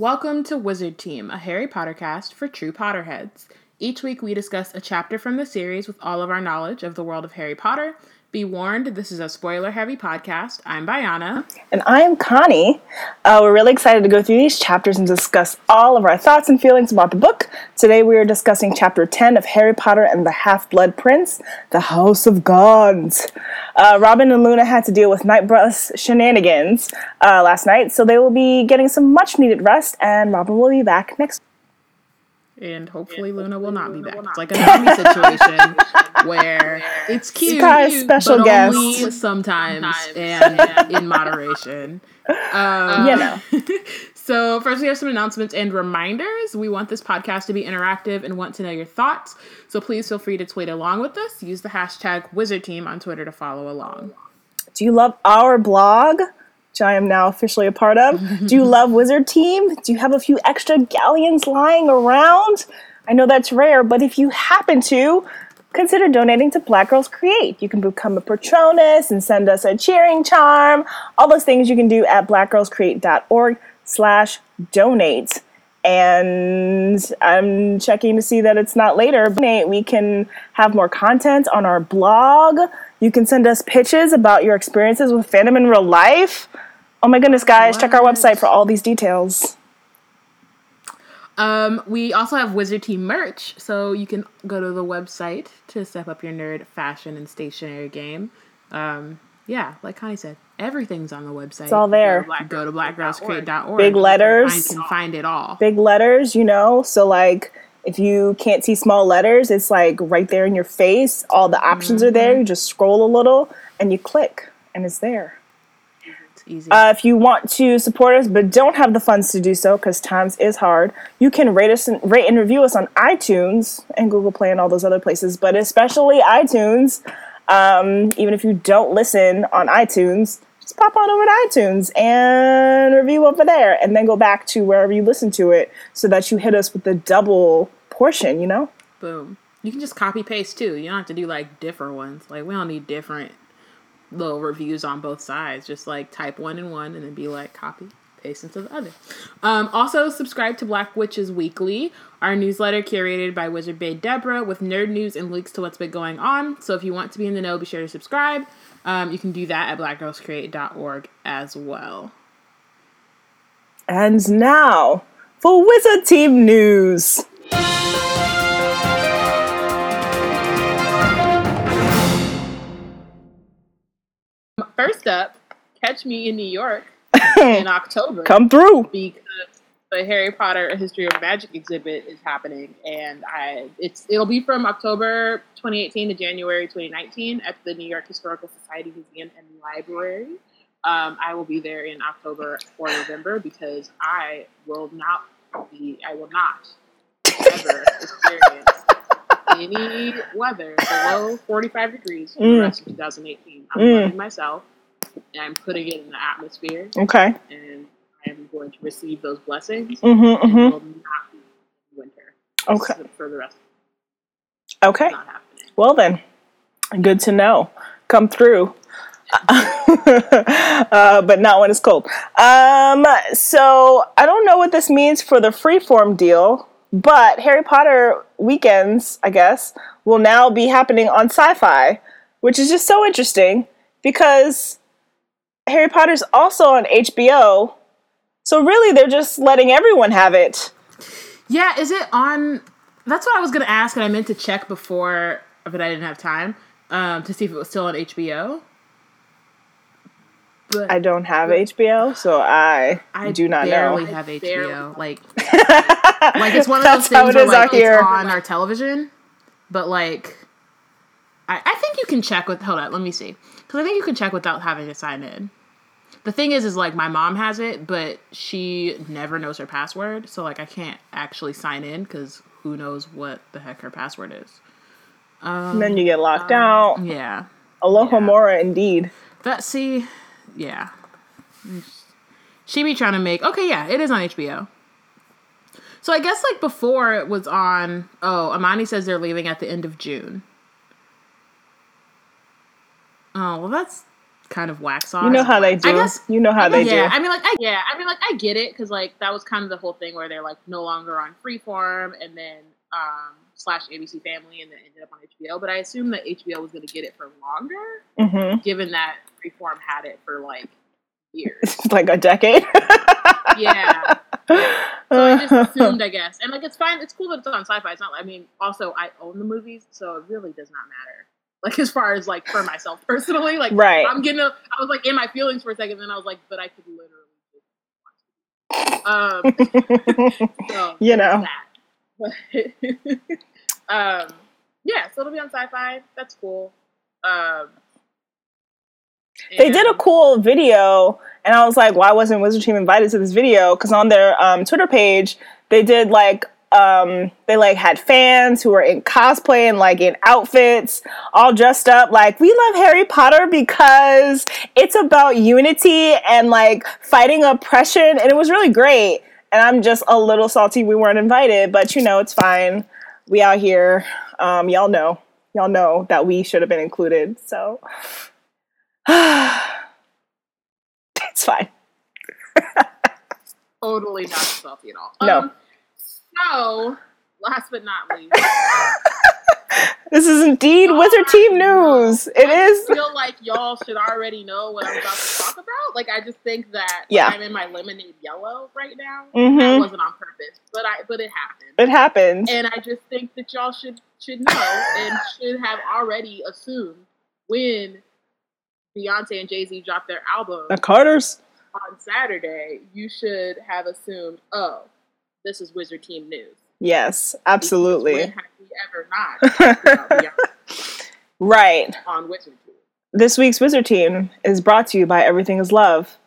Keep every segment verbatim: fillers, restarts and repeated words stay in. Welcome to Wizard Team, a Harry Potter cast for true Potterheads. Each week we discuss a chapter from the series with all of our knowledge of the world of Harry Potter. Be warned, this is a spoiler-heavy podcast. I'm Bayana. And I'm Connie. Uh, we're really excited to go through these chapters and discuss all of our thoughts and feelings about the book. Today we are discussing Chapter ten of Harry Potter and the Half-Blood Prince, the House of Gaunt. Uh, Robin and Luna had to deal with Nightbrush shenanigans uh, last night, so they will be getting some much-needed rest, and Robin will be back next week. And hopefully, and hopefully Luna will not Luna be back. Not. It's like a mommy situation where it's cute, cute special but guest. Only sometimes, sometimes. and, and in moderation. Um, you know. So first we have some announcements and reminders. We want this podcast to be interactive and want to know your thoughts. So please feel free to tweet along with us. Use the hashtag Wizard Team on Twitter to follow along. Do you love our blog? Which I am now officially a part of. Do you love Wizard Team? Do you have a few extra galleons lying around? I know that's rare, but if you happen to, consider donating to Black Girls Create. You can become a Patronus and send us a cheering charm. All those things you can do at blackgirlscreate.org slash donate. And I'm checking to see that it's not later. We can have more content on our blog. You can send us pitches about your experiences with fandom in real life. Oh my goodness, guys, what? Check our website for all these details. Um, we also have Wizard Team merch, so you can go to the website to step up your nerd fashion and stationery game. Um, yeah, like Connie said, everything's on the website. It's all there. Go to black girls create dot org. Big letters. I can find it all. Big letters, you know, so like if you can't see small letters, it's like right there in your face. All the options mm-hmm. are there. You just scroll a little and you click and it's there. It's easy. Uh, if you want to support us but don't have the funds to do so because times is hard, you can rate us and, rate and review us on iTunes and Google Play and all those other places, but especially iTunes. Um, even if you don't listen on iTunes, just pop on over to iTunes and review over there and then go back to wherever you listen to it so that you hit us with the double portion, you know? Boom. You can just copy paste too. You don't have to do like different ones. Like we don't need different little reviews on both sides. Just like type one in one and then be like copy, paste into the other. Um, also subscribe to Black Witches Weekly, our newsletter curated by Wizard Bae Deborah with nerd news and links to what's been going on. So if you want to be in the know, be sure to subscribe. Um, you can do that at black girls create dot org as well. And now for Wizard Team News. First up, catch me in New York in October. Come through. Because the Harry Potter A History of Magic exhibit is happening. And I it's it'll be from October twenty eighteen to January twenty nineteen at the New York Historical Society Museum and Library. Um, I will be there in October or November because I will not be, I will not ever experience any weather below forty-five degrees for mm. the rest of two thousand eighteen. I'm mm. loving myself and I'm putting it in the atmosphere. Okay. And I am going to receive those blessings. Mm-hmm, and mm-hmm. It will not be winter. Okay. For the rest of it. Okay. Not happening. Well then, good to know. Come through. uh, but not when it's cold. Um, so, I don't know what this means for the Freeform deal, but Harry Potter weekends, I guess, will now be happening on Sci-Fi, which is just so interesting because Harry Potter's also on H B O. So really, they're just letting everyone have it. Yeah, is it on... That's what I was going to ask, and I meant to check before, but I didn't have time, um, to see if it was still on H B O. But, I don't have but, H B O, so I, I do not know. I barely have H B O. Barely. Like, like, it's one of those things where like, it's on our television, but like... I, I think you can check with... Hold on, let me see. Because I think you can check without having to sign in. The thing is, is like my mom has it, but she never knows her password. So like I can't actually sign in because who knows what the heck her password is. Um, and then you get locked um, out. Yeah. Aloha yeah. Mora indeed. That, see, yeah. She be trying to make, okay, yeah, it is on H B O. So I guess like before it was on, oh, Amani says they're leaving at the end of June. Oh, well that's kind of wax on. You know how they do. I guess, you know how they yeah, do. I mean, like, I, yeah, I mean, like, I get it, because, like, that was kind of the whole thing where they're, like, no longer on Freeform, and then um, slash A B C Family, and then ended up on H B O. But I assume that H B O was going to get it for longer, mm-hmm. given that Freeform had it for, like, years. Like a decade? Yeah. Yeah. So I just assumed, I guess. And, like, it's fine. It's cool that it's on Sci-Fi. It's not, I mean, also, I own the movies, so it really does not matter. Like, as far as, like, for myself personally, like, right. I'm getting, a, I was, like, in my feelings for a second, then I was like, but I could literally just watch it. Um, so, you know. That. But, um, yeah, so it'll be on Sci-Fi. That's cool. Um, they did a cool video, and I was like, why wasn't Wizard Team invited to this video? Because on their um, Twitter page, they did, like, Um, they like had fans who were in cosplay and like in outfits, all dressed up like, we love Harry Potter because it's about unity and like fighting oppression, and it was really great. And I'm just a little salty we weren't invited, but you know, it's fine. We out here. Um, y'all know, y'all know that we should have been included. So it's fine. Totally not salty at all. No. Um, So, last but not least. This is indeed Wizard Team news. It is. I feel like y'all should already know what I'm about to talk about. Like, I just think that yeah. like, I'm in my lemonade yellow right now. Mm-hmm. That wasn't on purpose, but I but it happened. It happened. And I just think that y'all should, should know and should have already assumed when Beyonce and Jay-Z dropped their album. The Carters. On Saturday, you should have assumed, oh, this is Wizard Team news. Yes, absolutely. When have we ever not talked about Beyonce? Right. On Wizard Team. This week's Wizard Team is brought to you by Everything Is Love.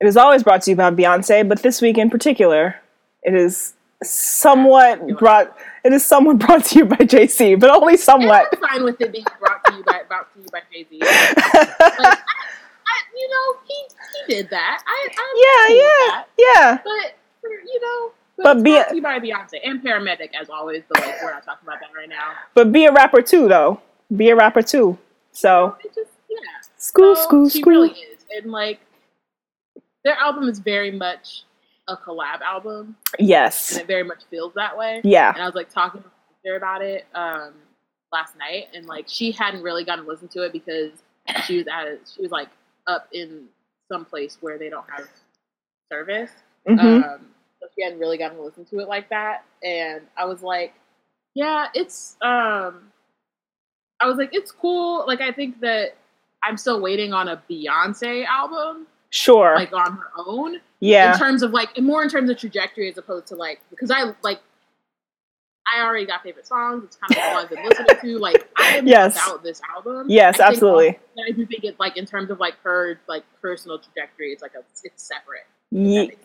It is always brought to you by Beyonce, but this week in particular, it is somewhat brought. It is somewhat brought to you by Jay-Z, but only somewhat. And I'm fine with it being brought to you by brought to you by Jay-Z. Like, you know, he he did that. I, I yeah, yeah, that. yeah. But for, you know. But, but be a, by Beyonce and Paramedic as always. But like, we're not talking about that right now. But be a rapper too, though. Be a rapper too. So it just, yeah, school, so school, she school. Really is, and like their album is very much a collab album. Yes, and it very much feels that way. Yeah, and I was like talking to her about it um, last night, and like she hadn't really gotten to listen to it because she was at a, she was like up in some place where they don't have service. Mm-hmm. Um, She hadn't really gotten to listen to it like that, and I was like, yeah, it's um I was like, it's cool. Like, I think that I'm still waiting on a Beyonce album, sure, like on her own, yeah, in terms of like, and more in terms of trajectory as opposed to like, because I like I already got favorite songs. It's kind of all I've been listening to. Like, I am yes. about this album. Yes, I absolutely think, I do think it's like in terms of like her like personal trajectory, it's like a it's separate. Ye-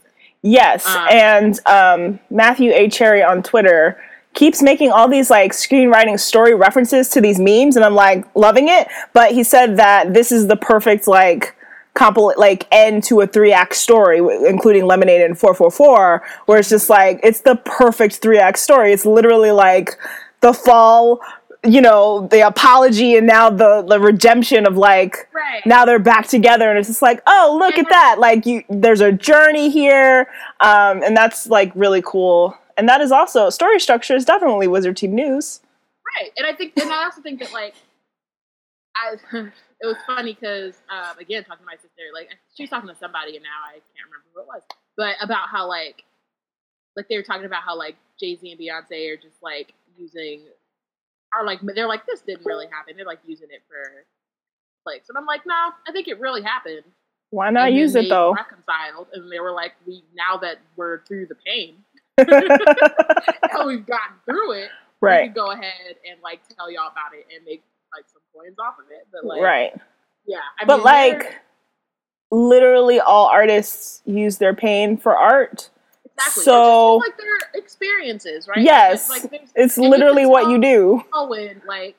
Yes, um, and um, Matthew A. Cherry on Twitter keeps making all these like screenwriting story references to these memes, and I'm like loving it. But he said that this is the perfect like compl- like end to a three act story, w- including Lemonade and four four four, where it's just like it's the perfect three act story. It's literally like the fall, you know, the apology, and now the, the redemption of like, right. Now they're back together, and it's just like, oh, look and at that. Like you, there's a journey here. Um, and that's like really cool. And that is also, story structure is definitely Wizard Team news. Right. And I think, and I also think that like, I, it was funny cause, um, again, talking to my sister, like she was talking to somebody and now I can't remember who it was, but about how like, like they were talking about how like Jay-Z and Beyonce are just like using are like they're like this didn't really happen. They're like using it for clicks, and I'm like, no, I think it really happened. Why not and use it though? Reconciled, and they were like, we now that we're through the pain, now we've gotten through it. Right, we can go ahead and like tell y'all about it and make like some coins off of it. But like, right, yeah, I but mean, like literally all artists use their pain for art. Exactly. So it's just, it's like their experiences, right? Yes, like, like, it's literally you what you do. When, like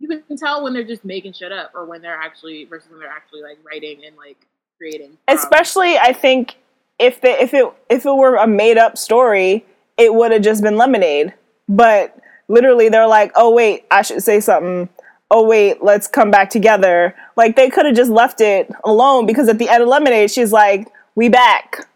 you can tell when they're just making shit up, or when they're actually versus when they're actually like writing and like creating. Especially, I think if the if it if it were a made up story, it would have just been Lemonade. But literally, they're like, oh wait, I should say something. oh wait, let's come back together. Like, they could have just left it alone, because at the end of Lemonade, she's like, we back.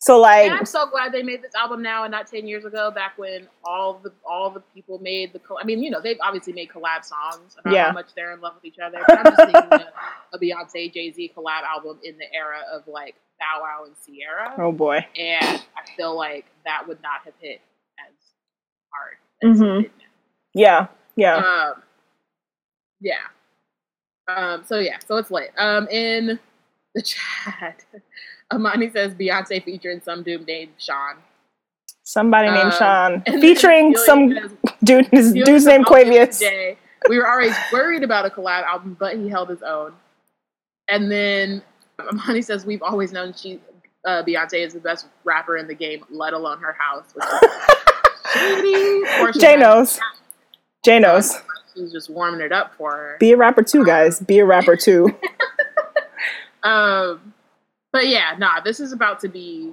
So like, and I'm so glad they made this album now and not ten years ago, back when all the all the people made the. Coll- I mean, you know, they've obviously made collab songs about yeah. how much they're in love with each other. But I'm just thinking a, a Beyonce, Jay-Z collab album in the era of like Bow Wow and Sierra. Oh boy! And I feel like that would not have hit as hard. As mm-hmm. it did now. Yeah. Yeah. Um, yeah. Um, so yeah. So it's lit. Um, in the chat. Amani says Beyonce featuring some dude named Sean. Somebody named um, Sean. Featuring some says, dude, his dude's named Quavius. Jay. We were already worried about a collab album, but he held his own. And then Amani says, we've always known she, uh, Beyonce is the best rapper in the game, let alone her house. Which is shady. Jay knows. Jay knows. She's just warming it up for her. Be a rapper too, guys. Be a rapper too. um... But yeah, nah, this is about to be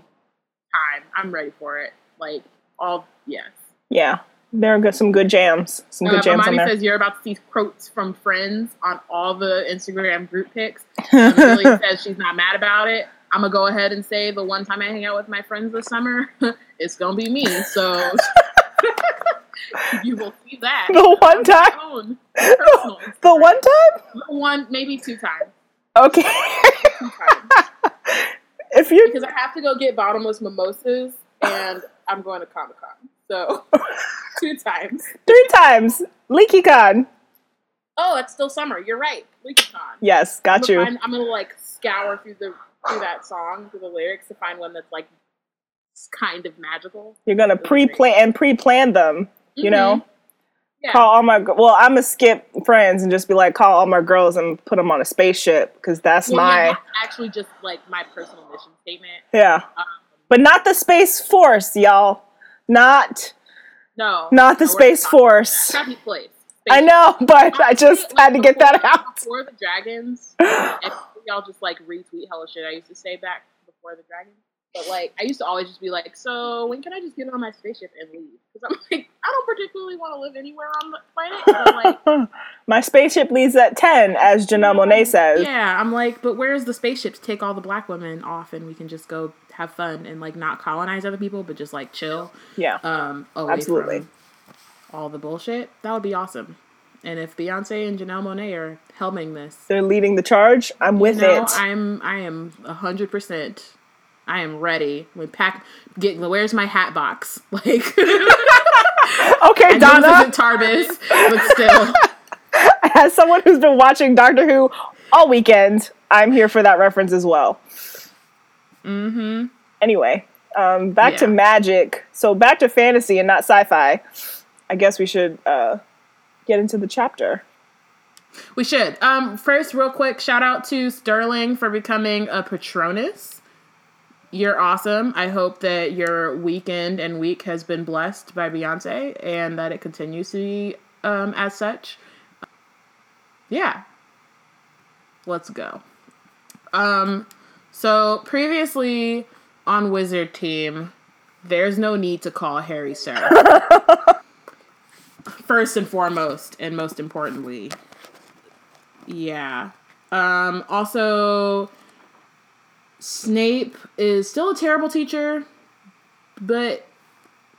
time. I'm ready for it. Like, all, yeah. Yeah, there are good, some good jams. Some good uh, jams on there. Says, you're about to see quotes from friends on all the Instagram group pics. Um, Lily says she's not mad about it. I'm going to go ahead and say the one time I hang out with my friends this summer, it's going to be me. So you will see that. The one time? Personal. The one time? The one, maybe two times. Okay. Two times. If you because I have to go get bottomless mimosas and I'm going to Comic Con, so two times, three times, Leaky Con. Oh, it's still summer. You're right, Leaky Con. Yes, got I'm you. Find, I'm gonna like scour through the through that song, through the lyrics to find one that's like kind of magical. You're gonna pre-plan and pre-plan them. You mm-hmm. know, yeah. Call all my well. I'm gonna skip friends and just be like, call all my girls and put them on a spaceship, because that's well, my yeah, that's actually just like my personal mission statement. Yeah, um, but not the Space Force, y'all. Not no, not the no, Space Force. Happy place. I know, but I, I just like, had to before, get that out. Before the Dragons, and y'all just like retweet hella shit I used to say back before the Dragons. But like, I used to always just be like, so when can I just get on my spaceship and leave? Because I'm like, I don't particularly want to live anywhere on the planet. So I'm like, my spaceship leaves at ten, as Janelle Monáe says. Yeah, I'm like, but where's the spaceship to take all the black women off and we can just go have fun and like not colonize other people, but just like chill. Yeah, um, away absolutely. From all the bullshit. That would be awesome. And if Beyonce and Janelle Monáe are helming this, they're leading the charge. I'm with you know, it. I'm. I am a hundred percent. I am ready. We pack. Get. Where's my hat box? Like. Okay, Donna. I know this isn't Tarbis, but still. As someone who's been watching Doctor Who all weekend, I'm here for that reference as well. Mm-hmm. Anyway, um, back yeah. to magic. So back to fantasy and not sci-fi. I guess we should uh, get into the chapter. We should. Um, first, real quick, shout out to Sterling for becoming a Patronus. You're awesome. I hope that your weekend and week has been blessed by Beyonce and that it continues to be um, as such. Yeah. Let's go. Um, so previously on Wizard Team, there's no need to call Harry sir. First and foremost, and most importantly. Yeah. Um, also... Snape is still a terrible teacher, but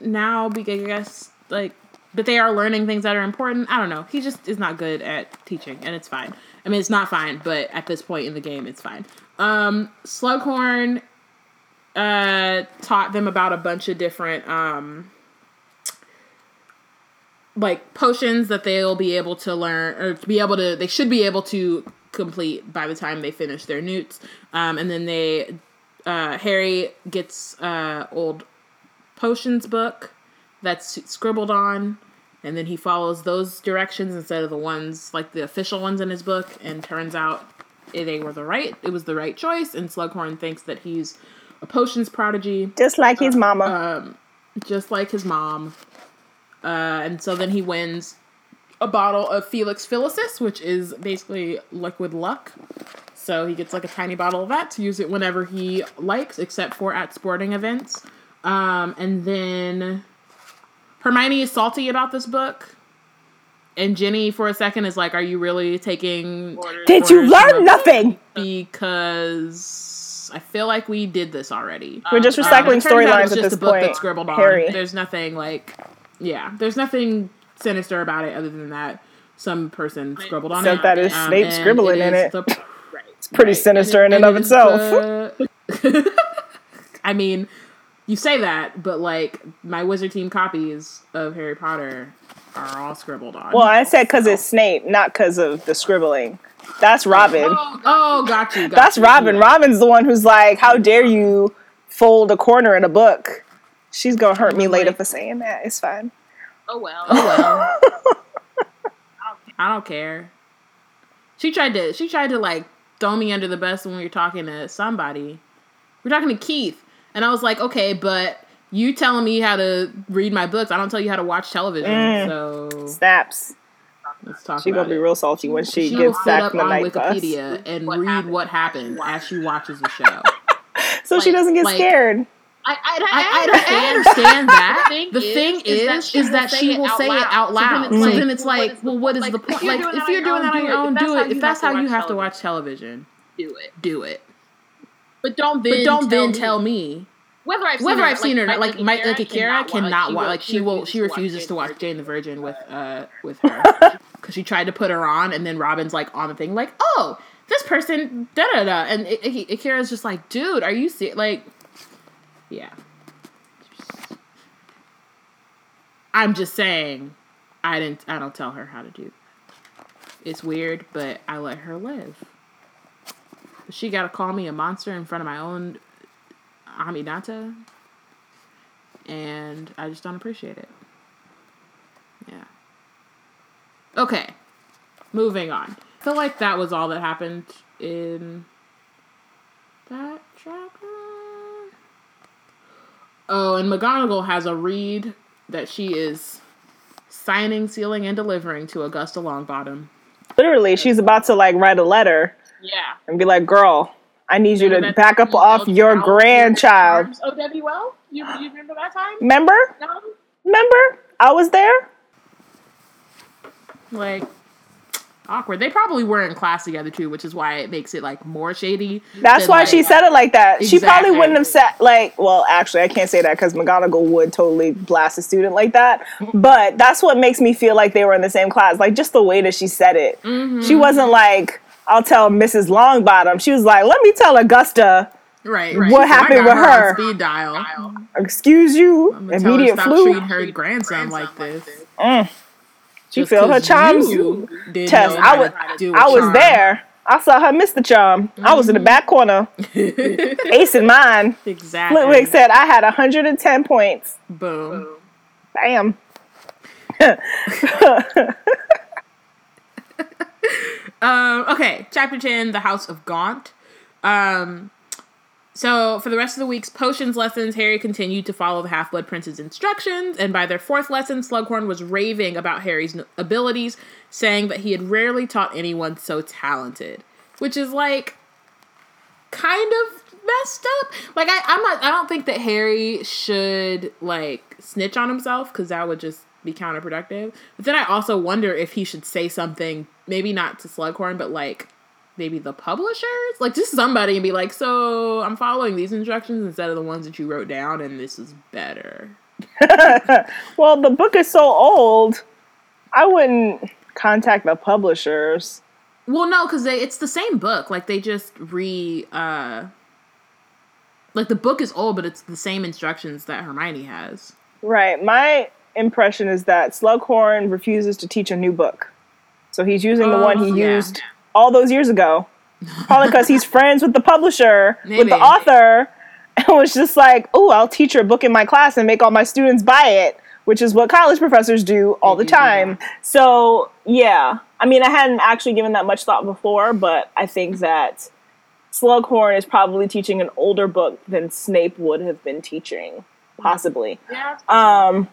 now, I guess, like, but they are learning things that are important. I don't know. He just is not good at teaching, and it's fine. I mean, it's not fine, but at this point in the game, it's fine. Um, Slughorn uh, taught them about a bunch of different, um, like, potions that they'll be able to learn, or be able to, they should be able to complete by the time they finish their newts. Um, and then they, uh, Harry gets, uh, old potions book that's scribbled on. And then he follows those directions instead of the ones, like the official ones in his book. And turns out they were the right, it was the right choice. And Slughorn thinks that he's a potions prodigy. Just like his mama. Um, just like his mom. Uh, and so then he wins a bottle of Felix Felicis, which is basically liquid luck. So he gets like a tiny bottle of that to use it whenever he likes, except for at sporting events. Um, and then Hermione is salty about this book. And Ginny, for a second, is like, are you really taking orders? Did orders you learn nothing? Because I feel like we did this already. We're um, just recycling um, storylines at this point. It's just a book point, that's scribbled Harry. on. There's nothing, like, yeah. There's nothing sinister about it other than that some person scribbled on so it. Except that is um, Snape scribbling it is in it. The, right, it's pretty right. sinister and in and, and, and of itself. The, I mean, you say that, but, like, my Wizard Team copies of Harry Potter are all scribbled on. Well, I said because it's Snape, not because of the scribbling. That's Robin. Oh, oh got you. Got That's you, Robin. Yeah. Robin's the one who's like, how dare you fold a corner in a book? She's going to hurt me later for saying that. It's fine. Oh, well. Oh, well. I don't care. She tried to, she tried to, like, throw me under the bus when we were talking to somebody. We were talking to Keith. And I was like, okay, but you telling me how to read my books. I don't tell you how to watch television. Mm. So snaps. Let's talk she about gonna it. Be real salty when she, she gets back in the night Wikipedia bus. And what read happened. what happened as she watches the show. So like, she doesn't get like, scared. I, I, I, I understand that. The thing is, is that she will say it out loud. So then it's like, well, what is the point? Like, if you're doing that on your own, do it. If that's how you have to watch television, do it. Do it. But don't then but don't tell then me. tell me whether I've seen whether her, I've seen like, her like my like Akira cannot watch like she will she refuses to watch Jane the Virgin with uh with her because she tried to put her on and then Robin's like on the thing like oh this person da da da and it, it, Akira's just like dude are you see like yeah I'm just saying I didn't I don't tell her how to do that. It's weird but I let her live. She got to call me a monster in front of my own Aminata. And I just don't appreciate it. Yeah. Okay. Moving on. I feel like that was all that happened in that chapter. Oh, and McGonagall has a read that she is signing, sealing, and delivering to Augusta Longbottom. Literally, she's about to, like, write a letter. Yeah. And be like, girl, I need you to back up off your grandchild. O W L? You, you remember that time? Remember? No. Remember? I was there. Like, awkward. They probably were in class together, too, which is why it makes it, like, more shady. That's why like, she said it like that. Exactly. She probably wouldn't have said, like, well, actually, I can't say that because McGonagall would totally blast a student like that. But that's what makes me feel like they were in the same class. Like, just the way that she said it. Mm-hmm. She wasn't like... I'll tell Missus Longbottom. She was like, let me tell Augusta right, right. what so happened with her. her. Speed dial. Excuse you. I'm gonna immediate tell her flu. Stop treating her grandson, grandson like this. Like this. Mm. You feel her charms? You Tess, I was, I was there. I saw her miss the charm. Mm-hmm. I was in the back corner. Ace in mine. Exactly. Flitwick said I had one hundred ten points. Boom. Boom. Bam. Um, okay, chapter ten, the House of Gaunt. Um, so, for the rest of the week's potions lessons, Harry continued to follow the Half-Blood Prince's instructions, and by their fourth lesson, Slughorn was raving about Harry's abilities, saying that he had rarely taught anyone so talented. Which is, like, kind of messed up. Like, I, I'm not, I don't think that Harry should, like, snitch on himself, because that would just be counterproductive. But then I also wonder if he should say something, maybe not to Slughorn, but like maybe the publishers, like just somebody, and be like, so I'm following these instructions instead of the ones that you wrote down, and this is better. Well, the book is so old, I wouldn't contact the publishers. Well, no, because they it's the same book, like they just re uh like the book is old, but it's the same instructions that Hermione has, right? My impression is that Slughorn refuses to teach a new book. So he's using the oh, one he yeah. used all those years ago. Probably because he's friends with the publisher, maybe, with the author, maybe. And was just like, oh, I'll teach her a book in my class and make all my students buy it, which is what college professors do all they the do time. That. So, yeah. I mean, I hadn't actually given that much thought before, but I think that Slughorn is probably teaching an older book than Snape would have been teaching, possibly. Yeah. Um,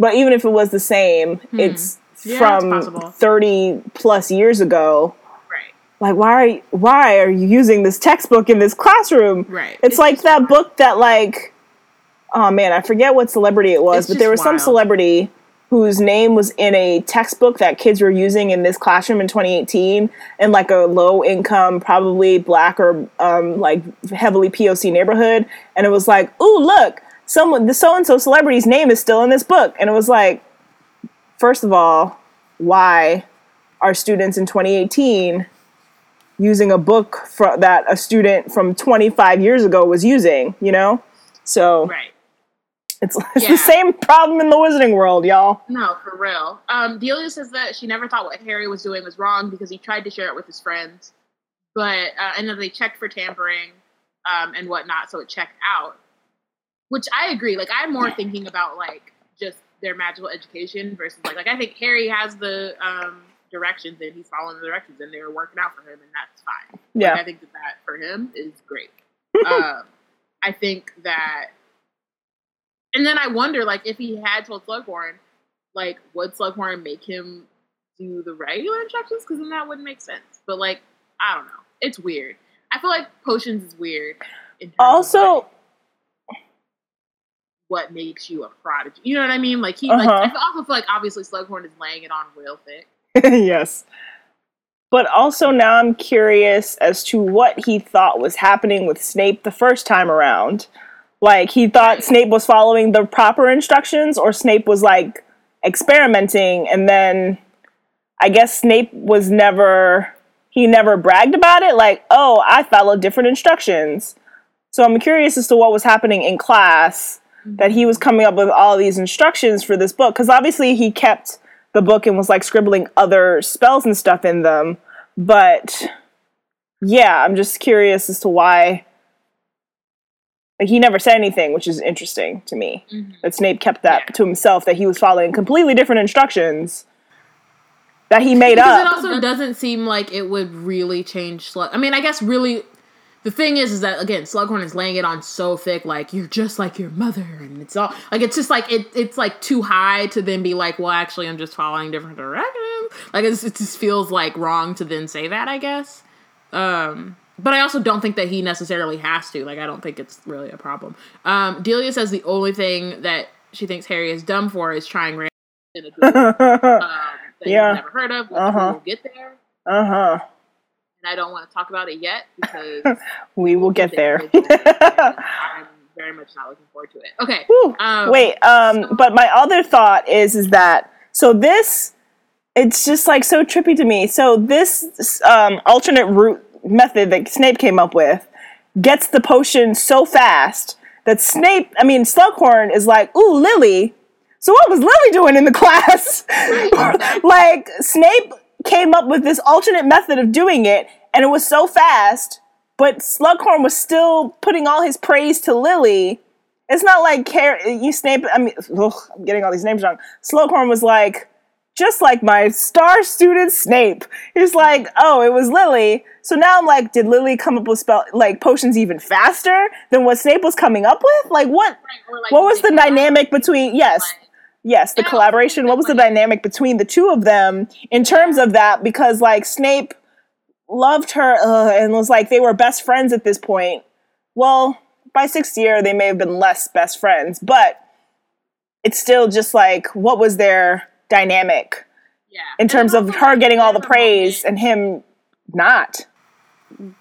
But even if it was the same, hmm. it's yeah, from it's thirty plus years ago. Right. Like, why are you, why are you using this textbook in this classroom? Right. It's, it's like that wild. book that like, oh man, I forget what celebrity it was, it's but there was wild. some celebrity whose name was in a textbook that kids were using in this classroom in twenty eighteen in like a low income, probably black or um, like heavily P O C neighborhood. And it was like, ooh, look, someone, the so-and-so celebrity's name is still in this book. And it was like, first of all, why are students in twenty eighteen using a book for, that a student from twenty-five years ago was using, you know? So right. it's, it's yeah. the same problem in the wizarding world, y'all. No, for real. Um, Delia says that she never thought what Harry was doing was wrong because he tried to share it with his friends. But, uh, and then they checked for tampering um, and whatnot, so it checked out. Which I agree. Like, I'm more thinking about, like, just their magical education versus, like, like I think Harry has the um, directions and he's following the directions and they were working out for him and that's fine. Yeah. Like, I think that that for him is great. um, I think that, and then I wonder, like, if he had told Slughorn, like, would Slughorn make him do the regular instructions? Because then that wouldn't make sense. But, like, I don't know. It's weird. I feel like potions is weird. In terms also, of, like, what makes you a prodigy? You know what I mean? Like, he, uh-huh. like, I also feel like obviously Slughorn is laying it on real thick. Yes. But also now I'm curious as to what he thought was happening with Snape the first time around. Like, he thought Snape was following the proper instructions, or Snape was, like, experimenting, and then I guess Snape was never, he never bragged about it, like, oh, I followed different instructions. So I'm curious as to what was happening in class, that he was coming up with all these instructions for this book, because obviously he kept the book and was, like, scribbling other spells and stuff in them, but, yeah, I'm just curious as to why... Like, he never said anything, which is interesting to me. Mm-hmm. That Snape kept that yeah. to himself, that he was following completely different instructions that he made because up. Because it also doesn't seem like it would really change Slug. I mean, I guess really, the thing is, is that, again, Slughorn is laying it on so thick, like, you're just like your mother, and it's all, like, it's just like, it, it's like too high to then be like, well, actually, I'm just following different directions. Like, it's, it just feels, like, wrong to then say that, I guess. Um... But I also don't think that he necessarily has to. Like, I don't think it's really a problem. Um, Delia says the only thing that she thinks Harry is dumb for is trying random in a group um, that yeah. he's never heard of. Uh-huh. We will get there. Uh-huh. And I don't want to talk about it yet because... we will get there. I'm very much not looking forward to it. Okay. Um, Wait, um, so- but my other thought is, is that... So this... It's just, like, so trippy to me. So this um, alternate route method that Snape came up with gets the potion so fast that Snape, I mean, Slughorn is like, ooh, Lily. So what was Lily doing in the class? Like, Snape came up with this alternate method of doing it, and it was so fast, but Slughorn was still putting all his praise to Lily. It's not like Harry, you Snape, I mean, ugh, I'm getting all these names wrong. Slughorn was like, just like my star student Snape. He was like, oh, it was Lily. So now I'm like, did Lily come up with spell like potions even faster than what Snape was coming up with? Like what? Right, like, what was the dynamic between? Yes, yes, the collaboration. What was the dynamic between the two of them in terms of that? Because like Snape loved her uh, and was like they were best friends at this point. Well, by sixth year they may have been less best friends, but it's still just like what was their dynamic? Yeah. In terms of her getting all the praise and him not.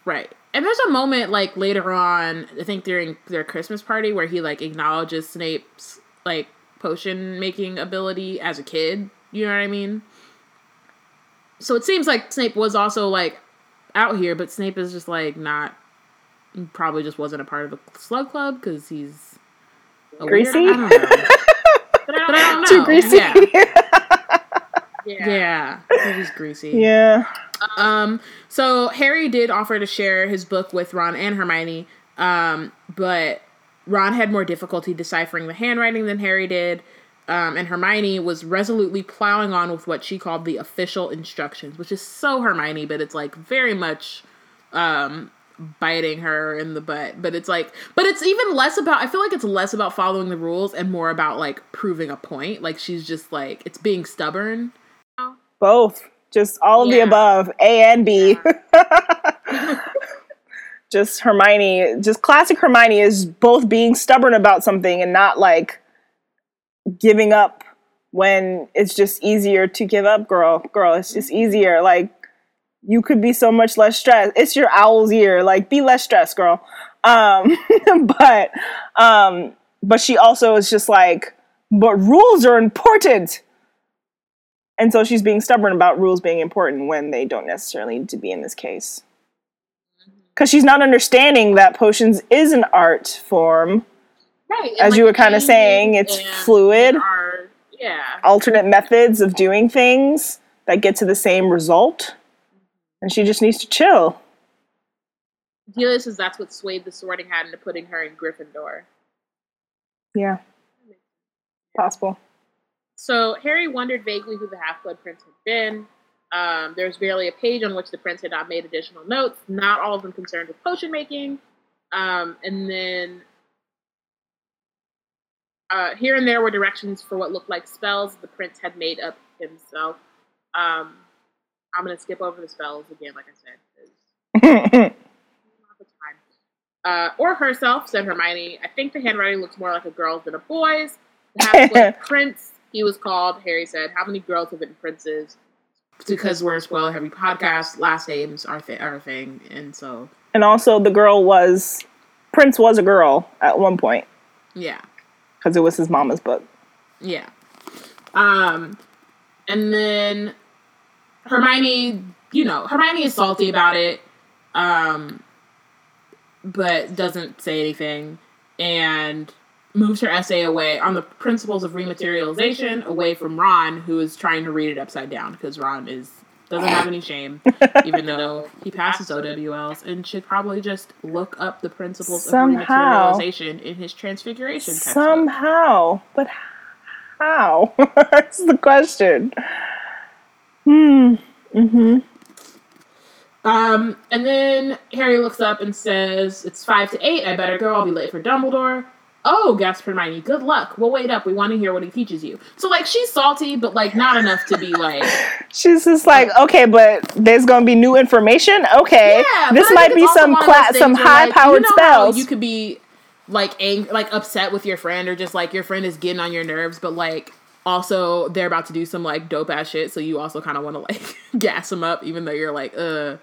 Right. And there's a moment, like, later on, I think during their Christmas party, where he, like, acknowledges Snape's, like, potion-making ability as a kid. You know what I mean? So it seems like Snape was also, like, out here, but Snape is just, like, not... He probably just wasn't a part of the Slug Club, because he's... A greasy? Weird, I don't know. But, I don't, but I don't know. Too greasy? Yeah. yeah. yeah. He's greasy. Yeah. Um, so Harry did offer to share his book with Ron and Hermione, um, but Ron had more difficulty deciphering the handwriting than Harry did, um, and Hermione was resolutely plowing on with what she called the official instructions, which is so Hermione, but it's, like, very much, um, biting her in the butt, but it's, like, but it's even less about, I feel like it's less about following the rules and more about, like, proving a point, like, she's just, like, it's being stubborn. Both. Just all of yeah. the above, A and B. Yeah. Just Hermione, just classic Hermione is both being stubborn about something and not, like, giving up when it's just easier to give up, girl. Girl, it's just easier. Like, you could be so much less stressed. It's your owl's year. Like, be less stressed, girl. Um, but, um, but she also is just like, but rules are important. And so she's being stubborn about rules being important when they don't necessarily need to be in this case. Because she's not understanding that potions is an art form. Right. As like you were kind of saying, it's and, fluid. And our, yeah. Alternate methods of doing things that get to the same result. And she just needs to chill. The deal is that's what swayed the Sorting Hat into putting her in Gryffindor. Yeah. Possible. So Harry wondered vaguely who the Half-Blood Prince had been. Um, there's barely a page on which the prince had not made additional notes, not all of them concerned with potion making. Um, and then uh, here and there were directions for what looked like spells the prince had made up himself. Um, I'm going to skip over the spells again, like I said. Uh, or herself, said Hermione. I think the handwriting looks more like a girl's than a boy's. The Half-Blood Prince, he was called, Harry said. How many girls have been princes? Because we're a spoiler-heavy podcast, last names are th- our thing, and so... And also, the girl was... Prince was a girl at one point. Yeah. Because it was his mama's book. Yeah. Um, and then Hermione, you know, Hermione is salty about it, um, but doesn't say anything, and moves her essay away on the principles of rematerialization away from Ron, who is trying to read it upside down because Ron is doesn't have any shame, even though he passes O W Ls and should probably just look up the principles somehow, of rematerialization in his Transfiguration textbook. Somehow, but how? That's the question. Hmm. Mm-hmm. Um, and then Harry looks up and says, "It's five to eight. I better go. I'll be late for Dumbledore." Oh, gasped Hermione, good luck. We'll wait up. We want to hear what he teaches you. So, like, she's salty, but, like, not enough to be, like... She's just like, like, okay, but there's going to be new information? Okay. Yeah, this might be some cla- some high-powered like, you know spells. You could be, like, ang- like, upset with your friend or just, like, your friend is getting on your nerves, but, like, also they're about to do some, like, dope-ass shit, so you also kind of want to, like, gas them up, even though you're like, uh...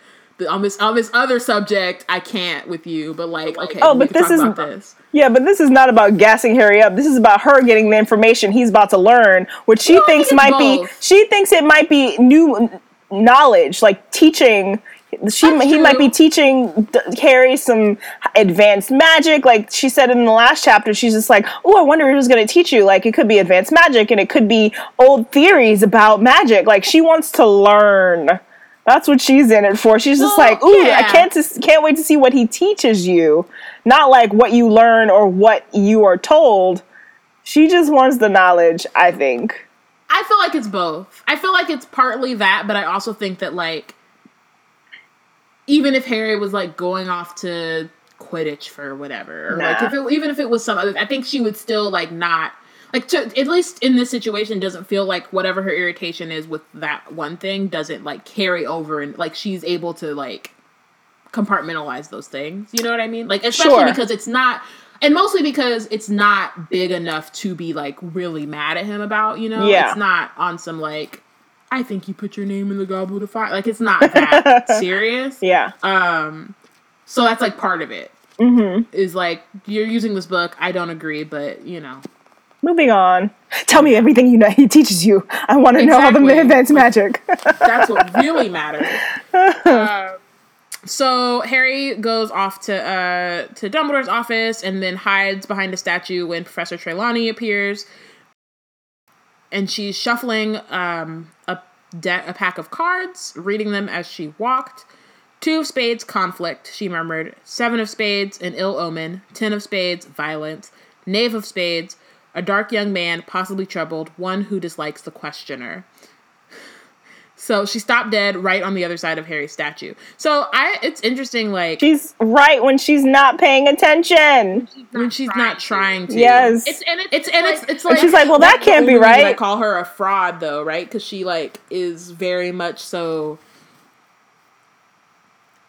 On this, on this other subject, I can't with you, but like, okay, oh, but this is this. Yeah, but this is not about gassing Harry up. This is about her getting the information he's about to learn, which she no, thinks might both. be. She thinks it might be new knowledge, like teaching. She That's he true. might be teaching Harry some advanced magic, like she said in the last chapter. She's just like, oh, I wonder who's going to teach you. Like, it could be advanced magic, and it could be old theories about magic. Like, she wants to learn. That's what she's in it for. She's just well, like, ooh, yeah. I can't just, can't wait to see what he teaches you. Not like what you learn or what you are told. She just wants the knowledge, I think. I feel like it's both. I feel like it's partly that, but I also think that, like, even if Harry was, like, going off to Quidditch for whatever, or nah. like, if it, even if it was some other, I think she would still, like, not... Like, to, at least in this situation, doesn't feel like whatever her irritation is with that one thing doesn't, like, carry over. And, like, she's able to, like, compartmentalize those things. You know what I mean? Like, especially sure. because it's not... And mostly because it's not big enough to be, like, really mad at him about, you know? Yeah. It's not on some, like, I think you put your name in the goblet of fire. Like, it's not that serious. Yeah. Um. So that's, like, part of it. Mm-hmm. Is, like, you're using this book. I don't agree, but, you know... Moving on. Tell me everything you know he teaches you. I want to exactly. know all the advanced magic. That's what really matters. Uh, so Harry goes off to uh, to Dumbledore's office and then hides behind a statue when Professor Trelawney appears. And she's shuffling um, a, de- a pack of cards, reading them as she walked. Two of spades, conflict, she murmured. Seven of spades, an ill omen. Ten of spades, violence. Knave of spades, a dark young man, possibly troubled, one who dislikes the questioner. So she stopped dead right on the other side of Harry's statue. So I, it's interesting, like... She's right when she's not paying attention. When she's not trying to. Yes. It's, and it's, it's, and it's, it's like... And she's like, well, that can't be right. I call her a fraud, though, right? Because she, like, is very much so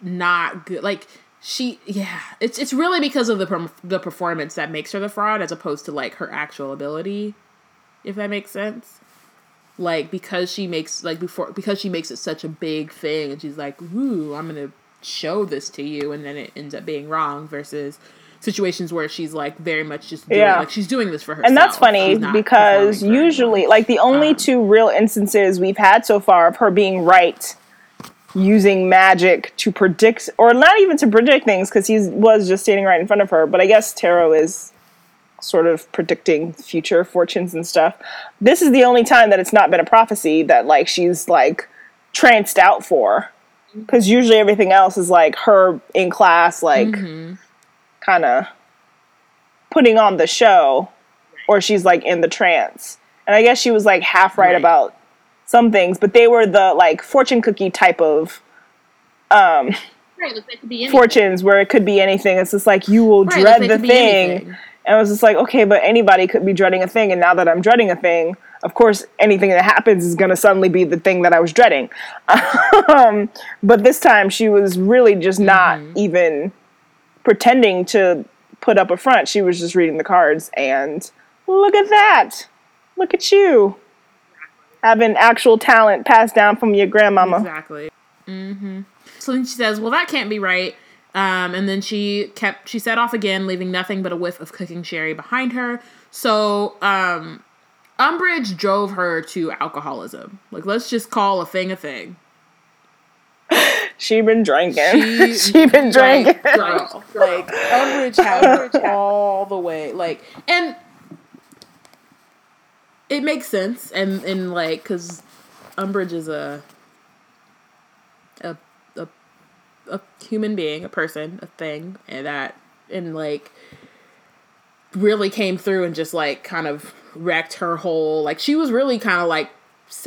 not good. Like... She, yeah, it's it's really because of the per- the performance that makes her the fraud as opposed to, like, her actual ability, if that makes sense. like, because she makes, like, before, because she makes it such a big thing, and she's like, ooh, I'm going to show this to you, and then it ends up being wrong, versus situations where she's, like, very much just doing, yeah. like, she's doing this for herself. And that's funny, because usually, like, the only um, two real instances we've had so far of her being right using magic to predict, or not even to predict things, because he was just standing right in front of her, but I guess tarot is sort of predicting future fortunes and stuff. This is the only time that it's not been a prophecy that, like, she's, like, tranced out for, because usually everything else is, like, her in class, like, mm-hmm. kind of putting on the show, or she's, like, in the trance. And I guess she was, like, half right, right. about some things, but they were the, like, fortune cookie type of um right, like could be fortunes where it could be anything. It's just like, you will right, dread like the thing. And I was just like, okay, but anybody could be dreading a thing, and now that I'm dreading a thing, of course anything that happens is going to suddenly be the thing that I was dreading. Um, but this time she was really just not mm-hmm. even pretending to put up a front. She was just reading the cards and, look at that. Look at you. Exactly. Having actual talent passed down from your grandmama. Exactly. Mm-hmm. So then she says, well, that can't be right. Um, and then she kept, she set off again, leaving nothing but a whiff of cooking sherry behind her. So, um, Umbridge drove her to alcoholism. Like, let's just call a thing a thing. She been drinking. She, she been drinking. Like, girl, like Umbridge had all the way. Like, and it makes sense. And, and like, because Umbridge is a, a, a, a human being, a person, a thing, and that, and like, really came through and just, like, kind of wrecked her whole, like, she was really kind of, like,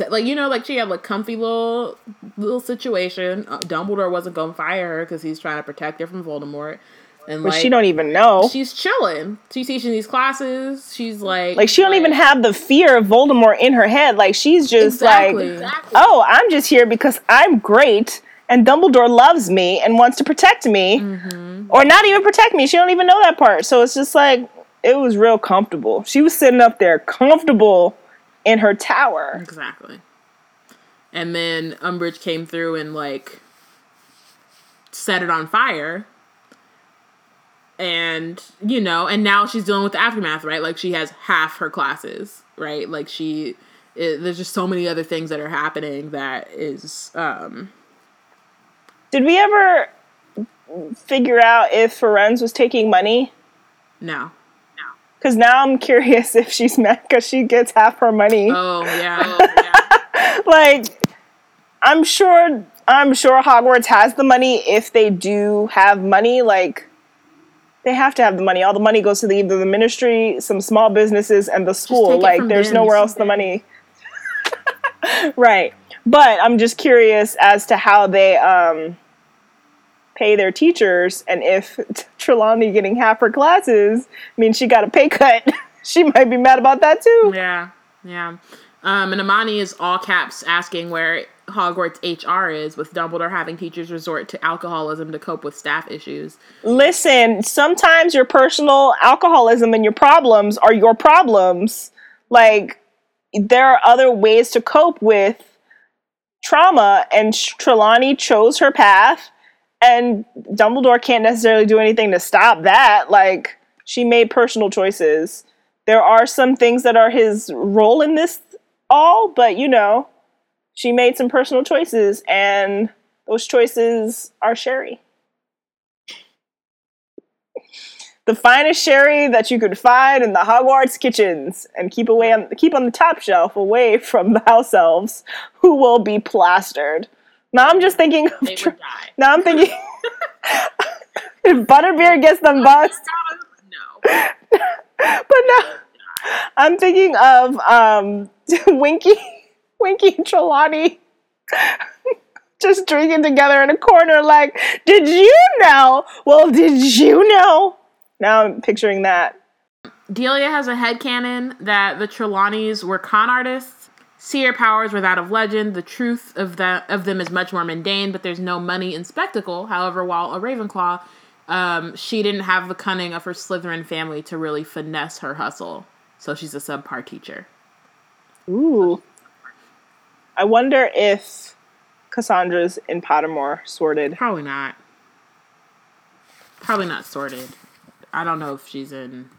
like, you know, like, she had, like, comfy little little situation. Uh, Dumbledore wasn't going to fire her because he's trying to protect her from Voldemort. And, but like, she don't even know. She's chilling. She's teaching these classes. She's, like... Like, she don't like, even have the fear of Voldemort in her head. Like, she's just, exactly, like, exactly. oh, I'm just here because I'm great, and Dumbledore loves me and wants to protect me. Mm-hmm. Or not even protect me. She don't even know that part. So it's just, like, it was real comfortable. She was sitting up there comfortable in her tower. Exactly. And then Umbridge came through and, like, set it on fire. And, you know, and now she's dealing with the aftermath, right? Like, she has half her classes, right? Like, she... It, there's just so many other things that are happening that is, um... Did we ever figure out if Ferenz was taking money? No. Because now I'm curious if she's mad because she gets half her money. Oh, yeah. Oh, yeah. Like, I'm sure I'm sure Hogwarts has the money if they do have money. Like, they have to have the money. All the money goes to the, either the ministry, some small businesses, and the school. Like, there's them. Nowhere else the money. Right. But I'm just curious as to how they... Um, pay their teachers, and if Trelawney getting half her classes means she got a pay cut, she might be mad about that too. Yeah, yeah. Um, and Amani is all caps asking where Hogwarts H R is, with Dumbledore having teachers resort to alcoholism to cope with staff issues. Listen, sometimes your personal alcoholism and your problems are your problems. Like, there are other ways to cope with trauma, and Trelawney chose her path. And Dumbledore can't necessarily do anything to stop that. Like, she made personal choices. There are some things that are his role in this all, but, you know, she made some personal choices, and those choices are sherry. The finest sherry that you could find in the Hogwarts kitchens, and keep away on, keep on the top shelf away from the house elves, who will be plastered. Now I'm just thinking of they tr- would die. Now I'm thinking if Butterbeer gets them bust. No. But now I'm thinking of um, Winky Winky and Trelawney just drinking together in a corner like, did you know? Well, did you know? Now I'm picturing that. Delia has a headcanon that the Trelawneys were con artists. Seer powers were that of legend. The truth of the of them is much more mundane, but there's no money in spectacle. However, while a Ravenclaw, um, she didn't have the cunning of her Slytherin family to really finesse her hustle. So she's a subpar teacher. Ooh. I wonder if Cassandra's in Pottermore sorted. Probably not. Probably not sorted. I don't know if she's in.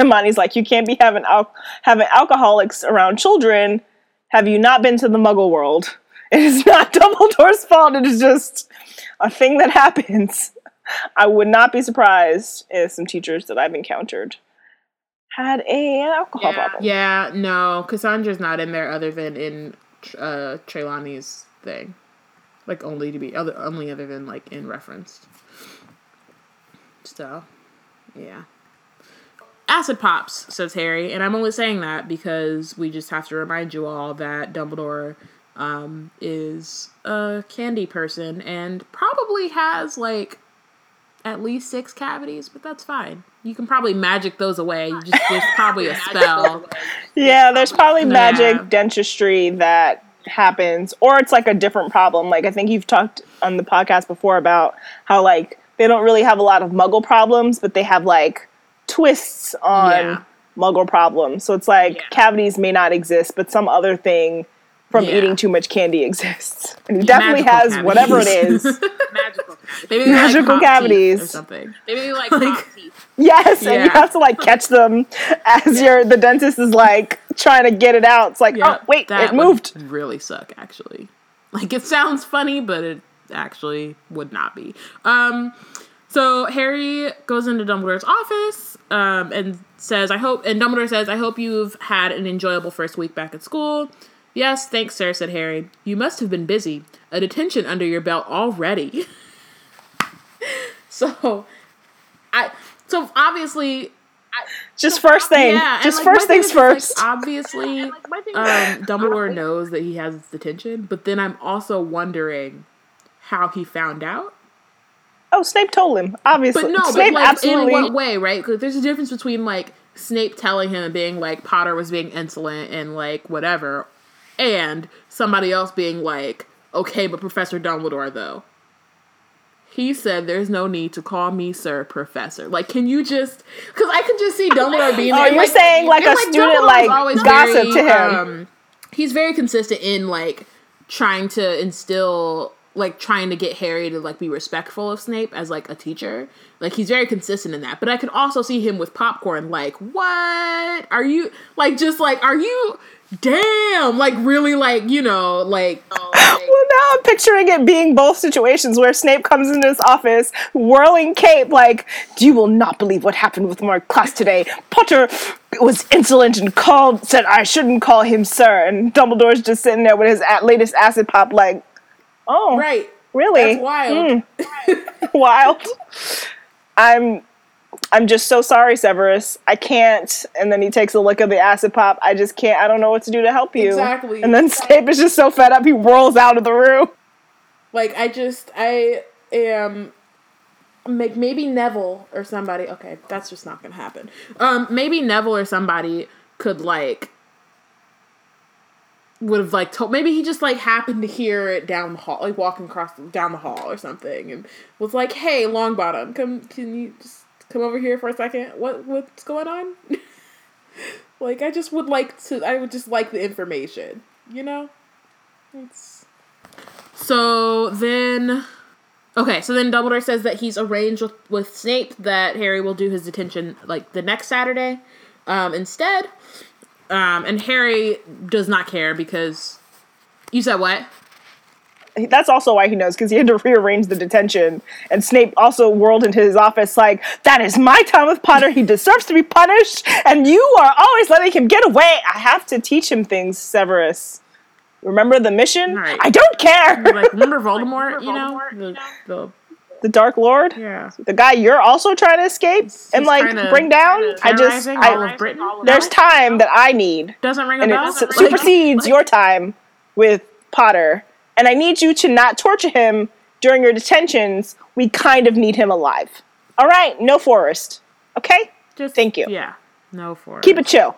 Amani's like, you can't be having al- having alcoholics around children. Have you not been to the Muggle world? It is not Dumbledore's fault. It is just a thing that happens. I would not be surprised if some teachers that I've encountered had a, an alcohol yeah. problem. Yeah, no, Cassandra's not in there other than in uh, Trelawney's thing. Like, only to be, other, only other than, like, in reference. So, yeah. Acid pops, says Harry, and I'm only saying that because we just have to remind you all that Dumbledore um, is a candy person and probably has, like, at least six cavities, but that's fine. You can probably magic those away. You just, there's probably a spell. Yeah, there's probably magic yeah. dentistry that happens, or it's, like, a different problem. Like, I think you've talked on the podcast before about how, like, they don't really have a lot of Muggle problems, but they have, like, twists on yeah. Muggle problems. So it's like yeah. cavities may not exist, but some other thing from yeah. eating too much candy exists. And he definitely magical has cavities. Whatever it is. Magical cavities. Maybe magical like cavities. Or something. Maybe like, like teeth. Yes, yeah. and you have to like catch them as yeah. your the dentist is like trying to get it out. It's like, yep, oh, wait, that it moved. Would really suck, actually. Like, it sounds funny, but it actually would not be. Um... So Harry goes into Dumbledore's office um, and says, I hope, and Dumbledore says, I hope you've had an enjoyable first week back at school. Yes, thanks, sir, said Harry. You must have been busy. A detention under your belt already. so, I, so obviously. I, just so first ob- thing. Yeah, just like, first things first. Like, obviously, um, Dumbledore knows that he has detention, but then I'm also wondering how he found out. Oh, Snape told him, obviously. But no, Snape but like, absolutely. In what way, right? Because there's a difference between, like, Snape telling him and being, like, Potter was being insolent and, like, whatever, and somebody else being like, okay, but Professor Dumbledore, though. He said, there's no need to call me Sir Professor. Like, can you just... Because I can just see Dumbledore being like... Oh, you're like, saying, like, a like, student, like, gossip very, to him. Um, he's very consistent in, like, trying to instill... like, trying to get Harry to, like, be respectful of Snape as, like, a teacher. Like, he's very consistent in that. But I could also see him with popcorn, like, what? Are you, like, just, like, are you, damn, like, really, like, you know, like. Oh, like. Well, now I'm picturing it being both situations where Snape comes into his office, whirling cape, like, you will not believe what happened with my class today. Potter was insolent and called, said I shouldn't call him sir. And Dumbledore's just sitting there with his latest acid pop, like, oh, right. Really? That's wild. Mm. Wild. I'm I'm just so sorry, Severus. I can't. And then he takes a look at the acid pop. I just can't. I don't know what to do to help you. Exactly. And then exactly. Snape is just so fed up, he rolls out of the room. Like, I just, I am, like, maybe Neville or somebody. Okay, that's just not going to happen. Um, maybe Neville or somebody could, like, would have, like, told... Maybe he just, like, happened to hear it down the hall, like, walking across the, down the hall or something, and was like, hey, Longbottom, come, can you just come over here for a second? What, what's going on? Like, I just would like to... I would just like the information, you know? It's... So, then... Okay, so then Dumbledore says that he's arranged with, with Snape that Harry will do his detention, like, the next Saturday, um, instead... Um, and Harry does not care because... You said what? That's also why he knows, because he had to rearrange the detention. And Snape also whirled into his office like, that is my time with Potter. He deserves to be punished. And you are always letting him get away. I have to teach him things, Severus. Remember the mission? Right. I don't care. Like, remember Voldemort, like, remember you know? Voldemort, the, the, the Dark Lord? Yeah. The guy you're also trying to escape he's, and, like, bring down? I just... I, there's time that I need. Doesn't ring a bell? And it supersedes your time with Potter. And I need you to not torture him during your detentions. We kind of need him alive. All right. No forest. Okay? Just, thank you. Yeah. No forest. Keep it chill.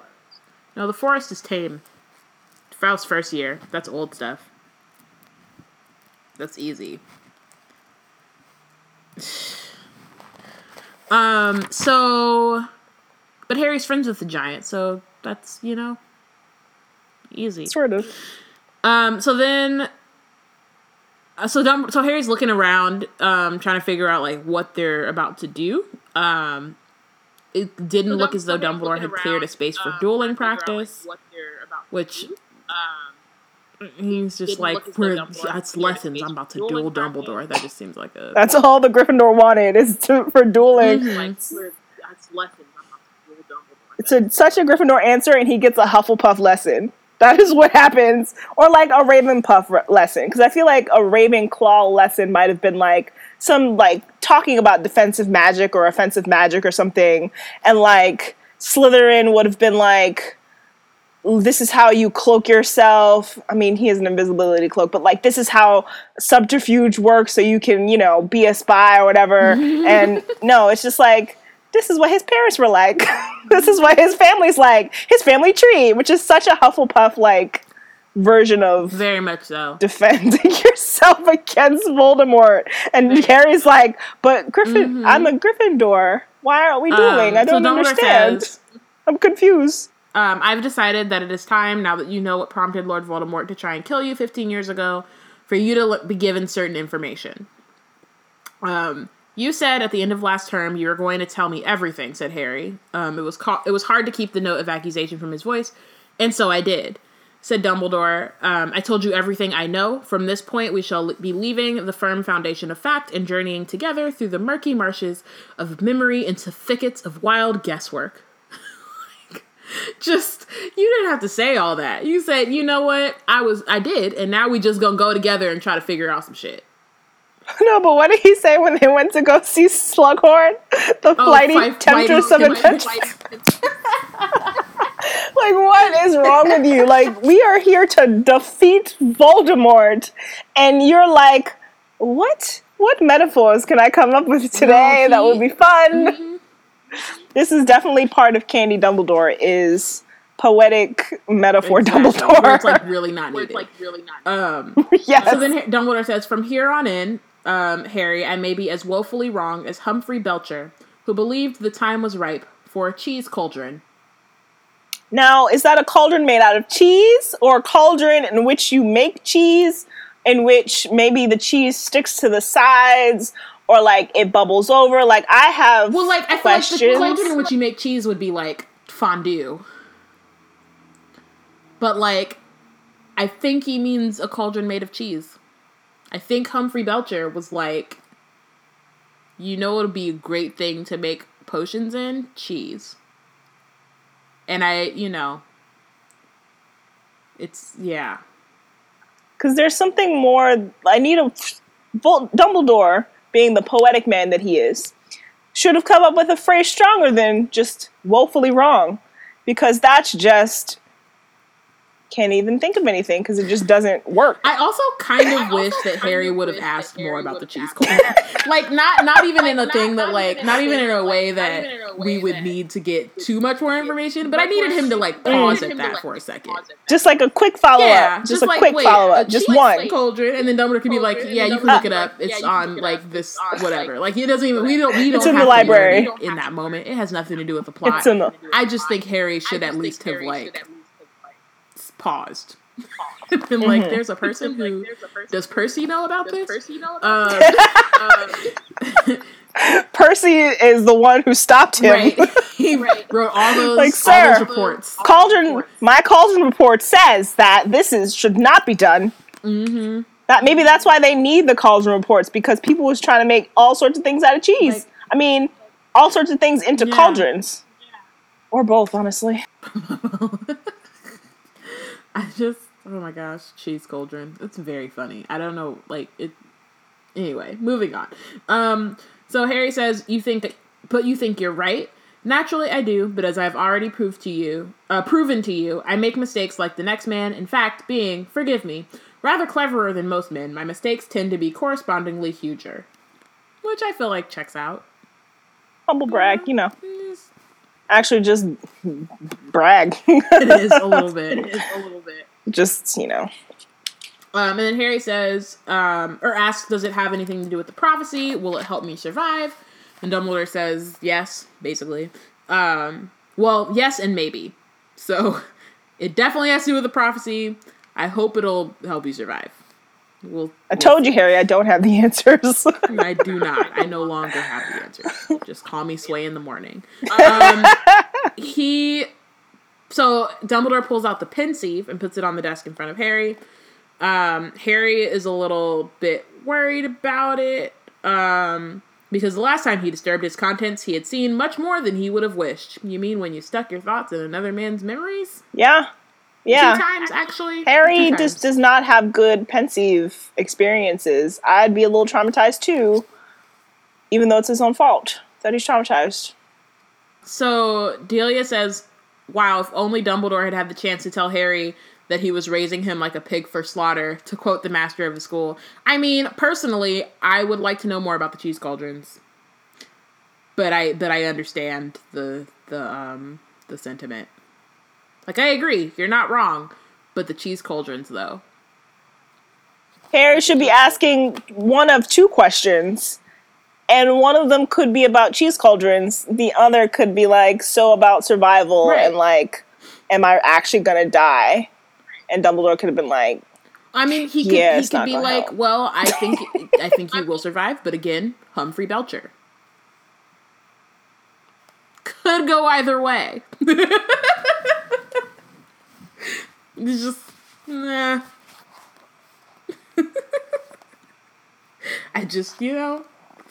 No, the forest is tame. Faust's first year. That's old stuff. That's easy. Um, so, but Harry's friends with the giant, so that's, you know, easy. Sort of. Um, so then, so Dumb- so Harry's looking around, um, trying to figure out like what they're about to do. Um, it didn't so look as though Dumbledore had cleared around, a space for um, dueling practice, out, like, what they're about to which do. Um, he's just like, we're, that's lessons. I'm about to duel Dumbledore. Practice. That just seems like a. That's all the Gryffindor wanted is to, for dueling. Mm-hmm. Like, we're, that's lessons. I'm about to duel Dumbledore. It's a, such a Gryffindor answer, and he gets a Hufflepuff lesson. That is what happens. Or like a Ravenpuff re- lesson. Because I feel like a Ravenclaw lesson might have been like some like talking about defensive magic or offensive magic or something. And like Slytherin would have been like, this is how you cloak yourself. I mean, he has an invisibility cloak, but like this is how subterfuge works so you can, you know, be a spy or whatever. And no, it's just like, this is what his parents were like. This is what his family's like. His family tree, which is such a Hufflepuff like version of very much so defending yourself against Voldemort. And very Harry's so. like, but Griffin, mm-hmm. I'm a Gryffindor. Why aren't we dueling? Um, I don't so understand. Says, I'm confused. Um, I've decided that it is time now that you know what prompted Lord Voldemort to try and kill you fifteen years ago, for you to be given certain information. Um. You said at the end of last term you were going to tell me everything, said Harry. Um, it was ca- it was hard to keep the note of accusation from his voice, and so I did, said Dumbledore. Um, I told you everything I know. From this point, we shall be leaving the firm foundation of fact and journeying together through the murky marshes of memory into thickets of wild guesswork. Like, just, you didn't have to say all that. You said, you know what, I was, I did, and now we just gonna go together and try to figure out some shit. No, but what did he say when they went to go see Slughorn? The oh, flighty five, temptress flighty, of adventure. Like, what is wrong with you? Like, we are here to defeat Voldemort, and you're like, what? What metaphors can I come up with today that will be fun? Mm-hmm. This is definitely part of Candy Dumbledore, is poetic metaphor exactly. Dumbledore. Where it's, like, really not needed. It's, like, really not needed. Um, yes. So then Dumbledore says, from here on in, Um, Harry, I may be as woefully wrong as Humphrey Belcher, who believed the time was ripe for a cheese cauldron. Now, is that a cauldron made out of cheese, or a cauldron in which you make cheese, in which maybe the cheese sticks to the sides, or like it bubbles over? Like, I have well, like I questions. feel like the cauldron in which you make cheese would be like fondue, but like I think he means a cauldron made of cheese. I think Humphrey Belcher was like, you know, it'll be a great thing to make potions in? Cheese. And I, you know, it's, yeah. Because there's something more, I need a, Dumbledore, being the poetic man that he is, should have come up with a phrase stronger than just woefully wrong. Because that's just... can't even think of anything because it just doesn't work. I also kind of wish that Harry would have asked more about the cheese cauldron. Like, not not even in a thing that, like, not even in a way that we would need to get too much more information, but I needed him to, like, pause at that for a second. Just, like, a quick follow-up. Yeah, just, just a like, quick wait, follow-up. Just one. Cauldron, and then Dumbledore could be like, yeah, you can look it up. It's on, like, this, whatever. Like, it doesn't even, we don't, we don't it's in the library in that moment. It has nothing to do with the plot. I just think Harry should at least have, like, paused. paused. Been like, mm-hmm. there's a person who, like, a person does Percy know about does this? Percy, know about um, this? um, Percy is the one who stopped him. Right. He right. wrote all those, like, sir, all those reports. Cauldron, all those reports. My Cauldron report says that this is should not be done. Mm-hmm. That maybe that's why they need the Cauldron reports, because people was trying to make all sorts of things out of cheese. Like, I mean, all sorts of things into yeah. cauldrons. Yeah. Or both, honestly. I just, oh my gosh, cheese cauldron. It's very funny. I don't know, like, it, anyway, moving on. Um, so Harry says, you think that, but you think you're right? Naturally I do, but as I've already proved to you, uh, proven to you, I make mistakes like the next man, in fact, being, forgive me, rather cleverer than most men. My mistakes tend to be correspondingly huger. Which I feel like checks out. Humble brag, you know. Yes. Actually, just brag. It is a little bit. It is a little bit. Just, you know. Um, and then Harry says, um, or asks, does it have anything to do with the prophecy? Will it help me survive? And Dumbledore says, yes, basically. Um, well, yes and maybe. So, it definitely has to do with the prophecy. I hope it'll help you survive. We'll, I we'll told see. you, Harry, I don't have the answers. I do not. I no longer have the answers. Just call me Sway in the morning. Um, he, so Dumbledore pulls out the Pensieve and puts it on the desk in front of Harry. Um, Harry is a little bit worried about it, um, because the last time he disturbed its contents, he had seen much more than he would have wished. You mean when you stuck your thoughts in another man's memories? Yeah. Yeah. Two times, actually. Harry times. just does not have good Pensieve experiences. I'd be a little traumatized, too, even though it's his own fault that he's traumatized. So Delia says, wow, if only Dumbledore had had the chance to tell Harry that he was raising him like a pig for slaughter, to quote the master of the school. I mean, personally, I would like to know more about the cheese cauldrons. But I but I understand the the um the sentiment. Like, I agree, you're not wrong. But the cheese cauldrons, though. Harry should be asking one of two questions. And one of them could be about cheese cauldrons. The other could be, like, so about survival. Right. And, like, am I actually gonna die? And Dumbledore could have been like, I mean, he could, yeah, he could be like, help. well, I think I think you will survive. But again, Humphrey Belcher. Could go either way. It's just, nah. I just, you know,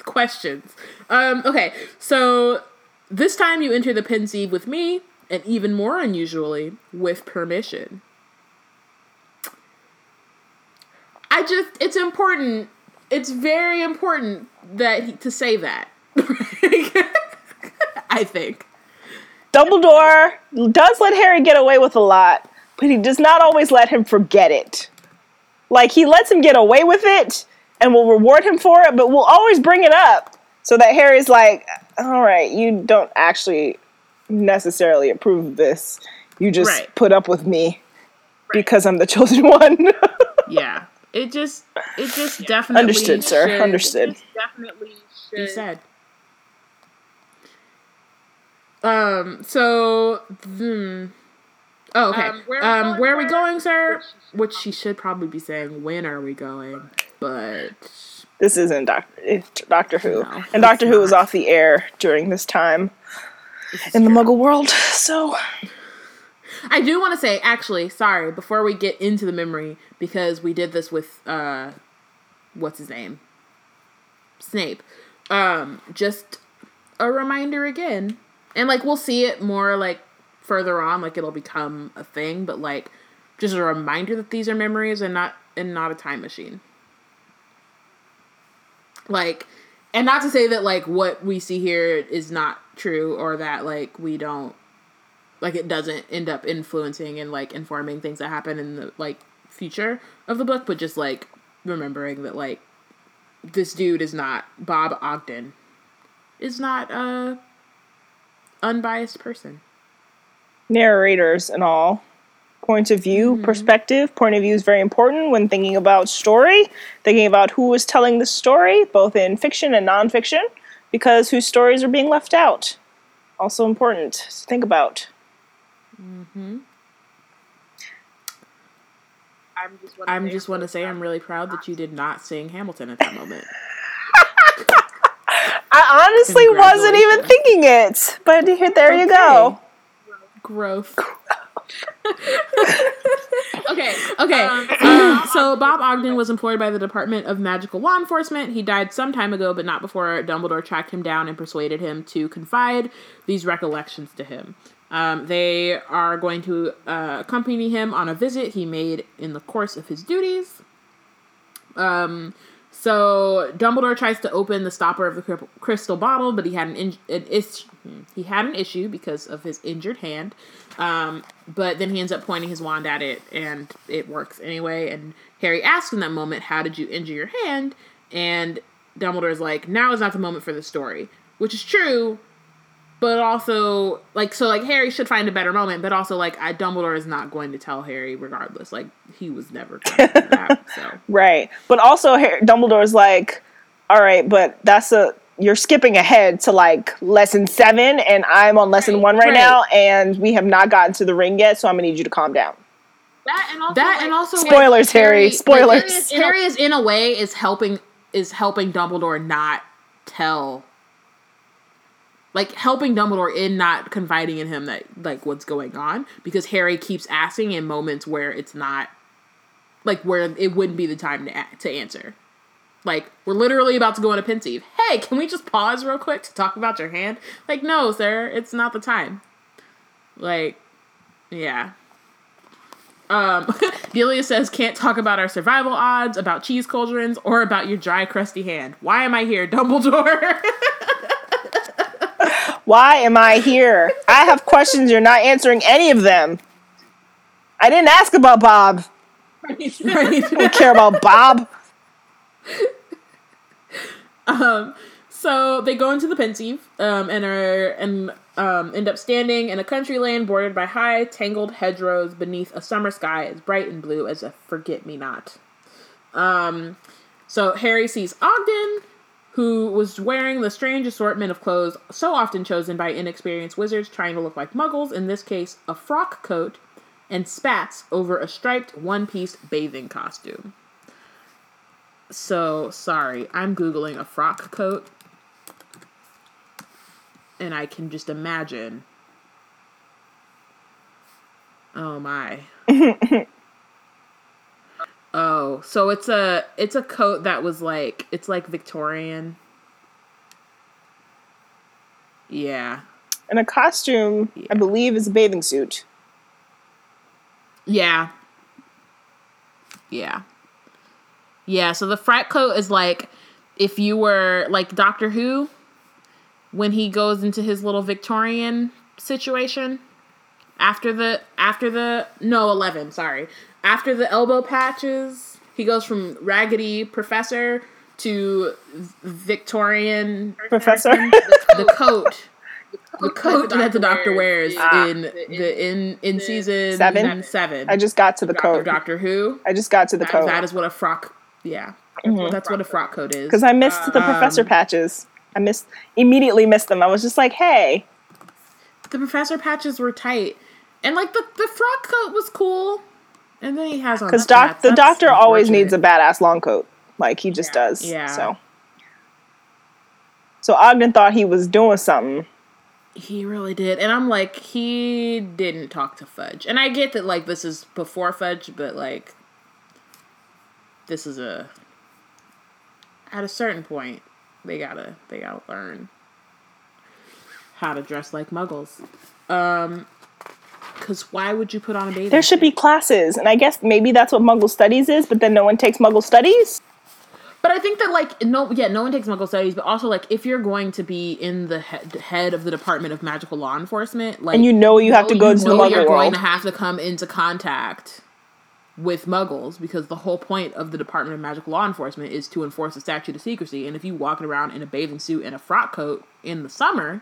questions. Um, okay, so this time you enter the Pensieve with me, and even more unusually, with permission. I just, it's important, it's very important that he, to say that. I think. Dumbledore does let Harry get away with a lot, but he does not always let him forget it. Like, he lets him get away with it, and will reward him for it, but will always bring it up, so that Harry's like, all right, you don't actually necessarily approve of this. You just right. put up with me, right. because I'm the chosen one. Yeah. It just, it just yeah. definitely Understood, should, sir. Understood. It just definitely should be said. Um, so, hmm. Oh, okay. Um, where, um, going, where are we going, sir? Which she should probably be saying, when are we going? But this isn't Doctor, Doctor Who. No, and Doctor Who was off the air during this time in the Muggle world, so. I do want to say, actually, sorry, before we get into the memory, because we did this with, uh, what's his name? Snape. Um, just a reminder again. And, like, we'll see it more, like, further on, like, it'll become a thing, but, like, just a reminder that these are memories and not and not a time machine. Like, and not to say that, like, what we see here is not true, or that, like, we don't, like, it doesn't end up influencing and, like, informing things that happen in the, like, future of the book, but just, like, remembering that, like, this dude is not, Bob Ogden is not a unbiased person. Narrators and all. Points of view, mm-hmm. perspective. Point of view is very important when thinking about story, thinking about who is telling the story, both in fiction and nonfiction, because whose stories are being left out. Also important to think about. Mm-hmm. I'm just want to I'm say, just want to say I'm really proud that you did not sing Hamilton at that moment. I honestly wasn't even thinking it, but here, there okay. you go. Growth. okay, okay. Um, um, so Bob Ogden was employed by the Department of Magical Law Enforcement. He died some time ago, but not before Dumbledore tracked him down and persuaded him to confide these recollections to him. Um, they are going to uh, accompany him on a visit he made in the course of his duties. Um... So Dumbledore tries to open the stopper of the crystal bottle, but he had an, in- an is- he had an issue because of his injured hand. Um, but then he ends up pointing his wand at it, and it works anyway. And Harry asks in that moment, "How did you injure your hand?" And Dumbledore's like, "Now is not the moment for the story," which is true, but also like so like Harry should find a better moment, but also like I, Dumbledore is not going to tell Harry regardless, like. He was never going to do that, so. Right. But also, Dumbledore's like, all right, but that's a, you're skipping ahead to, like, lesson seven, and I'm on lesson right, one right, right now, and we have not gotten to the ring yet, so I'm going to need you to calm down. That and also, that like, and also spoilers, like, Harry, Harry. Spoilers. Like, is, Harry is in a way is helping is helping Dumbledore not tell. Like, helping Dumbledore in not confiding in him that, like, what's going on, because Harry keeps asking in moments where it's not, like, where it wouldn't be the time to to answer. Like, we're literally about to go into Pensieve. Hey, can we just pause real quick to talk about your hand? Like, no, sir, it's not the time. Like, yeah. Um, Delia says, can't talk about our survival odds, about cheese cauldrons, or about your dry, crusty hand. Why am I here, Dumbledore? Why am I here? I have questions. You're not answering any of them. I didn't ask about Bob. Right. Right. I don't care about Bob. Um. So they go into the Pensieve, um, and are and um end up standing in a country lane bordered by high, tangled hedgerows beneath a summer sky as bright and blue as a forget-me-not. Um. So Harry sees Ogden, who was wearing the strange assortment of clothes so often chosen by inexperienced wizards trying to look like muggles, in this case, a frock coat and spats over a striped one-piece bathing costume. So, sorry, I'm Googling a frock coat, and I can just imagine. Oh, my. Oh, so it's a it's a coat that was like, it's like Victorian. Yeah. And a costume, yeah. I believe, is a bathing suit. Yeah. Yeah. Yeah, so the frat coat is like, if you were, like, Doctor Who, when he goes into his little Victorian situation, after the, after the, no, eleven, sorry. After the elbow patches, he goes from raggedy professor to Victorian professor. The, the coat, the coat that the doctor wears ah. in the in in season seven. seven. I just got to the coat. Doctor Who. I just got to the that, coat. That is what a frock. Yeah, mm-hmm. That's what a frock coat is. Because I missed uh, the professor um, patches. I missed immediately missed them. I was just like, hey, the professor patches were tight, and like the the frock coat was cool. And then he has on because doc- the doctor always needs a badass long coat, like he just yeah, does. Yeah. So, so Ogden thought he was doing something. He really did, and I'm like, he didn't talk to Fudge, and I get that like this is before Fudge, but like this is a at a certain point they gotta they gotta learn how to dress like muggles. Um. Because why would you put on a bathing suit? There should be classes. And I guess maybe that's what Muggle Studies is, but then no one takes Muggle Studies? But I think that, like, no, yeah, no one takes Muggle Studies, but also, like, if you're going to be in the he- head of the Department of Magical Law Enforcement, like... And you know you have to go to the Muggle world. You're going to have to come into contact with Muggles, because the whole point of the Department of Magical Law Enforcement is to enforce the statute of secrecy, and if you walking around in a bathing suit and a frock coat in the summer...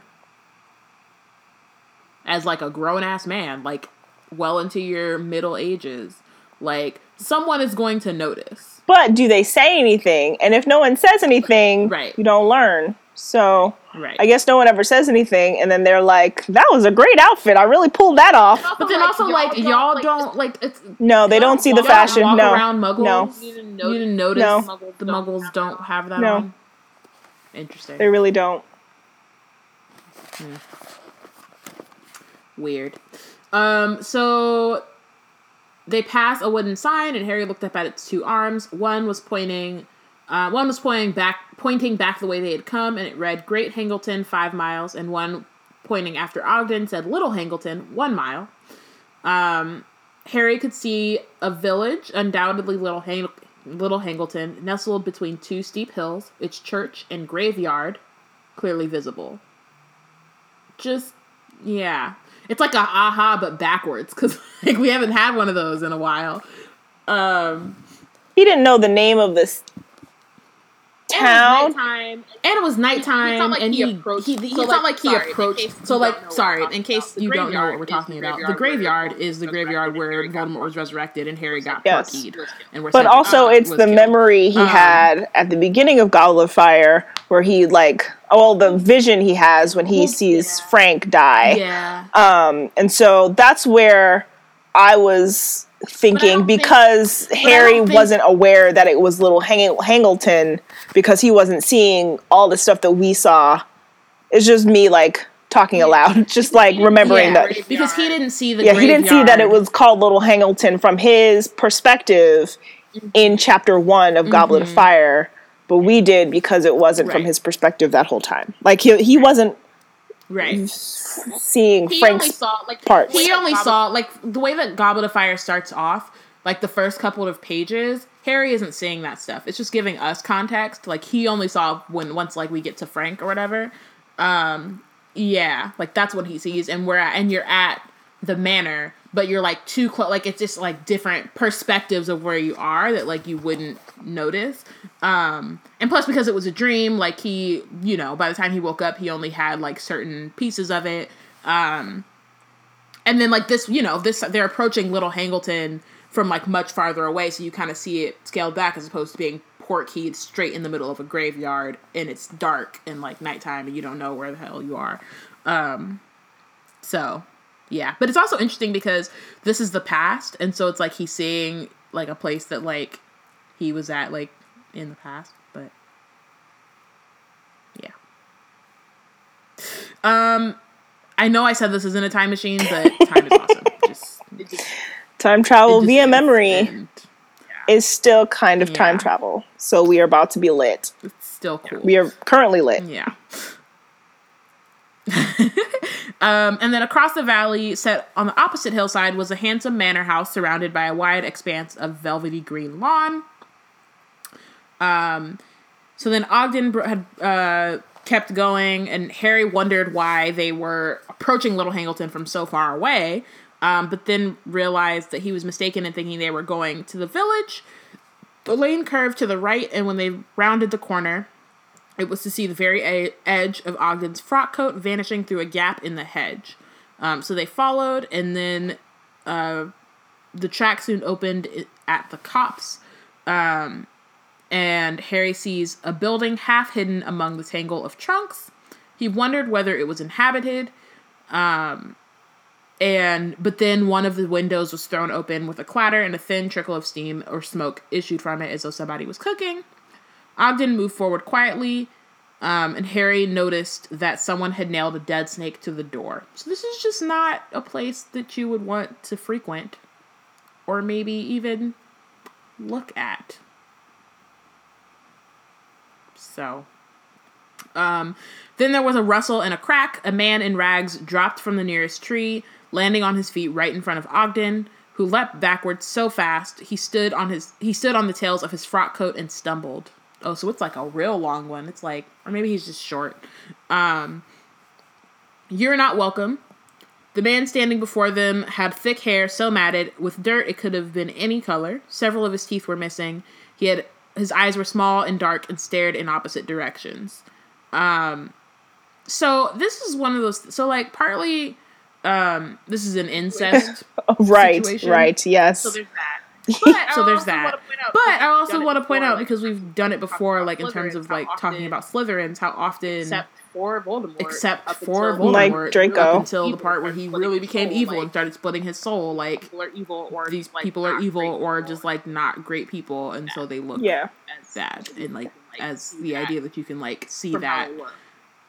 as, like, a grown-ass man, like, well into your middle ages, like, someone is going to notice. But do they say anything? And if no one says anything, right. You don't learn. So right. I guess no one ever says anything, and then they're like, that was a great outfit. I really pulled that off. But, but then like, also, y'all like, don't, y'all don't, like, it's... No, they don't see the fashion, no. Walk around muggles? No. You didn't notice, you didn't notice no. Muggles the don't muggles don't have that no. on? Interesting. They really don't. Hmm. Weird. Um, so they pass a wooden sign, and Harry looked up at its two arms. One was pointing, uh, one was pointing back, pointing back the way they had come, and it read "Great Hangleton, five miles." And one pointing after Ogden said "Little Hangleton, one mile." Um, Harry could see a village, undoubtedly Little Hang- Little Hangleton, nestled between two steep hills. Its church and graveyard clearly visible. Just yeah. It's like a aha, but backwards, because like, we haven't had one of those in a while. Um, he didn't know the name of this town. And it was nighttime. And it was nighttime, he, he like and he, he, he, he so thought like he sorry, approached. So, like, sorry, in case you don't know what we're talking about, the graveyard is the graveyard where Voldemort was resurrected and Harry got yes. parked. And we're but also, it's the killed. memory he um, had at the beginning of Goblet of Fire, where he, like... Well, the vision he has when he sees yeah. Frank die. Yeah. Um, and so that's where I was thinking because think, Harry wasn't think, aware that it was Little Hang- Hangleton because he wasn't seeing all the stuff that we saw. It's just me like talking yeah. aloud, just like remembering yeah, that graveyard. Because he didn't see the yeah graveyard. He didn't see that it was called Little Hangleton from his perspective mm-hmm. in chapter one of mm-hmm. Goblet of Fire, but we did because it wasn't right. from his perspective that whole time. Like he he wasn't. Right, seeing he Frank's only saw, like, parts. He only Goblet. saw, like, the way that Goblet of Fire starts off, like, the first couple of pages, Harry isn't seeing that stuff. It's just giving us context. Like, he only saw when, once, like, we get to Frank or whatever. Um, yeah, like, that's what he sees, and we're at, and you're at the manor, but you're, like, too close, like, it's just, like, different perspectives of where you are that, like, you wouldn't notice. Um, and plus, because it was a dream, like, he, you know, by the time he woke up, he only had, like, certain pieces of it. Um, and then, like, this, you know, this, they're approaching Little Hangleton from, like, much farther away, so you kind of see it scaled back as opposed to being portkeyed straight in the middle of a graveyard, and it's dark and, like, nighttime, and you don't know where the hell you are. Um, so... Yeah, but it's also interesting because this is the past, and so it's like he's seeing like a place that like he was at like in the past, but yeah. Um, I know I said this isn't a time machine, but time is awesome. Just, just time travel just via memory and, yeah. is still kind of yeah. time travel, so we are about to be lit. It's still cool. We are currently lit. Yeah. Um, and then across the valley, set on the opposite hillside, was a handsome manor house surrounded by a wide expanse of velvety green lawn. Um, so then Ogden br- had uh, kept going, and Harry wondered why they were approaching Little Hangleton from so far away, um, but then realized that he was mistaken in thinking they were going to the village. The lane curved to the right, and when they rounded the corner... It was to see the very a- edge of Ogden's frock coat vanishing through a gap in the hedge. Um, so they followed, and then uh, the track soon opened at the copse. Um, and Harry sees a building half hidden among the tangle of trunks. He wondered whether it was inhabited. Um, and but then one of the windows was thrown open with a clatter, and a thin trickle of steam or smoke issued from it as though somebody was cooking. Ogden moved forward quietly, um, and Harry noticed that someone had nailed a dead snake to the door. So this is just not a place that you would want to frequent, or maybe even look at. So, um, then there was a rustle and a crack. A man in rags dropped from the nearest tree, landing on his feet right in front of Ogden, who leapt backwards so fast he stood on his he stood on the tails of his frock coat and stumbled. Oh, so it's like a real long one. It's like, or maybe he's just short. Um, you're not welcome. The man standing before them had thick hair so matted with dirt it could have been any color. Several of his teeth were missing. He had his eyes were small and dark and stared in opposite directions. Um, so this is one of those. So like partly, um, this is an incest right, situation. Right, yes. So there's that. But so there's that. But I also want to point out, because we've done it before, like in terms of like talking about Slytherins, how often except for Voldemort, except for Voldemort, like Draco, up until the part where he really became evil and started splitting his soul, like people are evil, or these people are evil, or just like not great people, and so they look bad, and like as the idea that you can like see that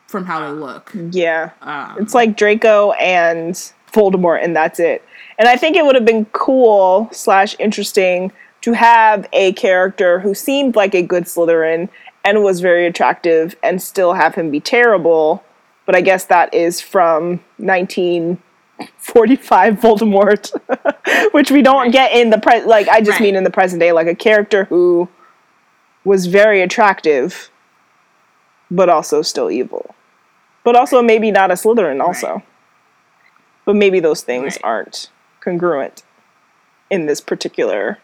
from how they look. Yeah, um, it's like Draco and Voldemort, and that's it. And I think it would have been cool slash interesting to have a character who seemed like a good Slytherin and was very attractive and still have him be terrible. But I guess that is from nineteen forty-five Voldemort, which we don't right. get in the pre- like I just right. mean in the present day, like a character who was very attractive but also still evil. But also maybe not a Slytherin also. Right. But maybe those things right. aren't congruent in this particular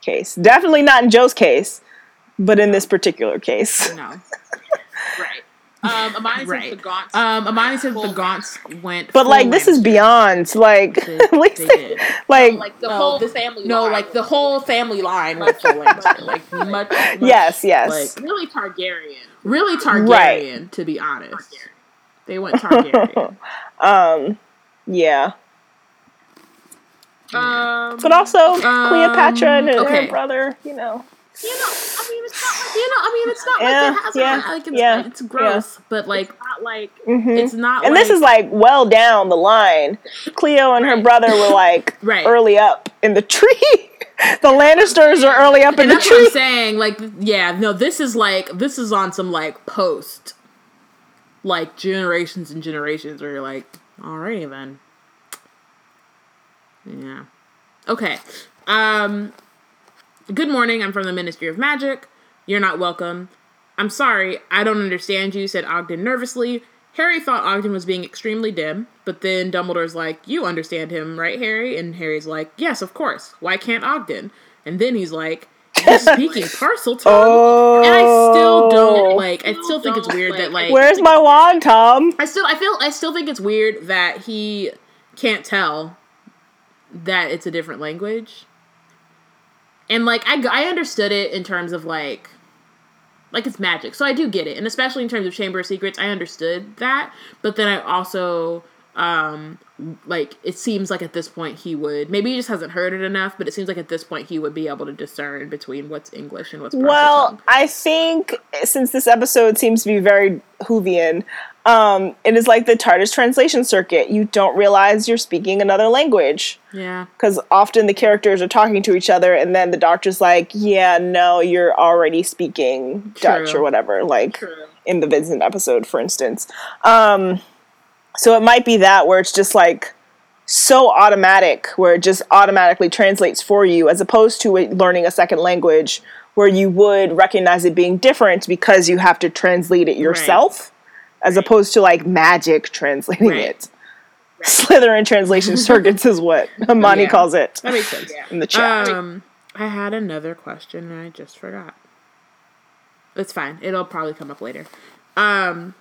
case. Definitely not in Joe's case, but in this particular case. No. right. Um, Amani right. says the Gaunts. Um, Amani says the Gaunts went. But like this is beyond like they, at least they did. Like, no, like the no, whole the family. No, line like the whole family line went full Lannister. Like much, much. Yes. Yes. Like, really Targaryen. Really Targaryen. Right. To be honest, Targaryen. They went Targaryen. um. Yeah. Um, but also um, Cleopatra and okay. her brother, you know. You know, I mean, it's not. Like, you know, I mean, it's not yeah, like it has. Yeah, like, it's, yeah, it's gross, yeah. but like, it's not like mm-hmm. it's not. And like, this is like well down the line. Cleo and right. her brother were like right. early up in the tree. The Lannisters are early up in and the that's tree. What I'm saying, like, yeah, no, this is like this is on some like post, like generations and generations where you're like, alrighty then, yeah, okay, um. Good morning, I'm from the Ministry of Magic. You're not welcome. I'm sorry, I don't understand you, said Ogden nervously. Harry thought Ogden was being extremely dim, but then Dumbledore's like, you understand him, right, Harry? And Harry's like, yes, of course. Why can't Ogden? And then he's like, you're speaking Parseltongue. Oh, and I still don't, like, I still think it's weird that, like... Where's my wand, Tom? I still, I feel, I still think it's weird that he can't tell that it's a different language. And, like, I, I understood it in terms of, like, like, it's magic. So I do get it. And especially in terms of Chamber of Secrets, I understood that. But then I also, um, like, it seems like at this point he would, maybe he just hasn't heard it enough, but it seems like at this point he would be able to discern between what's English and what's Parseltongue. Well, I think, since this episode seems to be very Whovian, um, it is like the TARDIS translation circuit. You don't realize you're speaking another language. Yeah. Because often the characters are talking to each other, and then the doctor's like, yeah, no, you're already speaking Dutch True. Or whatever, like True. In the Vincent episode, for instance. Um, so it might be that where it's just like so automatic, where it just automatically translates for you, as opposed to learning a second language where you would recognize it being different because you have to translate it yourself. Right. As opposed to, like, magic translating right. it. Right. Slytherin translation circuits is what Amani yeah. calls it. That makes sense. In the chat. Um, I had another question and I just forgot. It's fine. It'll probably come up later. Um,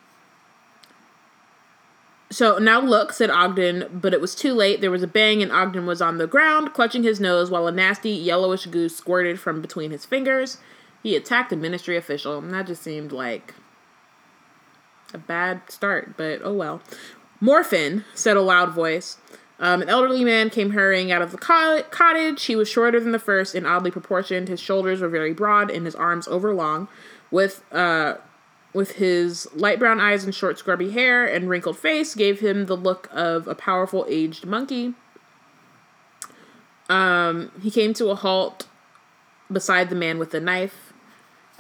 so, now look, said Ogden, but it was too late. There was a bang and Ogden was on the ground, clutching his nose while a nasty, yellowish goo squirted from between his fingers. He attacked a ministry official. And that just seemed like... a bad start, but oh well. Morfin, said a loud voice. Um, an elderly man came hurrying out of the co- cottage. He was shorter than the first and oddly proportioned. His shoulders were very broad and his arms overlong. With uh, with his light brown eyes and short scrubby hair and wrinkled face gave him the look of a powerful aged monkey. Um, he came to a halt beside the man with the knife.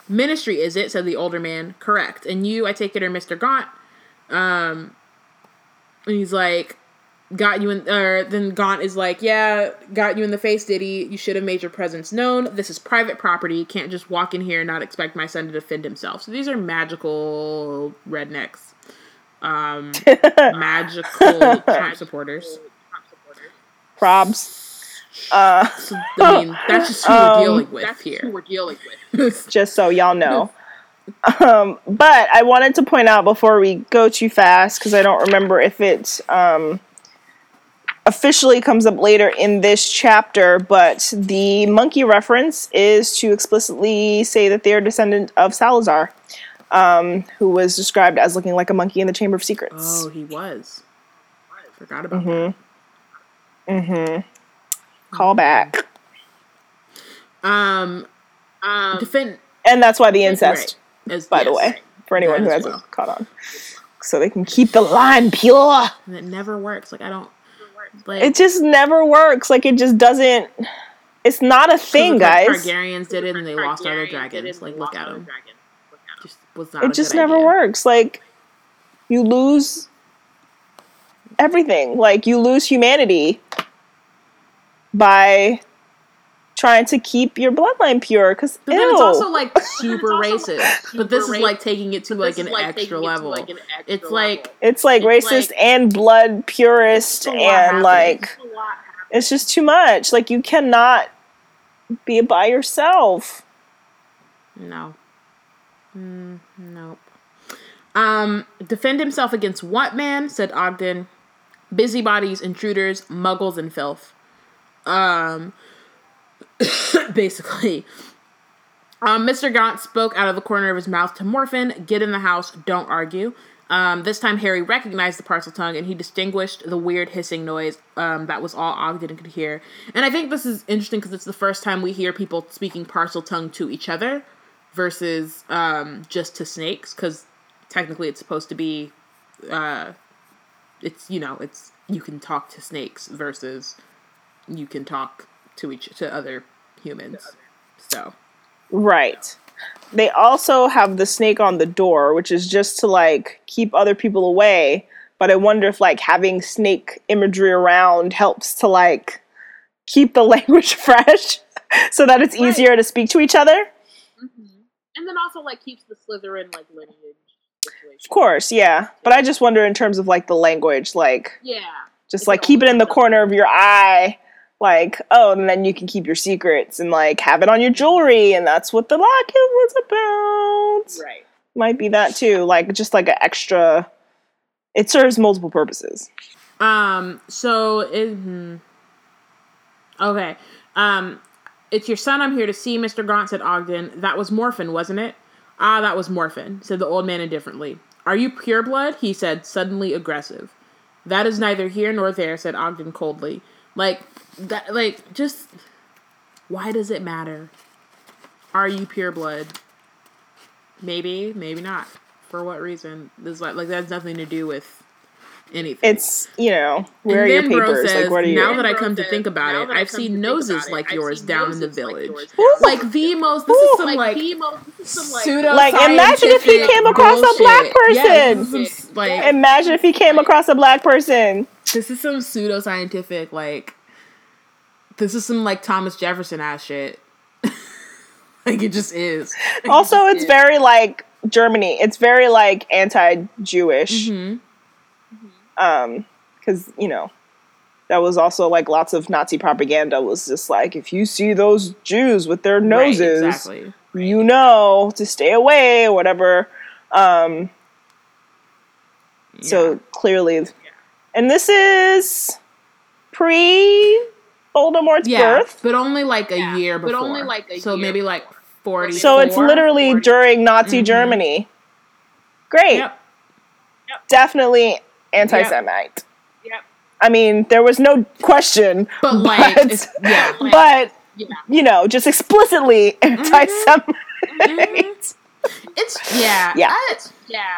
Ministry, is it? Said the older man. Correct. And you, I take it, are Mister Gaunt. Um, and he's like, got you in, or then Gaunt is like, yeah, got you in the face, did he? You should have made your presence known. This is private property. Can't just walk in here and not expect my son to defend himself. So these are magical rednecks. Um, magical Trump supporters. Probs. Uh, so, I mean, that's just who um, we're dealing with that's here. Who we're dealing with. Just so y'all know. Um, but I wanted to point out before we go too fast, because I don't remember if it um, officially comes up later in this chapter, but the monkey reference is to explicitly say that they are descendant of Salazar, um, who was described as looking like a monkey in the Chamber of Secrets. Oh, he was. I forgot about mm-hmm. that. Mm-hmm. Call back. Um, um, Defend- and that's why the incest, right. as, by yes. the way, for anyone that who hasn't well. caught on. So they can keep the line pure. And it never works. Like, I don't... Like, it just never works. Like, it just doesn't... It's not a thing, guys. Like Targaryens did it and they Targaryens lost all their dragons. Like, look at them. Look at them. Just was not it just never idea. works. Like, you lose everything. Like, you lose humanity. By trying to keep your bloodline pure, because then it's also like super racist. But this is like taking it to like an extra level. It's like it's like racist and blood purist, and like it's just too much. Like you cannot be by yourself. No. Mm, nope. Um, defend himself against what man? Said Ogden. Busybodies, intruders, muggles, and filth. Um, basically, um, Mister Gaunt spoke out of the corner of his mouth to Morfin, get in the house, don't argue. Um, this time, Harry recognized the Parseltongue, and he distinguished the weird hissing noise um, that was all Ogden could hear. And I think this is interesting because it's the first time we hear people speaking Parseltongue to each other versus um, just to snakes, because technically it's supposed to be, uh, it's, you know, it's, you can talk to snakes versus you can talk to each, to other humans. So. Right. They also have the snake on the door, which is just to, like, keep other people away. But I wonder if, like, having snake imagery around helps to, like, keep the language fresh so that it's easier right. to speak to each other. Mm-hmm. And then also, like, keeps the Slytherin, like, lineage situation. Of course, yeah. But I just wonder in terms of, like, the language, like... Yeah. Just, it's like, keep it in the corner of your eye. Like, oh, and then you can keep your secrets and, like, have it on your jewelry, and that's what the locket was about. Right. Might be that, too. Like, just, like, an extra... It serves multiple purposes. Um, so... It, hmm. Okay. Um, it's your son I'm here to see, Mister Gaunt, said Ogden. That was Morfin, wasn't it? Ah, that was Morfin, said the old man indifferently. Are you pureblood? He said, suddenly aggressive. That is neither here nor there, said Ogden coldly. Like... That, like, just, why does it matter? Are you pure blood? Maybe, maybe not. For what reason? This like, like that has nothing to do with anything. It's, you know, where are your papers? Says, like, what are you? Now that I come to think about it, I've seen noses like yours down in the village. Like the most. This is some like pseudo. Like imagine if he came across a black person. Like imagine if he came across a black person. This is some pseudo scientific like. This is some, like, Thomas Jefferson-ass shit. Like, it just is. Like, also, it just it's is. very, like, Germany. It's very, like, anti-Jewish. Mm-hmm. Mm-hmm. Um, because, you know, that was also, like, lots of Nazi propaganda was just, like, if you see those Jews with their noses, right, exactly. right. you know to stay away or whatever. Um, yeah. So, clearly. Yeah. And this is pre... Voldemort's yeah, birth, but only like a yeah, year before. But only like a so year maybe before. Like forty. So it's literally forty. During Nazi mm-hmm. Germany. Great. Yep. Yep. Definitely anti-Semite. Yep. I mean, there was no question, but like, but, it's, yeah, like, but yeah. you know, just explicitly anti-Semite. Mm-hmm. Mm-hmm. It's yeah, yeah, I, yeah.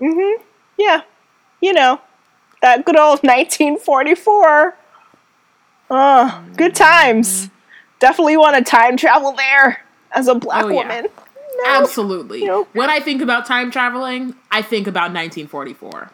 I, mhm. Yeah. You know, that good old nineteen forty-four. Oh, good times. Mm-hmm. Definitely want to time travel there as a black oh, yeah. woman. No. Absolutely. No. When I think about time traveling, I think about nineteen forty-four.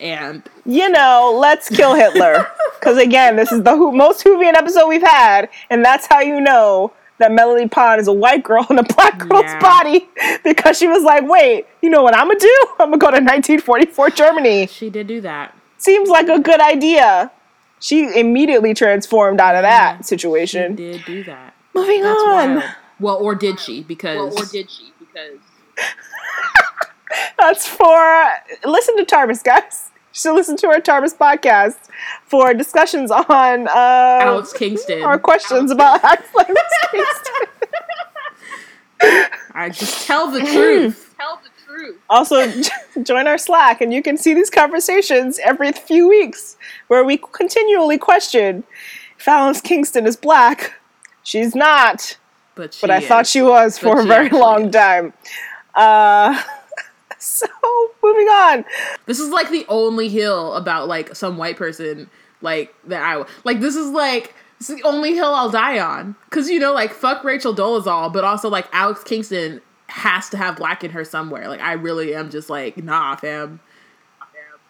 And, you know, let's kill Hitler. Because, again, this is the ho- most Whovian episode we've had. And that's how you know that Melody Pond is a white girl in a black girl's yeah. body. Because she was like, wait, you know what I'm going to do? I'm going to go to nineteen forty-four Germany. She did do that. Seems like a good idea. She immediately transformed out of that yeah, situation. She did do that. Moving That's on. Wild. Well, or did she? Because well, or did she? Because that's for uh, listen to Tarvis, guys. You should listen to our Tarvis podcast for discussions on uh, Alex Kingston or questions Alex about Alex Kingston. I just tell the truth. Tell the truth. Also, join our Slack, and you can see these conversations every few weeks. Where we continually question if Alice Kingston is black. She's not. But, she but I is. thought she was but for she a very long is. time. Uh, so, moving on. This is like the only hill about like some white person like that I... Like this is like... It's the only hill I'll die on. Because, you know, like fuck Rachel Dolezal, but also like Alex Kingston has to have black in her somewhere. Like I really am just like, nah, fam.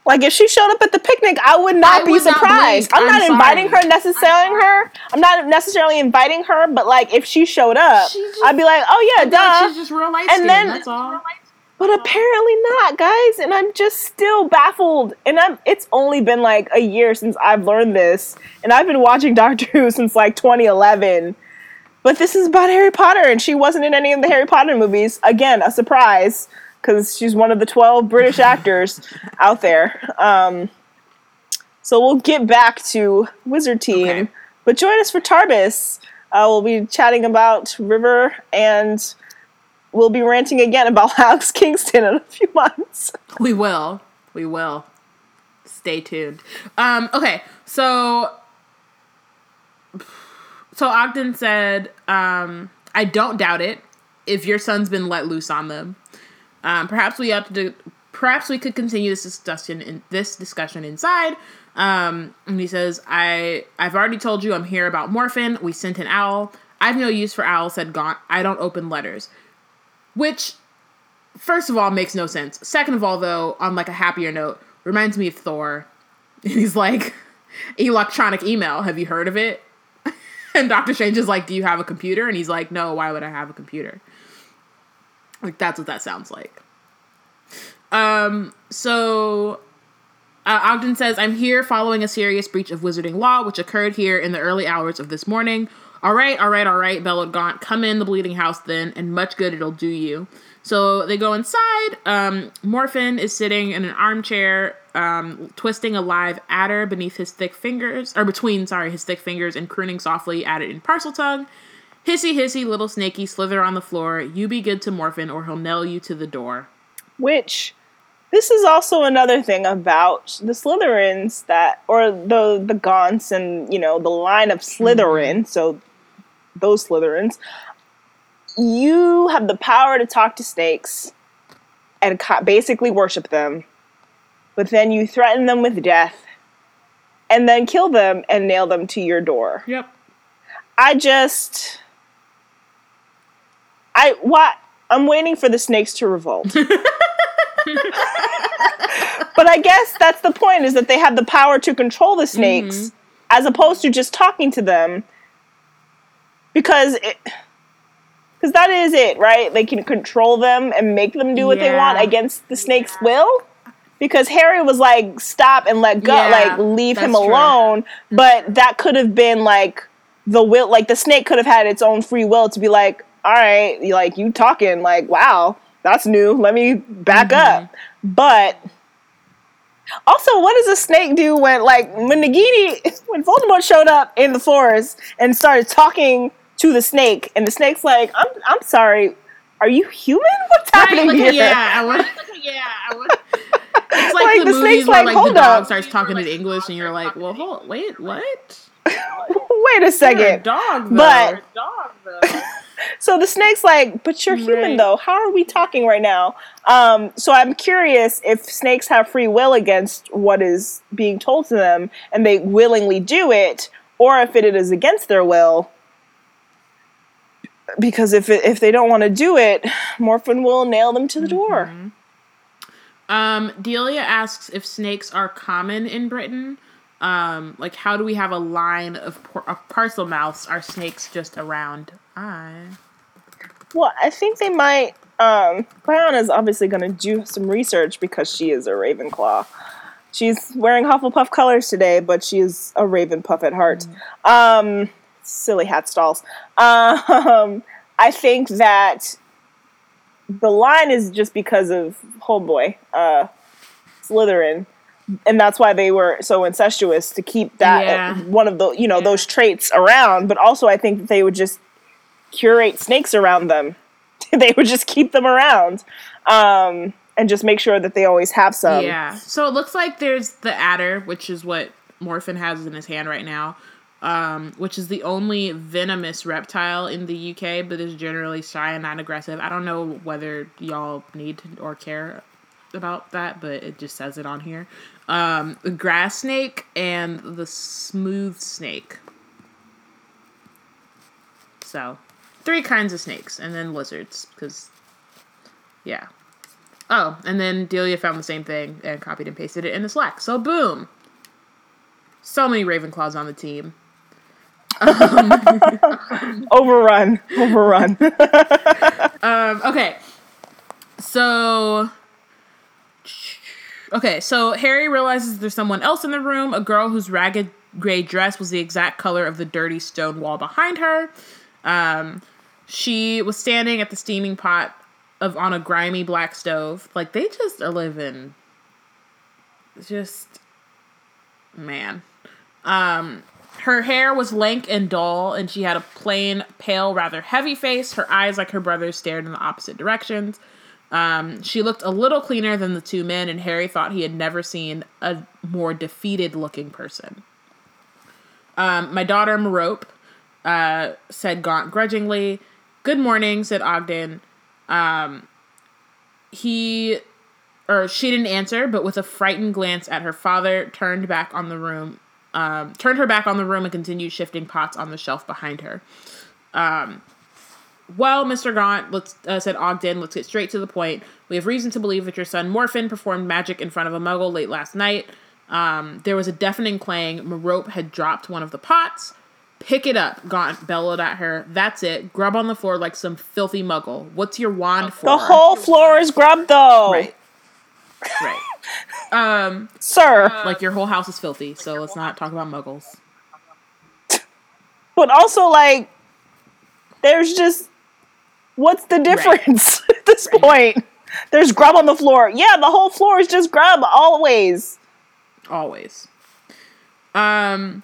Like, if she showed up at the picnic, I would not I be would surprised. Not I'm, I'm not sorry. inviting her, necessarily I'm her. I'm not necessarily inviting her, but, like, if she showed up, she just, I'd be like, oh, yeah, duh. Like she's just real light skin, then, that's all. But apparently not, guys. And I'm just still baffled. And I'm. It's only been, like, a year since I've learned this. And I've been watching Doctor Who since, like, twenty eleven. But this is about Harry Potter, and she wasn't in any of the Harry Potter movies. Again, a surprise. Because she's one of the twelve British actors out there. Um, so we'll get back to Wizard Team. Okay. But join us for Tarvis. Uh, we'll be chatting about River and we'll be ranting again about Alex Kingston in a few months. We will. We will. Stay tuned. Um, okay, so... So Ogden said, um, I don't doubt it if your son's been let loose on them. Um, perhaps we ought to do, perhaps we could continue this discussion in this discussion inside. Um, and he says, I, I've already told you I'm here about Morfin. We sent an owl. I've no use for owl, said Gaunt. I don't open letters. Which, first of all, makes no sense. Second of all, though, on like a happier note, reminds me of Thor. And he's like, electronic email. Have you heard of it? And Doctor Strange is like, do you have a computer? And he's like, no, why would I have a computer? Like, that's what that sounds like. Um, so, uh, Ogden says, I'm here following a serious breach of wizarding law, which occurred here in the early hours of this morning. All right, all right, all right, bellowed Gaunt. Come in the bleeding house then, and much good it'll do you. So they go inside. Um, Morfin is sitting in an armchair, um, twisting a live adder beneath his thick fingers, or between, sorry, his thick fingers, and crooning softly at it in Parseltongue. Hissy, hissy, little snaky, slither on the floor. You be good to Morfin, or he'll nail you to the door. Which, this is also another thing about the Slytherins that, or the the Gaunts and, you know, the line of Slytherin, mm-hmm. so those Slytherins. You have the power to talk to snakes and co- basically worship them, but then you threaten them with death and then kill them and nail them to your door. Yep. I just... I, why, I'm waiting for the snakes to revolt. But I guess that's the point, is that they have the power to control the snakes mm-hmm. as opposed to just talking to them. Because... It, Because that is it, right? They can control them and make them do what yeah. they want against the snake's yeah. will. Because Harry was like, stop and let go, yeah, like, leave him alone. True. But that could have been, like, the will, like, the snake could have had its own free will to be like, all right, like, you talking, like, wow, that's new. Let me back mm-hmm. up. But also, what does a snake do when, like, when Nagini, when Voldemort showed up in the forest and started talking to the snake, and the snake's like, I'm I'm sorry, are you human? What's right, happening like, here? Yeah, I would, yeah, I would. It's like, like the, the movies where, like, like the dog up. starts talking in English, and you're like, well, hold, wait, what? Wait a second. You're a dog, though. But, a dog, though. So the snake's like, but you're human, right. though. How are we talking right now? Um, so I'm curious if snakes have free will against what is being told to them, and they willingly do it, or if it is against their will. Because if it, if they don't want to do it, Morfin will nail them to the door. Mm-hmm. Um, Delia asks if snakes are common in Britain. Um, like, how do we have a line of, por- of parcel mouths? Are snakes just around? I. Well, I think they might. Um, Brianna is obviously going to do some research because she is a Ravenclaw. She's wearing Hufflepuff colors today, but she is a Ravenpuff at heart. Mm-hmm. Um... Silly hat stalls. Um, I think that the line is just because of Homeboy, uh, Slytherin, and that's why they were so incestuous to keep that yeah. uh, one of the you know yeah. those traits around. But also, I think that they would just curate snakes around them. They would just keep them around um, and just make sure that they always have some. Yeah. So it looks like there's the adder, which is what Morfin has in his hand right now. Um, which is the only venomous reptile in the U K, but is generally shy and non-aggressive. I don't know whether y'all need or care about that, but it just says it on here. Um, the grass snake and the smooth snake. So, three kinds of snakes, and then lizards, because, yeah. Oh, and then Delia found the same thing and copied and pasted it in the Slack. So, boom! So many Ravenclaws on the team. Um, overrun, overrun. um, okay, so okay, so Harry realizes there's someone else in the room. A girl whose ragged gray dress was the exact color of the dirty stone wall behind her. Um, she was standing at the steaming pot of on a grimy black stove. Like, they just are living, just man. Um. Her hair was lank and dull, and she had a plain, pale, rather heavy face. Her eyes, like her brother's, stared in the opposite directions. Um, she looked a little cleaner than the two men, and Harry thought he had never seen a more defeated-looking person. Um, my daughter, Merope, uh, said Gaunt grudgingly. "Good morning," said Ogden. Um, he, or she didn't answer, but with a frightened glance at her father, turned back on the room, um, turned her back on the room and continued shifting pots on the shelf behind her. Um... "Well, Mister Gaunt," let's, uh, said Ogden, "let's get straight to the point. We have reason to believe that your son, Morfin, performed magic in front of a muggle late last night." Um, there was a deafening clang. Merope had dropped one of the pots. "Pick it up," Gaunt bellowed at her. "That's it. Grub on the floor like some filthy muggle. What's your wand for?" The whole floor is grub, though. Right. Right. Um, Sir. Like, your whole house is filthy, so let's not talk about muggles. But also, like, there's just... what's the difference right. at this right. point? There's grub on the floor. Yeah, the whole floor is just grub, always. Always. Um,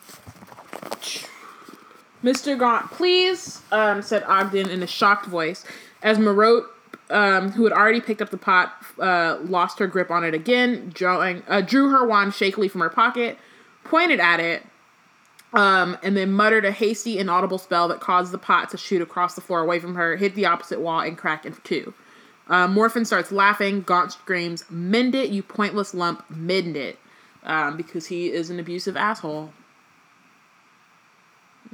"Mister Gaunt, please," um, said Ogden in a shocked voice, as Merope, um, who had already picked up the pot, uh, lost her grip on it again, drawing, uh, drew her wand shakily from her pocket, pointed at it, Um, and then muttered a hasty, inaudible spell that caused the pot to shoot across the floor away from her, hit the opposite wall, and crack in two. Uh, Morfin starts laughing. Gaunt screams, "Mend it, you pointless lump. Mend it." Um, because he is an abusive asshole.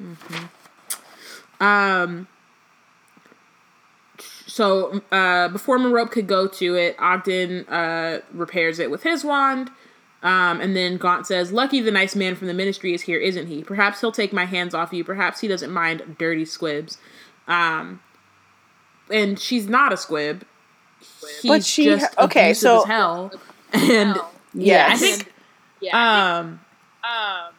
Mm-hmm. Um, so, uh, before Merope could go to it, Ogden, uh, repairs it with his wand. Um, and then Gaunt says, "Lucky the nice man from the ministry is here, isn't he? Perhaps he'll take my hands off you. Perhaps he doesn't mind dirty squibs." Um, and she's not a squib. He's but she, just okay, abusive so, as hell. And yeah, I think, yeah, um, um,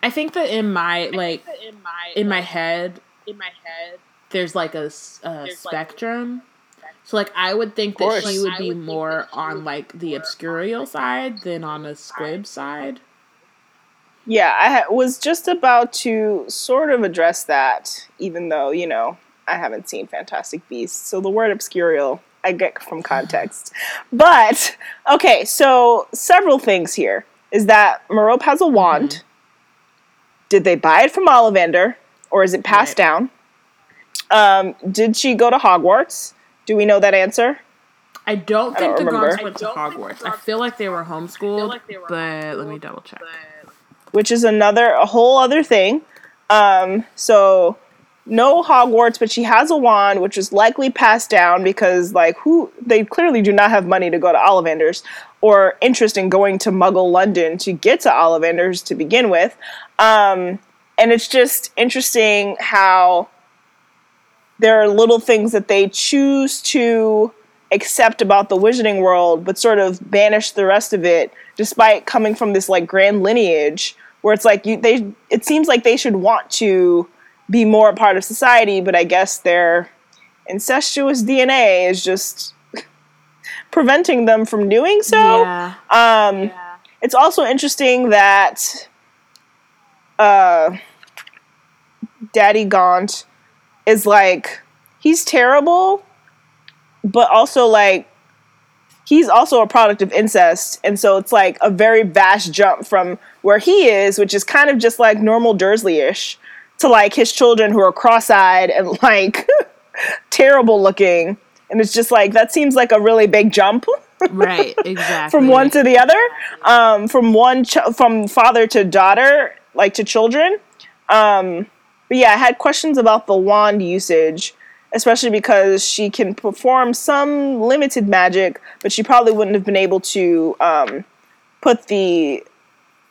I think that in my, like, in my, in my head, in my head, there's like a, a spectrum. So, like, I would think that she would be more on, like, the obscurial side than on a squib side. Yeah, I ha- was just about to sort of address that, even though, you know, I haven't seen Fantastic Beasts. So the word obscurial, I get from context. But, okay, so several things here. Is that Merope has a wand. Mm-hmm. Did they buy it from Ollivander? Or is it passed right. down? Um, did she go to Hogwarts? Do we know that answer? I don't think I don't the Gaunts went to Hogwarts. I feel like they were homeschooled, like they were but homeschooled, let me double check. But... which is another, a whole other thing. Um, so, no Hogwarts, but she has a wand, which is likely passed down because, like, who they clearly do not have money to go to Ollivander's or interest in going to Muggle London to get to Ollivander's to begin with. Um, and it's just interesting how... there are little things that they choose to accept about the Wizarding World, but sort of banish the rest of it, despite coming from this, like, grand lineage, where it's like, you, they, it seems like they should want to be more a part of society, but I guess their incestuous D N A is just preventing them from doing so. Yeah. Um, yeah. It's also interesting that uh, Daddy Gaunt is like, he's terrible, but also, like, he's also a product of incest, and so it's like a very vast jump from where he is, which is kind of just like normal Dursley-ish, to like his children who are cross-eyed and like terrible looking, and it's just like, that seems like a really big jump. Right, exactly. From one to the other, um, from one ch- from father to daughter, like to children. Um, But yeah, I had questions about the wand usage, especially because she can perform some limited magic, but she probably wouldn't have been able to um, put the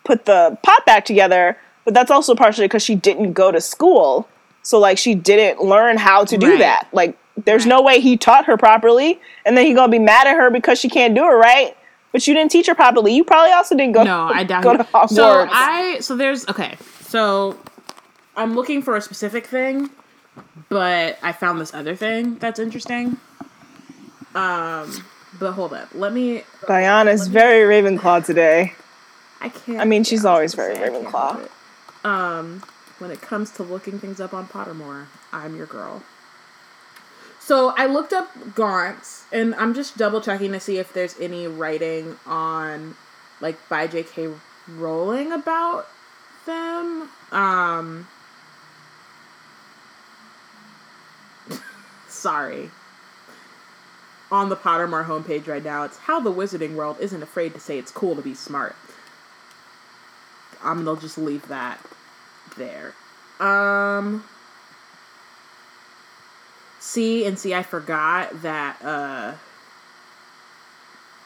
put the pot back together. But that's also partially because she didn't go to school, so like she didn't learn how to do right. that. Like, there's right. no way he taught her properly, and then he's gonna be mad at her because she can't do it right. But you didn't teach her properly. You probably also didn't go. No, to, I doubt go to Hogwarts. So I so there's okay so. I'm looking for a specific thing, but I found this other thing that's interesting. Um, but hold up. Let me... Diana's very Ravenclaw today. I can't. I mean, she's yeah, always very Ravenclaw. Um, when it comes to looking things up on Pottermore, I'm your girl. So I looked up Gaunt, and I'm just double checking to see if there's any writing on, like, by J K. Rowling about them. Um, sorry. On the Pottermore homepage right now, it's how the wizarding world isn't afraid to say it's cool to be smart. I'm going to just leave that there. Um, see, and see, I forgot that uh,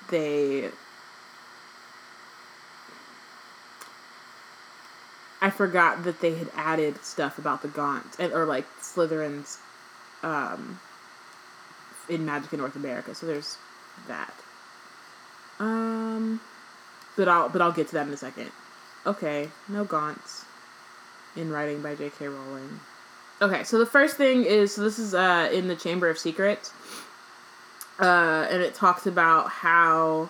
they... I forgot that they had added stuff about the Gaunt, and, or, like, Slytherins um, in Magic in North America, so there's that. Um, but I'll but I'll get to that in a second. Okay, no Gaunts in writing by J K. Rowling. Okay, so the first thing is, so this is uh, in the Chamber of Secrets, uh, and it talks about how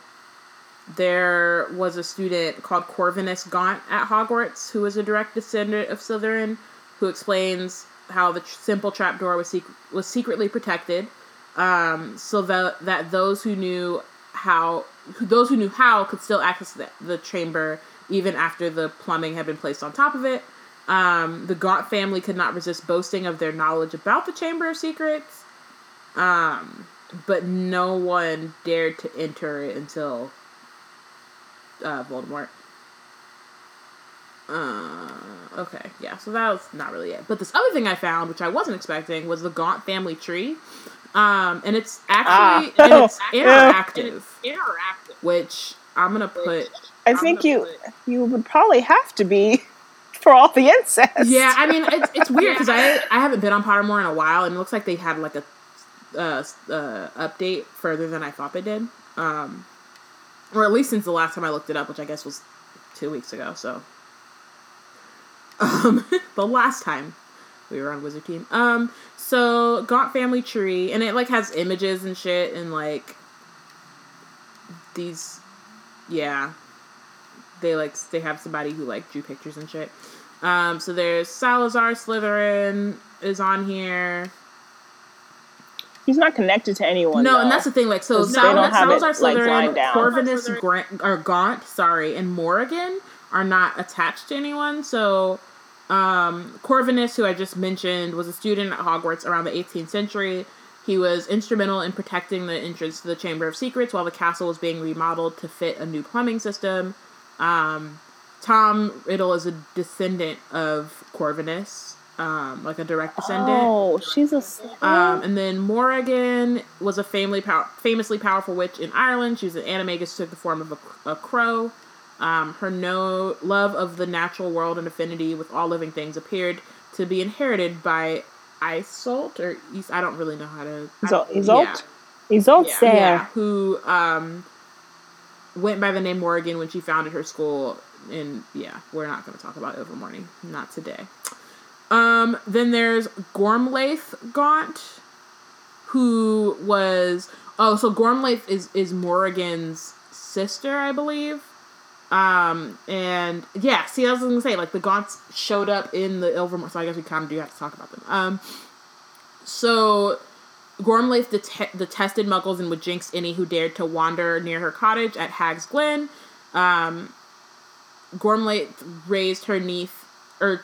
there was a student called Corvinus Gaunt at Hogwarts who was a direct descendant of Slytherin, who explains how the tr- simple trapdoor was sec- was secretly protected, um, so that, that those who knew how those who knew how could still access the, the chamber even after the plumbing had been placed on top of it. Um, the Gaunt family could not resist boasting of their knowledge about the Chamber of Secrets, um, but no one dared to enter it until Uh, Voldemort. Uh, okay, yeah, so that was not really it. But this other thing I found, which I wasn't expecting, was the Gaunt family tree. Um, and it's actually, ah. and it's interactive. Yeah. And it's interactive. Which I'm gonna put... I I'm think you put, you would probably have to be for all the incest. Yeah, I mean, it's, it's weird, because I, I haven't been on Pottermore in a while, and it looks like they had, like, a uh, uh, update further than I thought they did. Um... Or at least since the last time I looked it up, which I guess was two weeks ago, so. Um, the last time we were on Wizard Team. Um, so, Gaunt family tree, and it, like, has images and shit, and, like, these, yeah. They, like, they have somebody who, like, drew pictures and shit. Um, so there's Salazar Slytherin is on here. He's not connected to anyone. No, though. And that's the thing. Like, so Sal- Salazar it, Slytherin, like, Corvinus Grant, or Gaunt, sorry, and Morrigan are not attached to anyone. So, um, Corvinus, who I just mentioned, was a student at Hogwarts around the eighteenth century. He was instrumental in protecting the entrance to the Chamber of Secrets while the castle was being remodeled to fit a new plumbing system. Um, Tom Riddle is a descendant of Corvinus. Um, like a direct descendant. Oh, she's a... Um, and then Morrigan was a family pow- famously powerful witch in Ireland. She was an animagus, took the form of a, a crow. Um, her no love of the natural world and affinity with all living things appeared to be inherited by Isolt, or East, I don't really know how to... Isolt? Isolt yeah. Isolt yeah, yeah, who um, went by the name Morrigan when she founded her school. And, yeah, we're not going to talk about Overmorning. Not today. Um, then there's Gormlaith Gaunt, who was, oh, so Gormlaith is, is Morrigan's sister, I believe. Um, and yeah, see, I was going to say, like, the Gaunts showed up in the Ilvermorny, so I guess we kind of do have to talk about them. Um, so Gormlaith det- detested muggles and would jinx any who dared to wander near her cottage at Hag's Glen. Um, Gormlaith raised her niece, or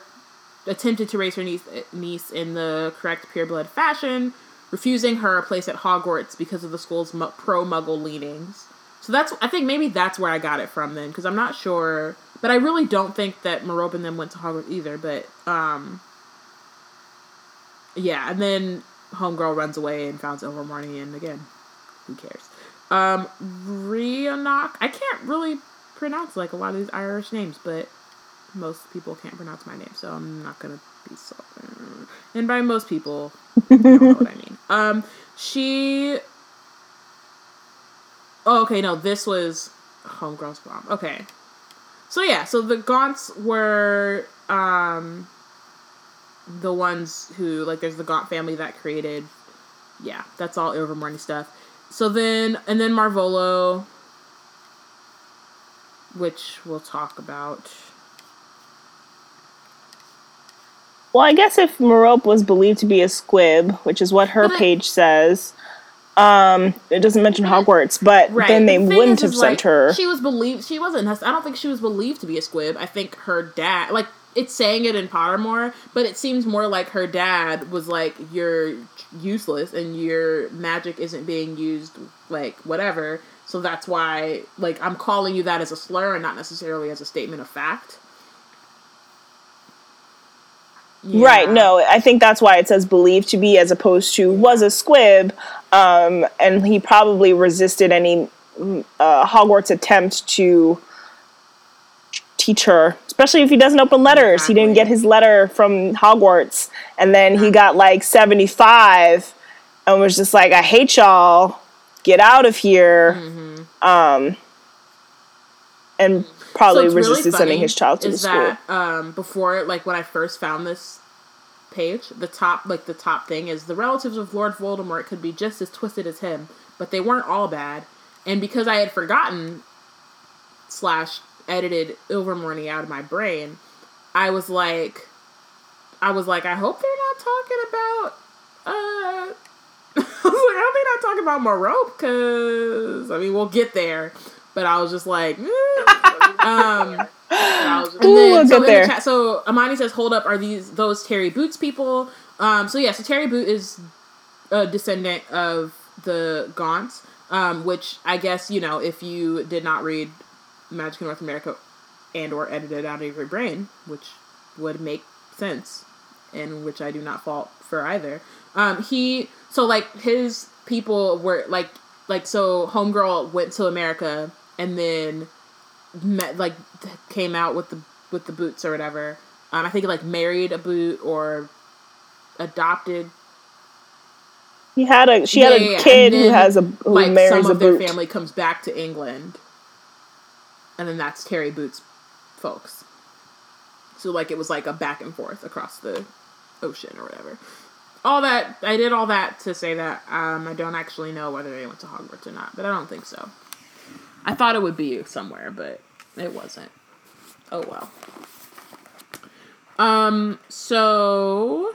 attempted to raise her niece, niece in the correct pureblood fashion, refusing her a place at Hogwarts because of the school's mu- pro-Muggle leanings. So that's, I think maybe that's where I got it from then, because I'm not sure, but I really don't think that Merope and them went to Hogwarts either, but, um, yeah, and then Homegirl runs away and founds Ilvermorny, and again, who cares? Um, Rhiannoch, I can't really pronounce, like, a lot of these Irish names, but most people can't pronounce my name, so I'm not gonna be so... And by most people, I don't know what I mean. Um, she... Oh, okay, no, this was Homegirl's mom. Okay. So, yeah, so the Gaunts were, um... the ones who, like, there's the Gaunt family that created... Yeah, that's all Ilvermorny stuff. So then... And then Marvolo... which we'll talk about. Well, I guess if Merope was believed to be a squib, which is what her but, page says, um, it doesn't mention Hogwarts, but right. then they the wouldn't is, have is, sent like, her. She was believed. She wasn't. I don't think she was believed to be a squib. I think her dad, like, it's saying it in Pottermore, but it seems more like her dad was like, "You're useless, and your magic isn't being used, like whatever." So that's why, like, I'm calling you that as a slur and not necessarily as a statement of fact. Yeah. Right, no, I think that's why it says believed to be as opposed to was a squib, um, and he probably resisted any uh, Hogwarts attempt to teach her, especially if he doesn't open letters. Exactly. He didn't get his letter from Hogwarts, and then he got, like, seventy-five and was just like, I hate y'all, get out of here, mm-hmm. um, and... Probably so resisted really sending his child to the school. Is that, um, before, like, when I first found this page, the top, like, the top thing is the relatives of Lord Voldemort could be just as twisted as him, but they weren't all bad. And because I had forgotten slash edited Ilvermorny out of my brain, I was like, I was like, I hope they're not talking about, uh, I was like, I hope they're not talking about Merope, because, I mean, we'll get there. But I was just like, eh. um, I was, and Ooh, then, so, there. The chat, so Amani says, hold up, are these those Terry Boots people? Um, so yeah, so Terry Boot is a descendant of the Gaunts, um, which I guess, you know, if you did not read Magic in North America and or edited out of your brain, which would make sense, and which I do not fault for either. Um, he, so like his people were like, like, so Homegirl went to America and then met, like, came out with the with the Boots or whatever. Um, I think, like, married a Boot or adopted. He had a, she yeah, had a yeah, kid then, who has a, who like, marries a Boot. Some of their family comes back to England. And then that's Terry Boot's folks. So, like, it was, like, a back and forth across the ocean or whatever. All that, I did all that to say that, um, I don't actually know whether they went to Hogwarts or not, but I don't think so. I thought it would be somewhere, but it wasn't. Oh, well. Um, so...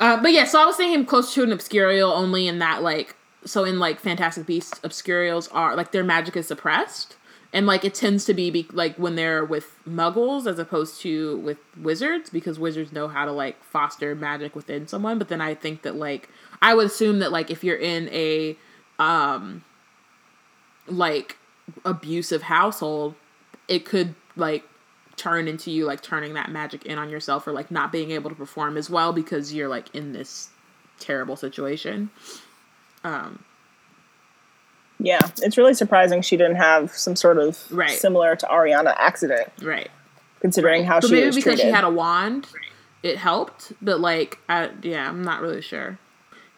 Uh, but yeah, so I was thinking close to an Obscurial only in that, like, so in, like, Fantastic Beasts, Obscurials are, like, their magic is suppressed, and, like, it tends to be, be, like, when they're with muggles as opposed to with wizards, because wizards know how to, like, foster magic within someone. But then I think that, like, I would assume that, like, if you're in a, um, like, abusive household, it could, like, turn into you, like, turning that magic in on yourself or, like, not being able to perform as well because you're, like, in this terrible situation. Um... Yeah, it's really surprising she didn't have some sort of right. similar to Ariana accident. Right. Considering right. how but she maybe was treated. Because she had a wand, it helped. But, like, I, yeah, I'm not really sure.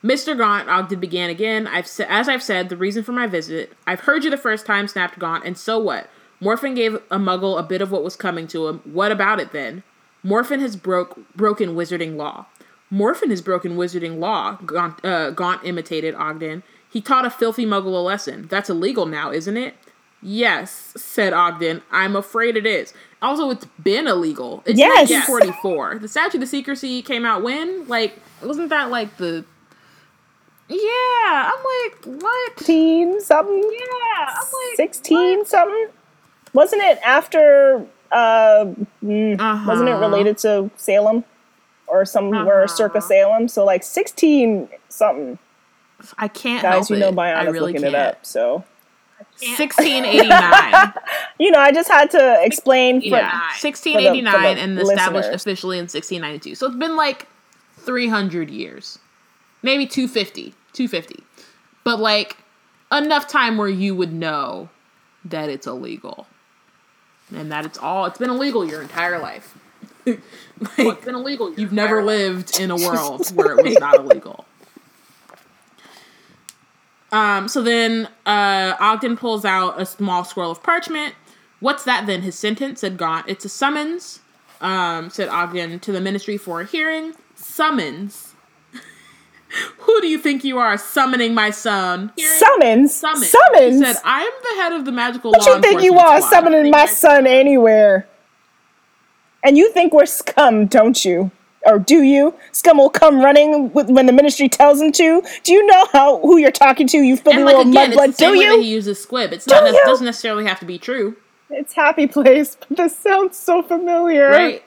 Mister Gaunt, Ogden began again. I've sa- As I've said, the reason for my visit, I've heard you the first time, snapped Gaunt, and so what? Morfin gave a muggle a bit of what was coming to him. What about it, then? Morfin has broke broken wizarding law. Morfin has broken wizarding law, Gaunt, uh, Gaunt imitated Ogden. He taught a filthy muggle a lesson. That's illegal now, isn't it? Yes, said Ogden. I'm afraid it is. Also, it's been illegal. It's yes. nineteen forty-four. The Statute of Secrecy came out when? Like, wasn't that like the... Yeah, I'm like, what? fifteen something? Yeah, I'm like... sixteen something? Wasn't it after... Uh, uh-huh. Wasn't it related to Salem? Or somewhere uh-huh. circa Salem? So like sixteen something. I can't Guys, help Guys, you know Biana's really looking can't. It up, so... sixteen eighty-nine. You know, I just had to explain for, yeah. sixteen eighty-nine for the, for the and listeners. Established officially in sixteen ninety-two. So it's been like three hundred years. Maybe two hundred fifty. two hundred fifty. But like, enough time where you would know that it's illegal. And that it's all... It's been illegal your entire life. Like, well, it's been illegal your You've never life. Lived in a world where it was not illegal. Um, so then uh, Ogden pulls out a small scroll of parchment. What's that then? His sentence, said Gaunt. It's a summons, um, said Ogden, to the ministry for a hearing. Summons. Who do you think you are summoning my son? Summons? Summons? Summons? He said, I am the head of the magical law enforcement. What you think you are summoning my son anywhere? And you think we're scum, don't you? Or do you? Scum will come running with, when the ministry tells him to. Do you know how who you're talking to? You filthy little mudblood. Do you? He uses squib. It's not. It doesn't necessarily have to be true. It's Happy Place, but this sounds so familiar. Right.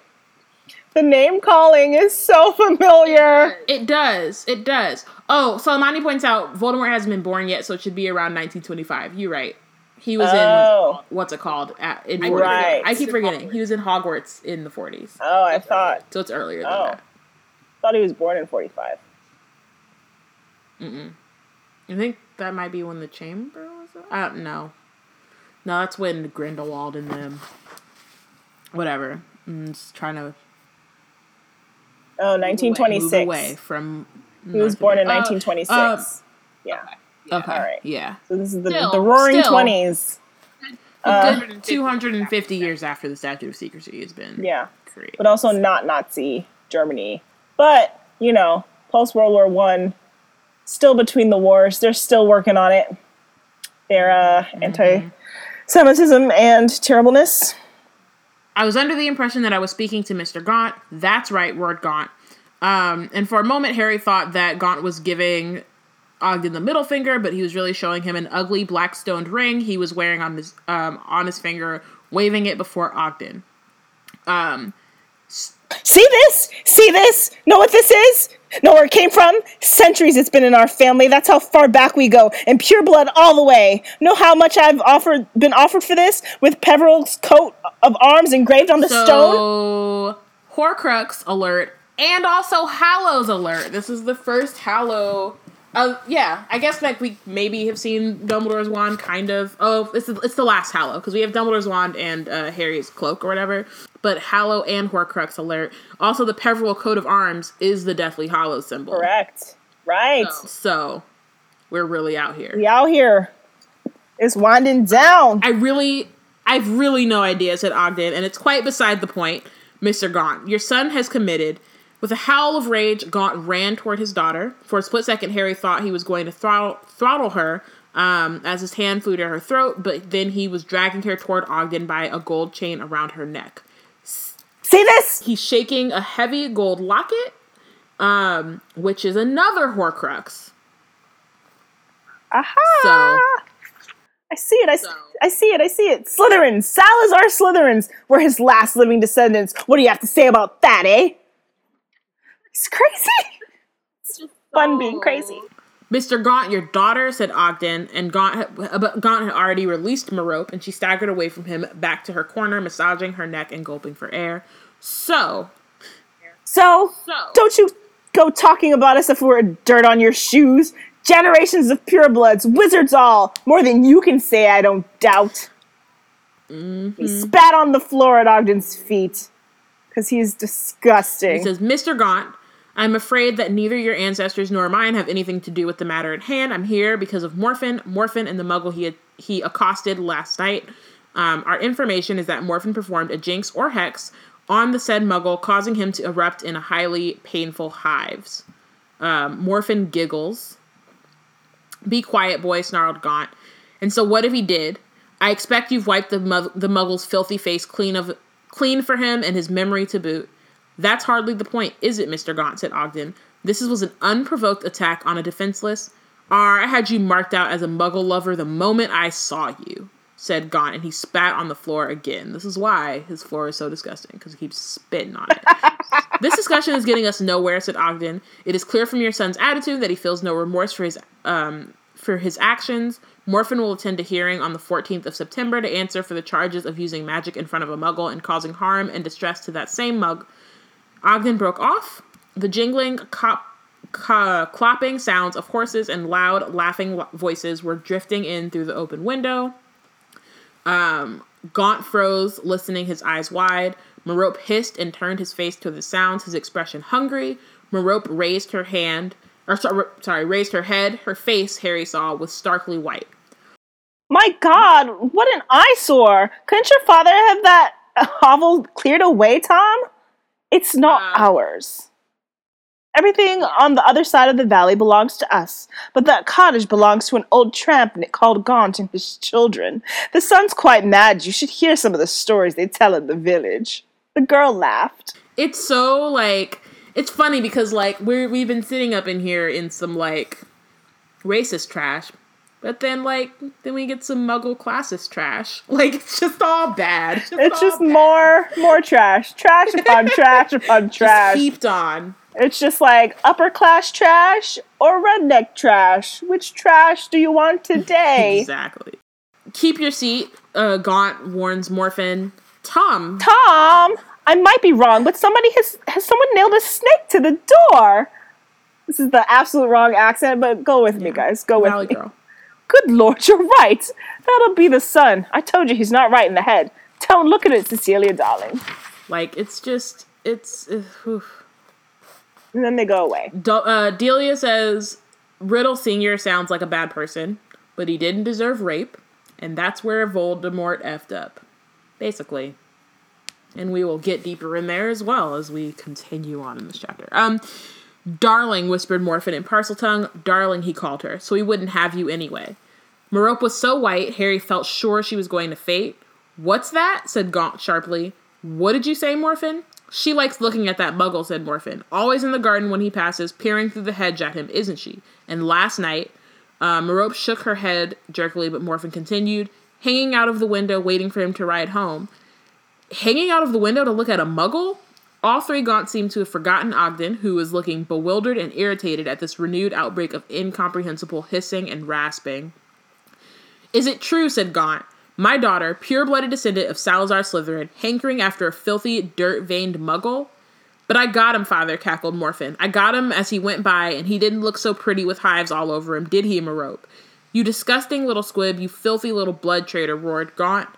The name calling is so familiar. It does. It does. Oh, so Amani points out Voldemort hasn't been born yet, so it should be around nineteen twenty-five. You're right. He was oh. in, what's it called? At, in right. I keep forgetting. He was in Hogwarts in the forties. Oh, I thought. So it's earlier than oh. that. I thought he was born in forty-five. Mm-mm. I think that might be when the chamber was up? I don't know. No, that's when Grindelwald and them, whatever, I'm just trying to... Oh, nineteen twenty-six. Move away from... He was born in nineteen twenty-six. Uh, um, yeah. yeah. Okay. All right. Yeah. So this is the, still, the Roaring still, Twenties. Uh, two hundred fifty years after the Statute of Secrecy has been yeah. created. But also not Nazi Germany. But, you know, post-World War One, still between the wars, they're still working on it. Their uh, mm-hmm. anti-Semitism and terribleness. I was under the impression that I was speaking to Mister Gaunt. That's right, word Gaunt. Um, and for a moment, Harry thought that Gaunt was giving Ogden the middle finger, but he was really showing him an ugly black stoned ring he was wearing on his um, on his finger, waving it before Ogden. Um, see this? See this? Know what this is? Know where it came from? Centuries it's been in our family. That's how far back we go. And pure blood all the way. Know how much I've offered, been offered for this? With Peverill's coat of arms engraved on the so, stone? So, Horcrux alert. And also Hallows alert. This is the first Hallow. Uh, yeah, I guess like we maybe have seen Dumbledore's wand, kind of. Oh, it's the, it's the last Hallow, because we have Dumbledore's wand and uh, Harry's cloak or whatever. But Hallow and Horcrux alert. Also, the Peveril coat of arms is the Deathly Hallows symbol. Correct. Right. So, so we're really out here. We out here. It's winding down. I really, I've really no idea, said Ogden, and it's quite beside the point, Mister Gaunt. Your son has committed... With a howl of rage, Gaunt ran toward his daughter. For a split second, Harry thought he was going to throttle, throttle her um, as his hand flew to her throat, but then he was dragging her toward Ogden by a gold chain around her neck. See this? He's shaking a heavy gold locket, um, which is another Horcrux. Aha! So... I see it, I, so. I see it, I see it. Slytherins, Salazar Slytherins were his last living descendants. What do you have to say about that, eh? It's crazy. It's just fun being crazy. Mister Gaunt, your daughter, said Ogden, and Gaunt, Gaunt had already released Merope, and she staggered away from him back to her corner, massaging her neck and gulping for air. So, so, so. Don't you go talking about us if we're dirt on your shoes. Generations of purebloods, wizards all, more than you can say, I don't doubt. Mm-hmm. He spat on the floor at Ogden's feet, because he's disgusting. He says, Mister Gaunt, I'm afraid that neither your ancestors nor mine have anything to do with the matter at hand. I'm here because of Morfin, Morfin and the muggle he had, he accosted last night. Um, our information is that Morfin performed a jinx or hex on the said muggle, causing him to erupt in a highly painful hives. Um, Morfin giggles. Be quiet, boy, snarled Gaunt. And so what if he did? I expect you've wiped the, mug- the muggle's filthy face clean of clean for him and his memory to boot. That's hardly the point, is it, Mister Gaunt, said Ogden. This was an unprovoked attack on a defenseless. R, I had you marked out as a muggle lover the moment I saw you, said Gaunt, and he spat on the floor again. This is why his floor is so disgusting, because he keeps spitting on it. This discussion is getting us nowhere, said Ogden. It is clear from your son's attitude that he feels no remorse for his um for his actions. Morfin will attend a hearing on the fourteenth of September to answer for the charges of using magic in front of a muggle and causing harm and distress to that same mug. Ogden broke off. The jingling, cop, ca, clopping sounds of horses and loud, laughing voices were drifting in through the open window. Um, Gaunt froze, listening, his eyes wide. Merope hissed and turned his face to the sounds, his expression hungry. Merope raised her hand, or sorry, raised her head. Her face, Harry saw, was starkly white. My God, what an eyesore! Couldn't your father have that hovel cleared away, Tom? It's not um, ours. Everything on the other side of the valley belongs to us, but that cottage belongs to an old tramp called Gaunt and his children. The son's quite mad. You should hear some of the stories they tell in the village. The girl laughed. It's so, like, it's funny because, like, we're, we've been sitting up in here in some, like, racist trash, but then, like, then we get some Muggle classist trash. Like, it's just all bad. Just it's all just bad. more, more trash. Trash upon trash upon trash. Just heaped on. It's just like upper class trash or redneck trash. Which trash do you want today? Exactly. Keep your seat. Uh, Gaunt warns Morfin. Tom. Tom, I might be wrong, but somebody has has someone nailed a snake to the door. This is the absolute wrong accent, but go with yeah. me, guys. Go with Valley me. Girl. Good Lord, you're right. That'll be the sun. I told you he's not right in the head. Don't look at it, Cecilia, darling. Like it's just it's. Uh, oof. And then they go away. De- uh, Delia says, Riddle Senior sounds like a bad person, but he didn't deserve rape, and that's where Voldemort effed up, basically. And we will get deeper in there as well as we continue on in this chapter. Um, Darling, whispered Morfin in Parseltongue. Darling, he called her, so he wouldn't have you anyway. Merope was so white, Harry felt sure she was going to faint. What's that? Said Gaunt sharply. What did you say, Morfin? She likes looking at that muggle, said Morfin. Always in the garden when he passes, peering through the hedge at him, isn't she? And last night, uh, Merope shook her head jerkily, but Morfin continued, hanging out of the window, waiting for him to ride home. Hanging out of the window to look at a muggle? All three Gaunt seemed to have forgotten Ogden, who was looking bewildered and irritated at this renewed outbreak of incomprehensible hissing and rasping. Is it true, said Gaunt? My daughter, pure-blooded descendant of Salazar Slytherin, hankering after a filthy, dirt-veined muggle? But I got him, father, cackled Morfin. I got him as he went by, and he didn't look so pretty with hives all over him, did he, Merope? You disgusting little squib, you filthy little blood traitor, roared Gaunt,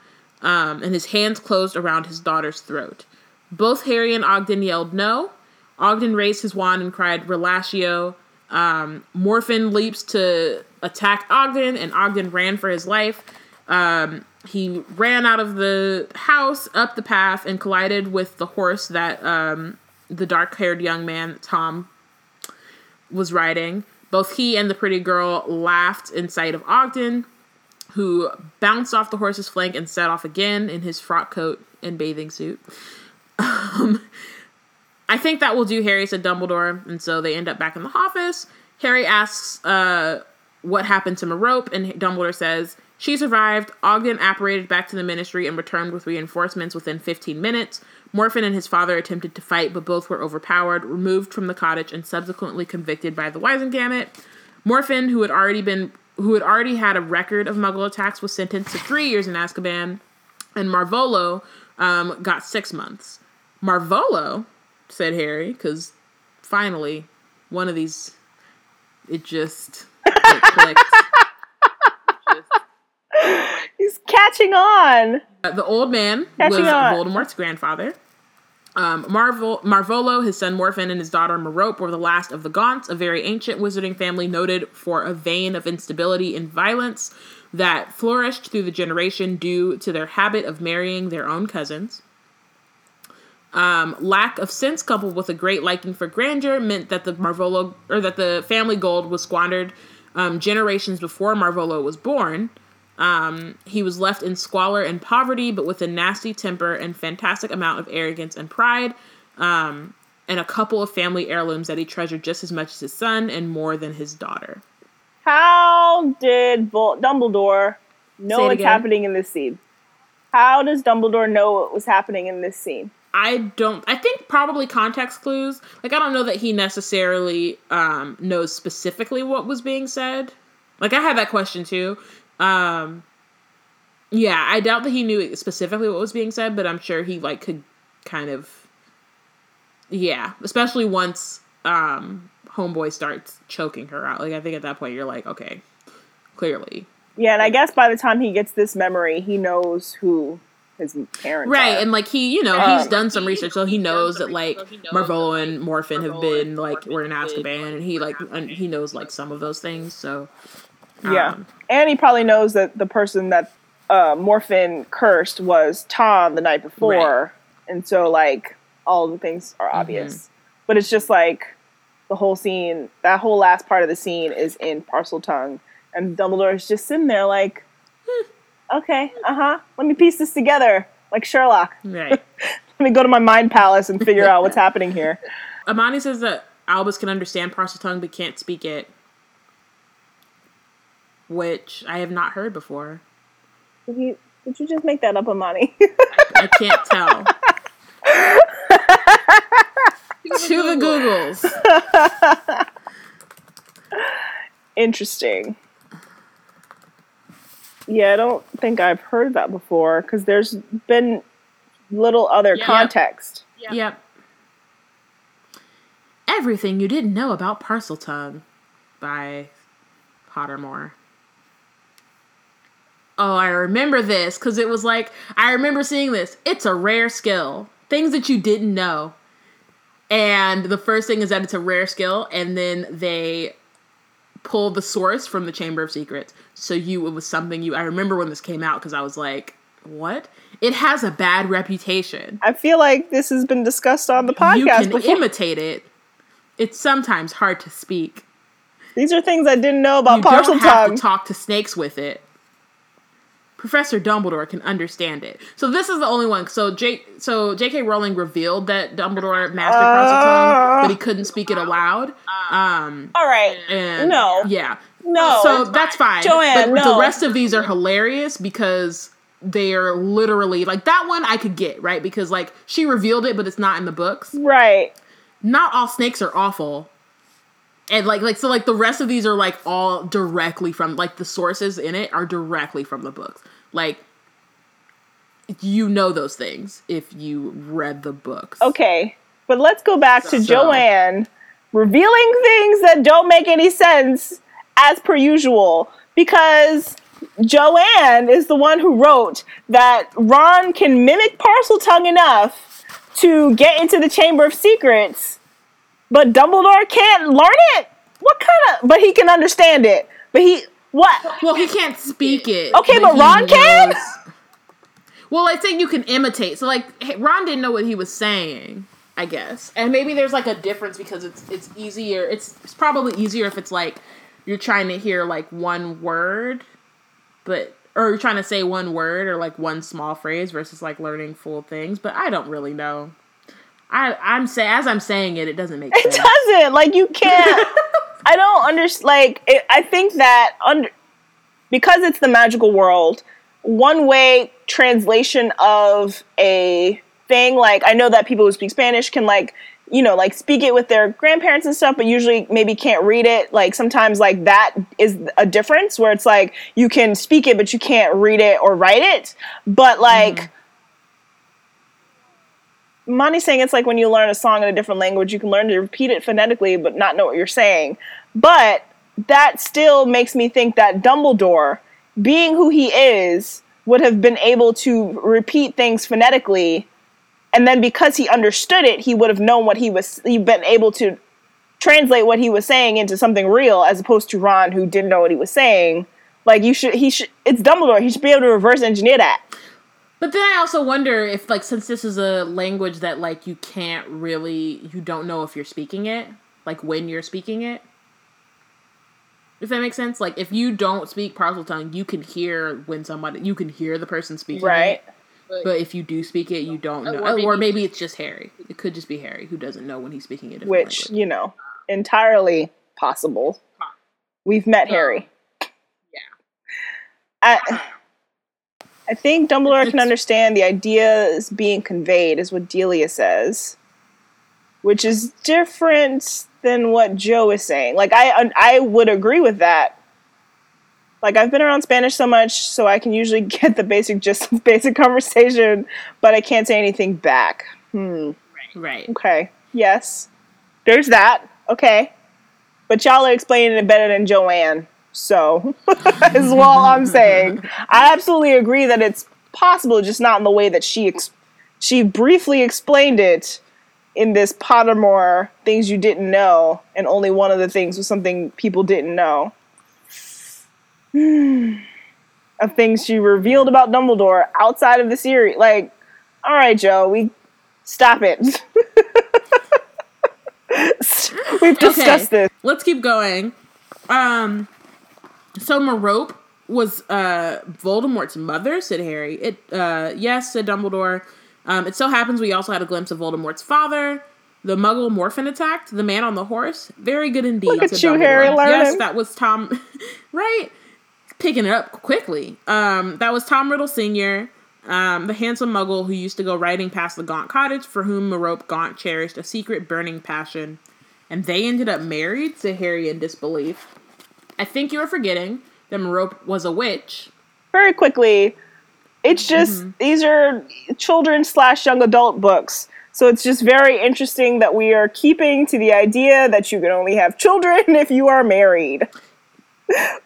um, and his hands closed around his daughter's throat. Both Harry and Ogden yelled no. Ogden raised his wand and cried, Relatio. Um, Morfin leaps to attack Ogden, and Ogden ran for his life. Um... He ran out of the house, up the path, and collided with the horse that um, the dark-haired young man, Tom, was riding. Both he and the pretty girl laughed in sight of Ogden, who bounced off the horse's flank and set off again in his frock coat and bathing suit. Um, I think that will do, Harry, said Dumbledore, and so they end up back in the office. Harry asks uh, what happened to Merope, and Dumbledore says... She survived. Ogden apparated back to the ministry and returned with reinforcements within fifteen minutes. Morfin and his father attempted to fight, but both were overpowered, removed from the cottage, and subsequently convicted by the Wizengamot. Morfin, who had already been, who had already had a record of Muggle attacks, was sentenced to three years in Azkaban, and Marvolo um, got six months. Marvolo, said Harry, because finally, one of these, it just it clicked. He's catching on. Uh, the old man catching was on. Voldemort's grandfather. Um, Marvel- Marvolo, his son Morfin, and his daughter Merope were the last of the Gaunts, a very ancient wizarding family noted for a vein of instability and violence that flourished through the generation due to their habit of marrying their own cousins. Um, lack of sense coupled with a great liking for grandeur meant that the Marvolo or that the family gold was squandered um, generations before Marvolo was born. Um, he was left in squalor and poverty, but with a nasty temper and fantastic amount of arrogance and pride, um, and a couple of family heirlooms that he treasured just as much as his son and more than his daughter. How did Vol- Dumbledore know what's happening in this scene? How does Dumbledore know what was happening in this scene? I don't, I think probably context clues. Like, I don't know that he necessarily, um, knows specifically what was being said. Like, I had that question too. Um, yeah, I doubt that he knew specifically what was being said, but I'm sure he, like, could kind of, yeah, especially once, um, homeboy starts choking her out. Like, I think at that point you're like, okay, clearly. Yeah, and I guess by the time he gets this memory, he knows who his parents right, are. Right, and, like, he, you know, um, he's done some he, research, so he knows that, like, so Marvolo and Morfin have been, like, we're in Azkaban, and he, like, and he knows, like, some of those things, so... Yeah, um, and he probably knows that the person that uh, Morfin cursed was Tom the night before, right. And so, like, all the things are obvious. Mm-hmm. But it's just, like, the whole scene, that whole last part of the scene is in Parseltongue. And Dumbledore's just sitting there like, hmm, okay, uh-huh, let me piece this together, like Sherlock. Right. Let me go to my mind palace and figure out what's happening here. Amani says that Albus can understand Parseltongue but can't speak it, which I have not heard before. Did, he, did you just make that up, Amani? I, I can't tell. To the Googles. Interesting. Yeah, I don't think I've heard that before because there's been little other yep. context. Yep. yep. Everything you didn't know about Parseltongue by Pottermore. Oh, I remember this because it was like, I remember seeing this. It's a rare skill. Things that you didn't know. And the first thing is that it's a rare skill, and then they pull the source from the Chamber of Secrets. So you, it was something you, I remember when this came out because I was like, what? It has a bad reputation. I feel like this has been discussed on the podcast You can before. Imitate it. It's sometimes hard to speak. These are things I didn't know about Parseltongue. You don't have to talk to snakes with it. Professor Dumbledore can understand it. So this is the only one. So J. So J K. Rowling revealed that Dumbledore mastered uh, Parseltongue, but he couldn't speak it aloud. Um, all right. And no. Yeah. No. So that's fine. Joanne, but no. The rest of these are hilarious because they are literally like that one I could get right because like she revealed it, but it's not in the books. Right. Not all snakes are awful. And, like, like so, like, the rest of these are, like, all directly from, like, the sources in it are directly from the books. Like, you know those things if you read the books. Okay, but let's go back to so, Joanne revealing things that don't make any sense as per usual. Because Joanne is the one who wrote that Ron can mimic Parseltongue enough to get into the Chamber of Secrets. But Dumbledore can't learn it? What kind of... But he can understand it. But he... What? Well, he can't speak it. Okay, but, but Ron can? Well, I think you can imitate. So, like, Ron didn't know what he was saying, I guess. And maybe there's, like, a difference because it's it's easier. It's, it's probably easier if it's, like, you're trying to hear, like, one word. But... Or you're trying to say one word or, like, one small phrase versus, like, learning full things. But I don't really know. I, I'm saying as I'm saying it, it doesn't make sense. It doesn't. Like you can't. I don't understand. Like it, I think that under because it's the magical world, one way translation of a thing. Like I know that people who speak Spanish can like you know like speak it with their grandparents and stuff, but usually maybe can't read it. Like sometimes like that is a difference where it's like you can speak it, but you can't read it or write it. But like. Mm-hmm. Monty's saying it's like when you learn a song in a different language, you can learn to repeat it phonetically but not know what you're saying. But that still makes me think that Dumbledore, being who he is, would have been able to repeat things phonetically, and then because he understood it, he would have known what he was, he'd been able to translate what he was saying into something real, as opposed to Ron, who didn't know what he was saying. Like, you should, he should, it's Dumbledore, he should be able to reverse engineer that. But then I also wonder if, like, since this is a language that, like, you can't really... You don't know if you're speaking it. Like, when you're speaking it. If that makes sense. Like, if you don't speak Parseltongue, you can hear when somebody... You can hear the person speaking right. it. Right. But if you do speak it, you don't know. Or maybe, or maybe it's just Harry. It could just be Harry who doesn't know when he's speaking it. Which, language. You know, entirely possible. We've met so, Harry. Yeah. I... I think Dumbledore it's, can understand the ideas being conveyed, is what Delia says, which is different than what Joe is saying. Like, I I would agree with that. Like, I've been around Spanish so much, so I can usually get the basic gist of basic conversation, but I can't say anything back. Hmm. Right. right. Okay. Yes. There's that. Okay. But y'all are explaining it better than Joanne. So, is what I'm saying. I absolutely agree that it's possible, just not in the way that she ex- she briefly explained it in this Pottermore things you didn't know, and only one of the things was something people didn't know. Of things she revealed about Dumbledore outside of the series. Like, all right, Joe, we stop it. We've discussed okay, this. Let's keep going. Um, so Merope was uh, Voldemort's mother, said Harry. It uh, yes, said Dumbledore. Um, it so happens we also had a glimpse of Voldemort's father. The Muggle Morfin attacked the man on the horse. Very good indeed. Look at you, Dumbledore. Harry. Learning. Yes, that was Tom. Right, picking it up quickly. Um, that was Tom Riddle Senior Um, the handsome Muggle who used to go riding past the Gaunt cottage, for whom Merope Gaunt cherished a secret burning passion, and they ended up married. Said Harry in disbelief. I think you are forgetting that Merope was a witch. Very quickly, it's just mm-hmm. these are children slash young adult books. So it's just very interesting that we are keeping to the idea that you can only have children if you are married.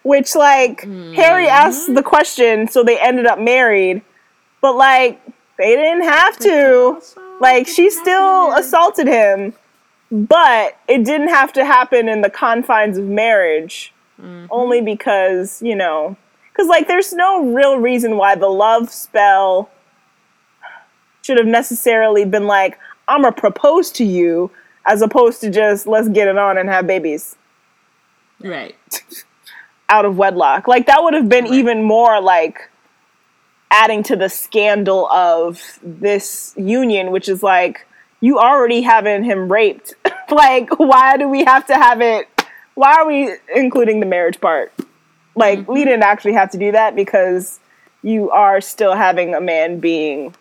Which, like, mm-hmm. Harry asked the question, so they ended up married. But, like, they didn't have to. Like, she still assaulted him. But it didn't have to happen in the confines of marriage. Mm-hmm. Only because, you know... Because, like, there's no real reason why the love spell... should have necessarily been like, I'm going to propose to you, as opposed to just, let's get it on and have babies. Right. Out of wedlock. Like, that would have been right. even more, like, adding to the scandal of this union, which is like, you already having him raped. Like, why do we have to have it? Why are we including the marriage part? Like, mm-hmm. we didn't actually have to do that because you are still having a man being...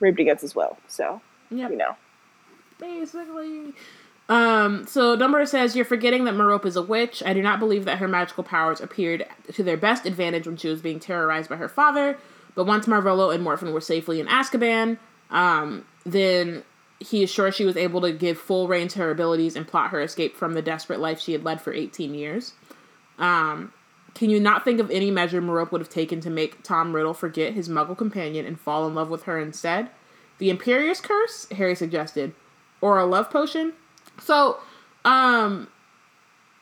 raped against as well, so, yep. you know. Basically. Um, so Dumbledore says, you're forgetting that Merope is a witch. I do not believe that her magical powers appeared to their best advantage when she was being terrorized by her father, but once Marvolo and Morfin were safely in Azkaban, um, then he is sure she was able to give full rein to her abilities and plot her escape from the desperate life she had led for eighteen years. Um... Can you not think of any measure Merope would have taken to make Tom Riddle forget his Muggle companion and fall in love with her instead? The Imperious Curse, Harry suggested, or a love potion? So, um,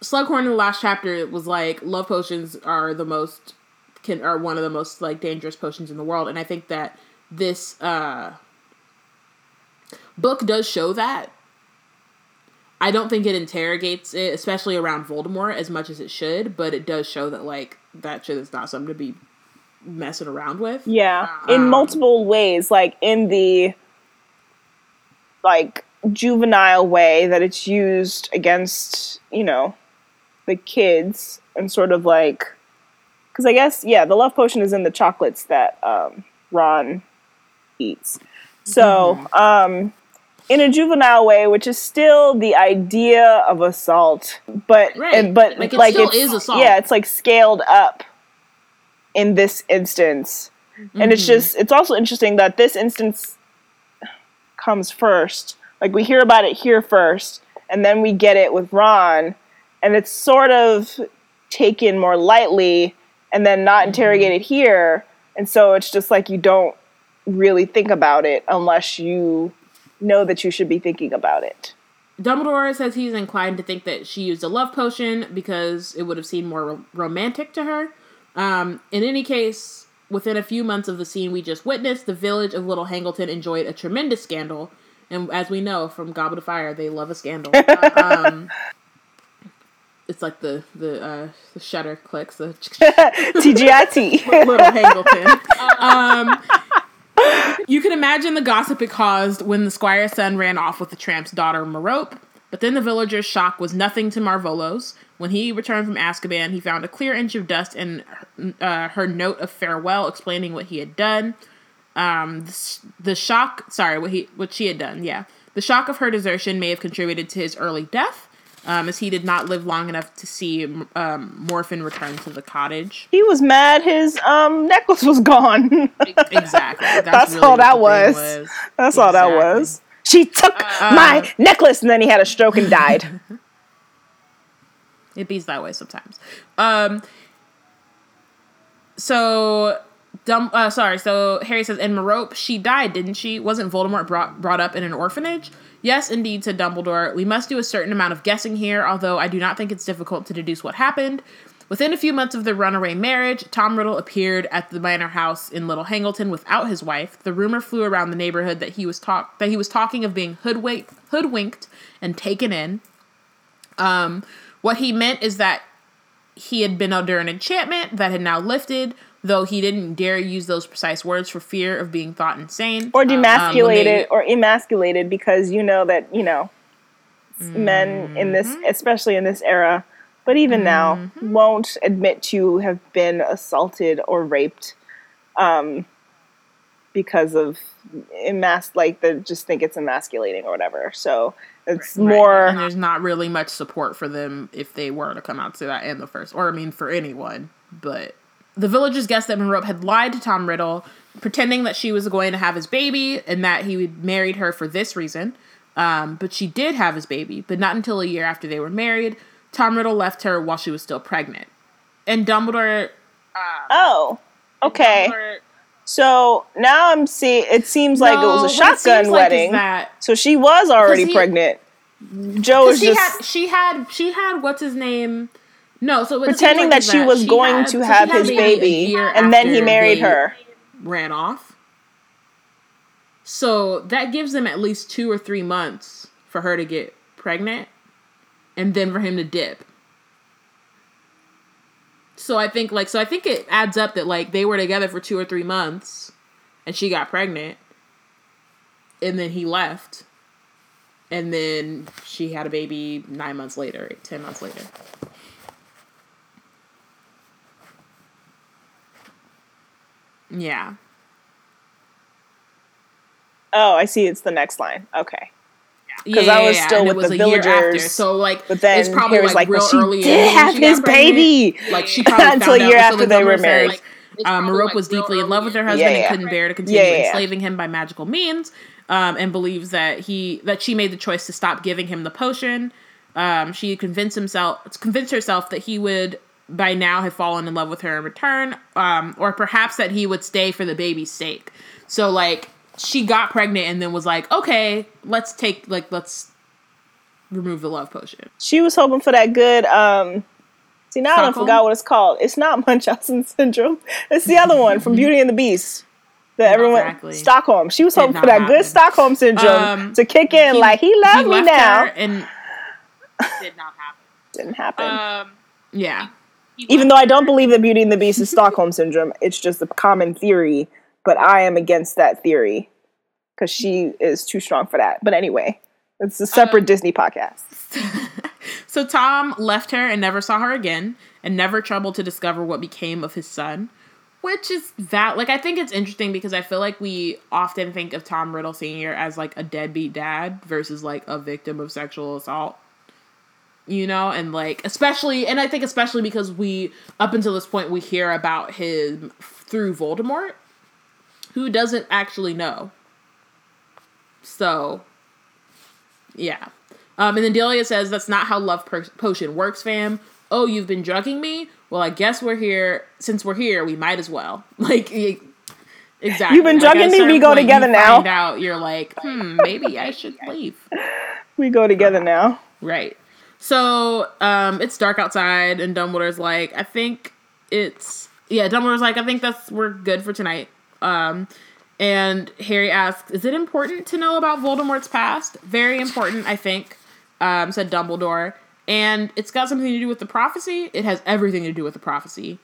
Slughorn in the last chapter was like, love potions are the most, can are one of the most, like, dangerous potions in the world, and I think that this, uh, book does show that. I don't think it interrogates it, especially around Voldemort, as much as it should, but it does show that, like, that shit is not something to be messing around with. Yeah, um, in multiple ways, like, in the, like, juvenile way that it's used against, you know, the kids, and sort of, like, because I guess, yeah, the love potion is in the chocolates that um, Ron eats. So, um... in a juvenile way, which is still the idea of assault, but right. and, but like, it like still it's, is assault. Yeah, it's like scaled up in this instance, mm-hmm. and it's just it's also interesting that this instance comes first. Like, we hear about it here first, and then we get it with Ron, and it's sort of taken more lightly, and then not mm-hmm. interrogated here, and so it's just like you don't really think about it unless you. Know that you should be thinking about it. Dumbledore says he's inclined to think that she used a love potion because it would have seemed more ro- romantic to her. Um, in any case, within a few months of the scene we just witnessed, the village of Little Hangleton enjoyed a tremendous scandal. And as we know from Goblet of Fire, they love a scandal. um, it's like the the, uh, the shutter clicks. The T G I T. Little Hangleton. Um... You can imagine the gossip it caused when the squire's son ran off with the tramp's daughter, Merope. But then the villagers' shock was nothing to Marvolo's. When he returned from Azkaban, he found a clear inch of dust and uh, her note of farewell explaining what he had done. Um, the, the shock, sorry, what he, what she had done, yeah. The shock of her desertion may have contributed to his early death, um, as he did not live long enough to see um, Morfin return to the cottage. He was mad his um, necklace was gone. Exactly. That's, That's really all that was. was. That's exactly. all that was. She took uh, my uh, necklace, and then he had a stroke and died. It beats that way sometimes. Um, so, dumb, uh, sorry, so Harry says, and Merope, she died, didn't she? Wasn't Voldemort brought, brought up in an orphanage? Yes, indeed, said Dumbledore. We must do a certain amount of guessing here, although I do not think it's difficult to deduce what happened. Within a few months of the runaway marriage, Tom Riddle appeared at the manor house in Little Hangleton without his wife. The rumor flew around the neighborhood that he was talk that he was talking of being hoodwinked, hoodwinked and taken in. Um, what he meant is that he had been under an enchantment that had now lifted, though he didn't dare use those precise words for fear of being thought insane. Or demasculated, um, they, or emasculated, because you know that, you know, mm-hmm. men in this, especially in this era, but even mm-hmm. now, won't admit to have been assaulted or raped um, because of emas- like they just think it's emasculating or whatever. So it's right, more... Right. And there's not really much support for them if they were to come out to that in the first, or I mean for anyone, but... The villagers guessed that Merope had lied to Tom Riddle, pretending that she was going to have his baby and that he married her for this reason. Um, but she did have his baby, but not until a year after they were married. Tom Riddle left her while she was still pregnant. And Dumbledore... Um, oh, okay. Dumbledore, so now I'm see. It seems like no, it was a shotgun wedding. Like that, so she was already he, pregnant. Joe was she just... Had, she, had, she had, what's his name... No, so pretending like that she that. was she going had, to have so his baby, and then he married her. Ran off. So that gives them at least two or three months for her to get pregnant, and then for him to dip. So I think, like, so I think it adds up that like they were together for two or three months, and she got pregnant, and then he left, and then she had a baby nine months later, eight, ten months later. Yeah. Oh, I see. It's the next line. Okay. Because yeah, I was yeah, still yeah. with was the villagers. After, so like, but then it's probably like, like, real well, she early did have she his baby. Pregnant. Like she probably until a year out. after so, like, they were married. Like, um, Merope like, was deeply in love with her husband yeah, yeah. and couldn't bear to continue yeah, yeah. enslaving him by magical means, um, and believes that he that she made the choice to stop giving him the potion. Um, she convinced himself convinced herself that he would. by now have fallen in love with her in return, um, or perhaps that he would stay for the baby's sake. So, like, she got pregnant and then was like, okay, let's take, like, let's remove the love potion. She was hoping for that good, um, see, now Stockholm? I forgot what it's called. It's not Munchausen syndrome. It's the other one from Beauty and the Beast. That everyone, exactly. Stockholm. She was hoping for that happen. good Stockholm syndrome um, to kick in, he, like, he loved he me now. And did not happen. Didn't happen. Um, yeah. Even though I don't believe that Beauty and the Beast is Stockholm Syndrome, it's just a common theory, but I am against that theory because she is too strong for that. But anyway, it's a separate um, Disney podcast. So Tom left her and never saw her again and never troubled to discover what became of his son, which is that, like, I think it's interesting because I feel like we often think of Tom Riddle Senior as, like, a deadbeat dad versus, like, a victim of sexual assault. You know, and like, especially, and I think especially because we, up until this point, we hear about him through Voldemort, who doesn't actually know. So, yeah. Um, and then Delia says, that's not how love per- potion works, fam. Oh, you've been drugging me? Well, I guess we're here. Since we're here, we might as well. Like, exactly. You've been drugging me? We go together now. Find out, you're like, hmm, maybe I should leave. We go together now. Right. So, um, it's dark outside, and Dumbledore's like, I think it's, yeah, Dumbledore's like, I think that's, we're good for tonight. Um, and Harry asks, is it important to know about Voldemort's past? Very important, I think, um, said Dumbledore. And it's got something to do with the prophecy? It has everything to do with the prophecy.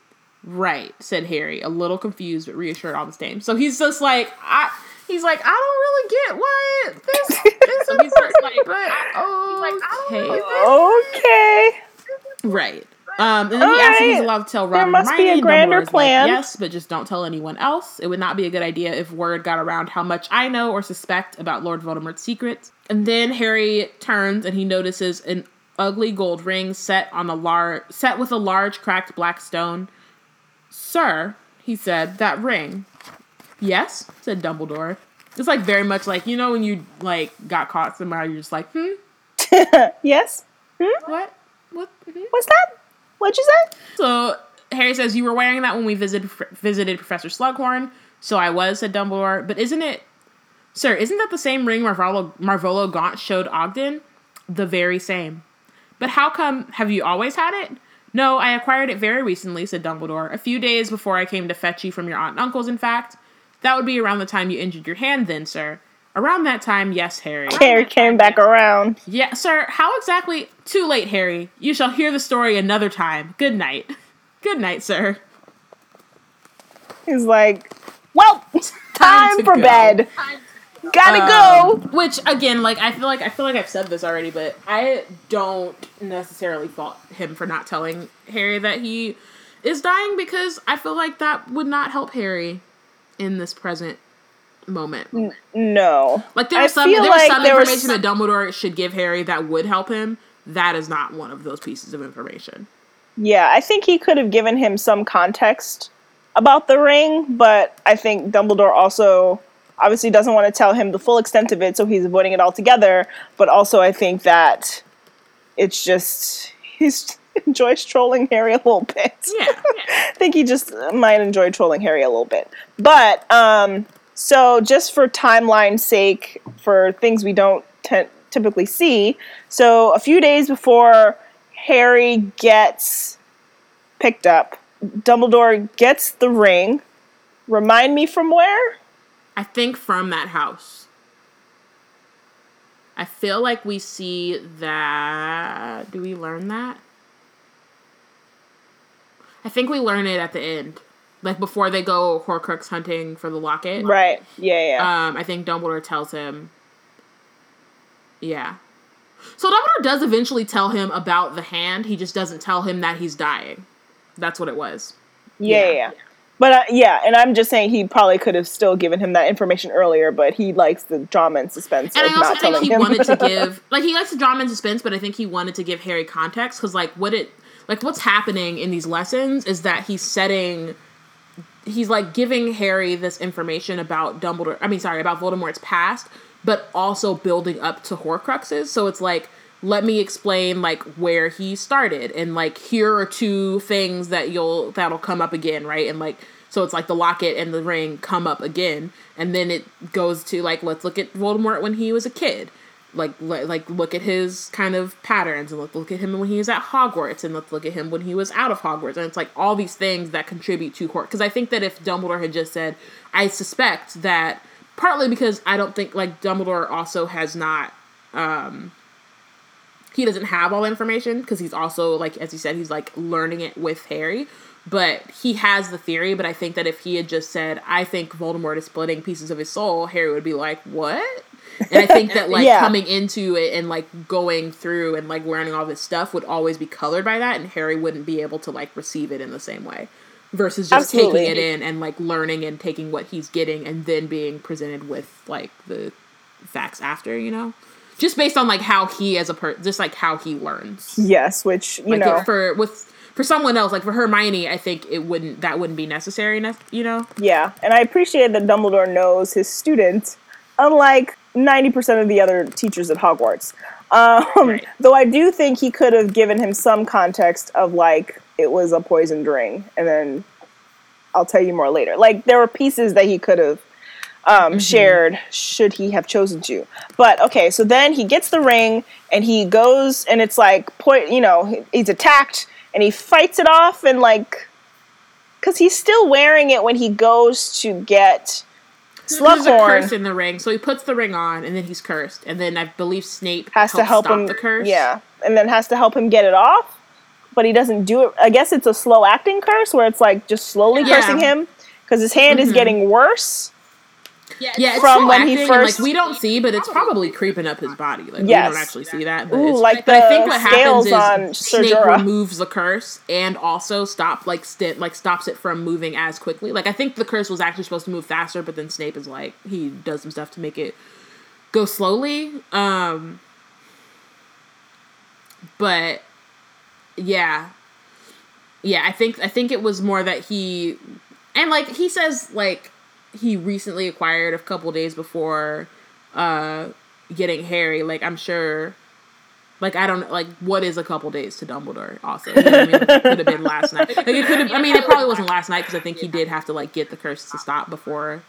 Right, said Harry, a little confused, but reassured all the same. So he's just like, I... He's like, I don't really get what this is important, like, but I, okay. He's like, I don't okay. Right. Um, and then All he asks right. if he's allowed to tell Robin. There must Hermione, be a grander plan. Like, yes, but just don't tell anyone else. It would not be a good idea if word got around how much I know or suspect about Lord Voldemort's secrets. And then Harry turns and he notices an ugly gold ring set on a lar- set with a large cracked black stone. Sir, he said, that ring. Yes, said Dumbledore. It's like very much like, you know, when you like got caught somewhere, you're just like, hmm? Yes? Hmm? What? What? Hmm? What's that? What'd you say? So Harry says, you were wearing that when we visited visited Professor Slughorn. So I was, said Dumbledore. But isn't it, sir, isn't that the same ring Marvolo, Marvolo Gaunt showed Ogden? The very same. But how come, have you always had it? No, I acquired it very recently, said Dumbledore. A few days before I came to fetch you from your aunt and uncle's, in fact. That would be around the time you injured your hand then, sir. Around that time, yes, Harry. Harry came back around. Yeah, sir, how exactly? Too late, Harry. You shall hear the story another time. Good night. Good night, sir. He's like, well, time, time for go. bed. Time to go. Gotta um, go. Which, again, like, I feel like I feel like I've said this already, but I don't necessarily fault him for not telling Harry that he is dying, because I feel like that would not help Harry in this present moment. No. Like, there was some, there was like some there information was... that Dumbledore should give Harry that would help him. That is not one of those pieces of information. Yeah, I think he could have given him some context about the ring, but I think Dumbledore also obviously doesn't want to tell him the full extent of it, so he's avoiding it altogether. But also I think that it's just, he's enjoys trolling Harry a little bit. Yeah. yeah. I think he just might enjoy trolling Harry a little bit. But, um... so just for timeline's sake, for things we don't t- typically see, so a few days before Harry gets picked up, Dumbledore gets the ring. Remind me from where? I think from that house. I feel like we see that... Do we learn that? I think we learn it at the end. Like, before they go Horcrux hunting for the locket. Right. Yeah, yeah. Um, I think Dumbledore tells him. Yeah. So Dumbledore does eventually tell him about the hand. He just doesn't tell him that he's dying. That's what it was. Yeah, yeah. yeah. yeah. But, uh, yeah, and I'm just saying he probably could have still given him that information earlier, but he likes the drama and suspense and of I also not think telling he him. wanted to give... Like, he likes the drama and suspense, but I think he wanted to give Harry context, because, like, what it... Like, what's happening in these lessons is that he's setting... He's, like, giving Harry this information about Dumbledore... I mean, sorry, about Voldemort's past, but also building up to Horcruxes. So it's, like, let me explain, like, where he started. And, like, here are two things that you'll... That'll come up again, right? And, like... So it's, like, the locket and the ring come up again. And then it goes to, like, let's look at Voldemort when he was a kid. Like, le- like look at his kind of patterns. And let's look at him when he was at Hogwarts. And let's look at him when he was out of Hogwarts. And it's, like, all these things that contribute to Horcrux. Because I think that if Dumbledore had just said, I suspect that, partly because I don't think, like, Dumbledore also has not, um, he doesn't have all the information. Because he's also, like, as you said, he's, like, learning it with Harry. But he has the theory. But I think that if he had just said, I think Voldemort is splitting pieces of his soul, Harry would be like, what? And I think that, like, yeah. coming into it and, like, going through and, like, learning all this stuff would always be colored by that, and Harry wouldn't be able to, like, receive it in the same way. Versus just Absolutely. taking it in and, like, learning and taking what he's getting and then being presented with, like, the facts after, you know? Just based on, like, how he as a person, just, like, how he learns. Yes, which, you like, know. For, with... For someone else, like for Hermione, I think it wouldn't, that wouldn't be necessary enough, you know? Yeah, and I appreciate that Dumbledore knows his students, unlike ninety percent of the other teachers at Hogwarts. Um, right. Though I do think he could have given him some context of, like, it was a poisoned ring, and then I'll tell you more later. Like, there were pieces that he could have um, mm-hmm. shared should he have chosen to. But, okay, so then he gets the ring, and he goes, and it's like, po- you know, he, he's attacked, and he fights it off, and, like, because he's still wearing it when he goes to get Slughorn. There's a curse in the ring, so he puts the ring on, and then he's cursed. And then I believe Snape has to help stop him, the curse. Yeah, and then has to help him get it off, but he doesn't do it. I guess it's a slow-acting curse, where it's, like, just slowly yeah. cursing him, because his hand mm-hmm. is getting worse. Yeah, it's from when he first, and, like, we don't see, but it's probably creeping up his body. Like yes. we don't actually see that, but, Ooh, it's, like but I think what happens is Snape removes the curse and also stop like st- like stops it from moving as quickly. Like I think the curse was actually supposed to move faster, but then Snape is like he does some stuff to make it go slowly. Um, but yeah, yeah, I think I think it was more that he and like he says like. he recently acquired a couple days before uh, getting Harry. Like, I'm sure... Like, I don't... Like, what is a couple days to Dumbledore, also? You know what I mean? It could have been last night. Like, it could have... I mean, it probably wasn't last night, because I think he did have to, like, get the curse to stop before.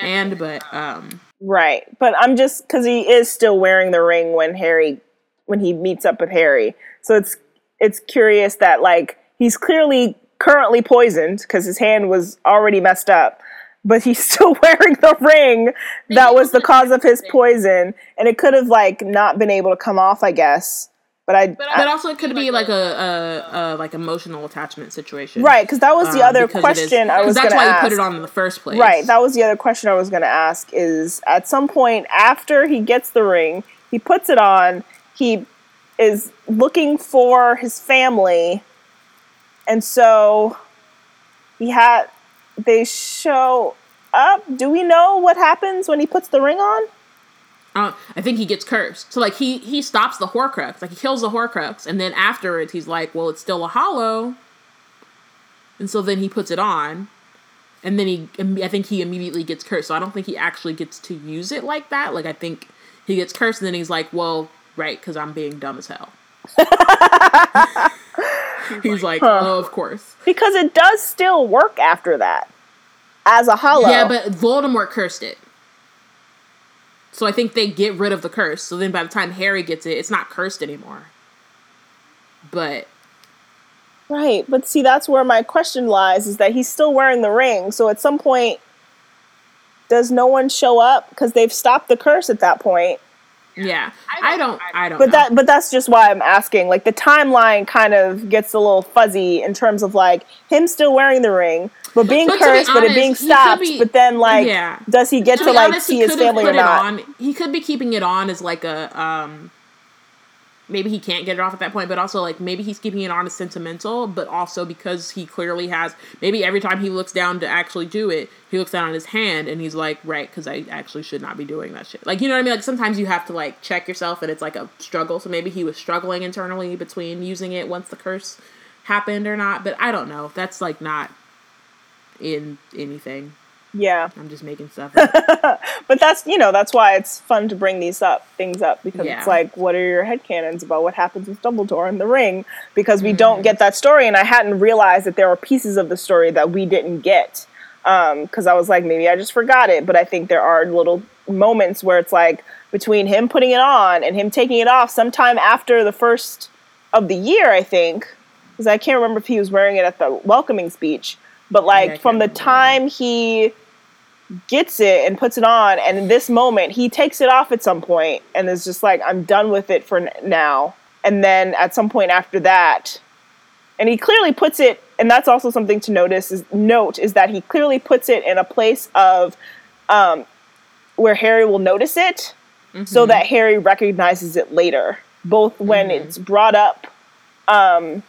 And, but... um Right. But I'm just... Because he is still wearing the ring when Harry... When he meets up with Harry. So it's it's curious that, like, he's clearly currently poisoned, because his hand was already messed up. but he's still wearing the ring that was the cause of his poison, and it could have like not been able to come off, I guess. But I, but, I, but also it could be like, like a, a, a like emotional attachment situation, right? Because that was the um, other question is, I was going to ask. That's why you put it on in the first place, right? That was the other question I was going to ask. Is at some point after he gets the ring, he puts it on. He is looking for his family, and so he had. They show up. Do we know what happens when he puts the ring on? Uh, I think he gets cursed. So, like, he, he stops the Horcrux. Like, he kills the Horcrux. And then afterwards, he's like, well, it's still a hollow. And so then he puts it on. And then he, I think he immediately gets cursed. So I don't think he actually gets to use it like that. Like, I think he gets cursed. And then he's like, well, right, because I'm being dumb as hell. He's like, huh. Oh, of course. Because it does still work after that. As a hollow. Yeah, but Voldemort cursed it. So I think they get rid of the curse. So then by the time Harry gets it, it's not cursed anymore. But. Right. But see, that's where my question lies, is that he's still wearing the ring. So at some point, does no one show up? Because they've stopped the curse at that point. Yeah, I don't, I don't, I don't but know. that, but that's just why I'm asking. Like, the timeline kind of gets a little fuzzy in terms of like him still wearing the ring, but being but cursed, be honest, but it being stopped. Be, but then, like, yeah. does he get to, to like honest, see his family or not? On, he could be keeping it on as like a, um, maybe he can't get it off at that point. But also, like, maybe he's keeping it on as sentimental. But also because he clearly has, maybe every time he looks down to actually do it, he looks down on his hand and he's like, right, because I actually should not be doing that shit. Like, you know what I mean? Like, sometimes you have to, like, check yourself, and it's like a struggle. So maybe he was struggling internally between using it once the curse happened or not. But I don't know. That's, like, not in anything. Yeah. I'm just making stuff up. But that's, you know, that's why it's fun to bring these up, things up, because yeah. it's like, what are your headcanons about what happens with Dumbledore and the ring? Because we mm-hmm. don't get that story, and I hadn't realized that there were pieces of the story that we didn't get, because um, I was like, maybe I just forgot it, but I think there are little moments where it's like, between him putting it on and him taking it off sometime after the first of the year, I think, because I can't remember if he was wearing it at the welcoming speech, but like, yeah, from the time remember. he... gets it and puts it on, and in this moment he takes it off at some point and is just like, I'm done with it for now. And then at some point after that, and he clearly puts it, and that's also something to notice is note is that he clearly puts it in a place of um where Harry will notice it, mm-hmm. so that Harry recognizes it later, both when mm-hmm. it's brought up um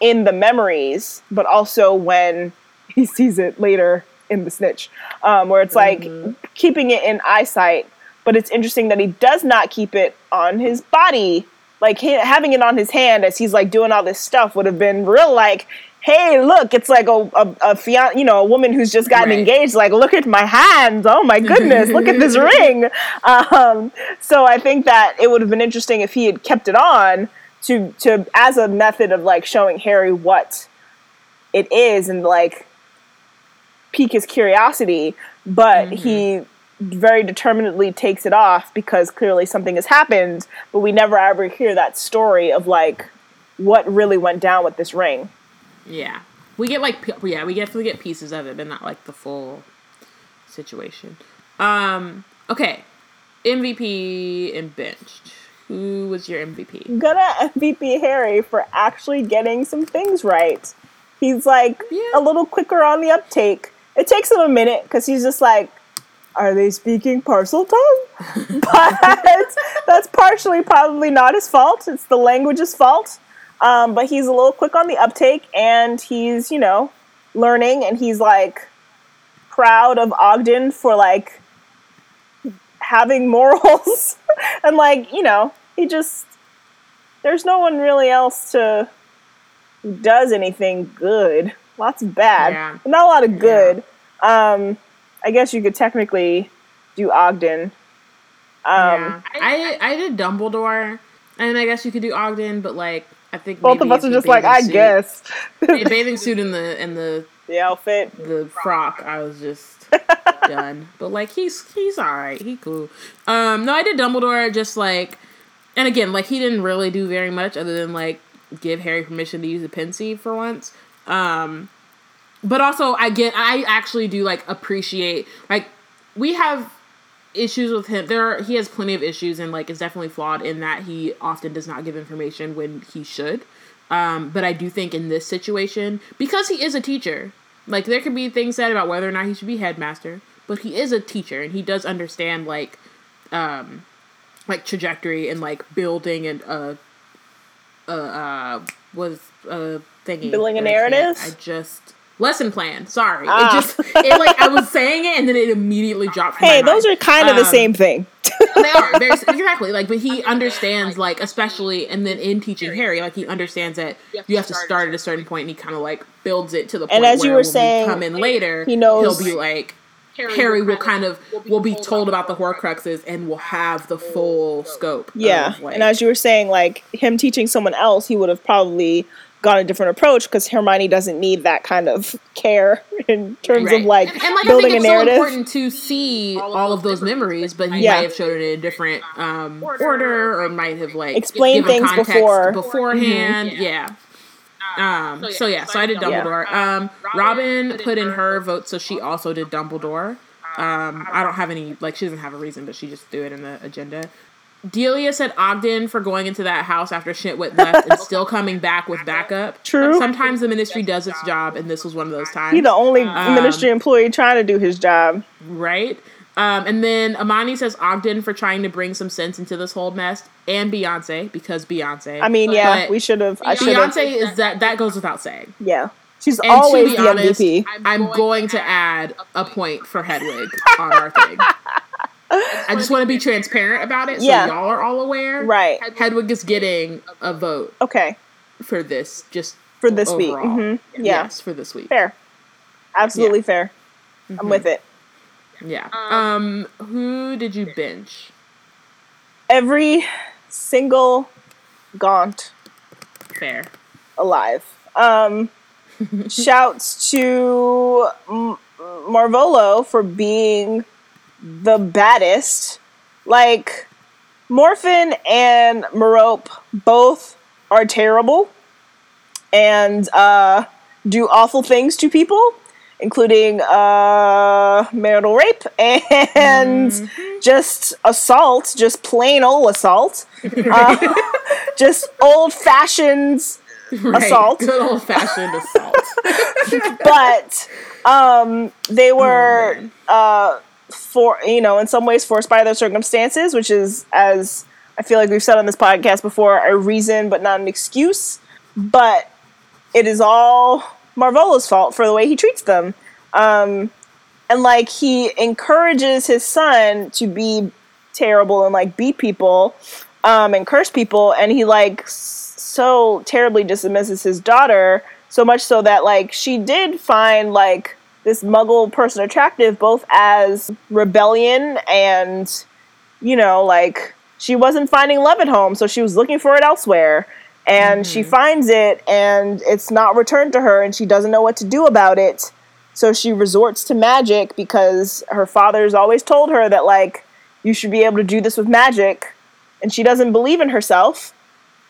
in the memories, but also when he sees it later in the snitch, um, where it's like mm-hmm. keeping it in eyesight. But it's interesting that he does not keep it on his body. Like, he, having it on his hand as he's like doing all this stuff would have been real like, hey, look, it's like a, a, a fian- you know, a woman who's just gotten right. engaged. Like, look at my hands. Oh my goodness. Look at this ring. Um, so I think that it would have been interesting if he had kept it on to, to, as a method of like showing Harry what it is and like, pique his curiosity, but mm-hmm. he very determinedly takes it off because clearly something has happened, but we never ever hear that story of like what really went down with this ring. Yeah. We get like, yeah, we definitely get pieces of it, but not like the full situation. Um, okay. M V P and benched. Who was your M V P? I'm gonna M V P Harry for actually getting some things right. He's like yeah. a little quicker on the uptake. It takes him a minute because he's just like, are they speaking Parseltongue? But that's partially probably not his fault. It's the language's fault. Um, but he's a little quick on the uptake, and he's, you know, learning, and he's like proud of Ogden for like having morals. And like, you know, he just, there's no one really else to who does anything good. Lots of bad, yeah. but not a lot of good. Yeah. Um, I guess you could technically do Ogden. Um, yeah. I, I I did Dumbledore, and I guess you could do Ogden, but like I think both maybe of us are just like I suit, guess the bathing suit and the and the the outfit, the frock. I was just done, but like he's he's all right. He cool. Um, no, I did Dumbledore just like, and again like he didn't really do very much other than like give Harry permission to use the Pensieve for once. Um, But also, I get, I actually do, like, appreciate, like, we have issues with him. There are, he has plenty of issues, and, like, it's definitely flawed in that he often does not give information when he should. Um, but I do think in this situation, because he is a teacher, like, there could be things said about whether or not he should be headmaster, but he is a teacher, and he does understand, like, um, like, trajectory and, like, building and, uh, uh, uh, was, uh, thingy. Building a narrative? I just... Lesson plan. Sorry. Ah. It just, it like, I was saying it and then it immediately dropped from Hey, my those mind. Are kind of um, the same thing. They are. They're, exactly. Like, but he understands, like, especially, and then in teaching Harry, like, he understands that you have to start at a certain point, and he kind of, like, builds it to the point and as where you were when saying, we come in later, he knows he'll be like, Harry, Harry will kind of, will be, will be told about the Horcruxes and will have the full scope. Yeah. Of, like, and as you were saying, like, him teaching someone else, he would have probably... got a different approach because Hermione doesn't need that kind of care in terms right. of like, and, and like building a narrative. I think it's so important to see all of, all of those memories, but he yeah. might have shown it in a different um, order, or might have like explained things before beforehand. Mm-hmm. Yeah. yeah. Um, so yeah, so I did Dumbledore. Yeah. Um, Robin put in her vote, so she also did Dumbledore. Um, I don't have any, like, she doesn't have a reason, but she just threw it in the agenda. Delia said Ogden for going into that house after Shitwit left and still coming back with backup. True. Sometimes the ministry does its job, and this was one of those times. He's the only um, ministry employee trying to do his job. Right. Um, and then Amani says Ogden for trying to bring some sense into this whole mess, and Beyonce, because Beyonce. I mean, yeah, but we should have. I should have. Beyonce is that, that goes without saying. Yeah. She's and always to be the honest, M V P. I'm going to add a point for Hedwig on our thing. I just want to be transparent about it, so yeah. y'all are all aware. Right, Hedwig is getting a vote. Okay, for this, just for this overall. Week. Mm-hmm. Yeah. Yes, for this week. Fair, absolutely yeah. fair. Mm-hmm. I'm with it. Yeah. Um, who did you binge? Every single Gaunt. Fair. Alive. Um, shouts to M- Marvolo for being. The baddest. Like, Morfin and Merope both are terrible and uh, do awful things to people, including uh, marital rape and mm-hmm. just assault, just plain old assault, uh, just old-fashioned right. assault. Good old-fashioned assault. But um, they were... Oh, uh, for you know, in some ways forced by their circumstances, which is, as I feel like we've said on this podcast before, a reason but not an excuse. But it is all Marvolo's fault for the way he treats them. Um, and like, he encourages his son to be terrible and like beat people um, and curse people, and he like so terribly dismisses his daughter, so much so that like she did find like this muggle person attractive, both as rebellion and, you know, like, she wasn't finding love at home, so she was looking for it elsewhere. And mm-hmm. she finds it, and it's not returned to her, and she doesn't know what to do about it. So she resorts to magic, because her father's always told her that, like, you should be able to do this with magic. And she doesn't believe in herself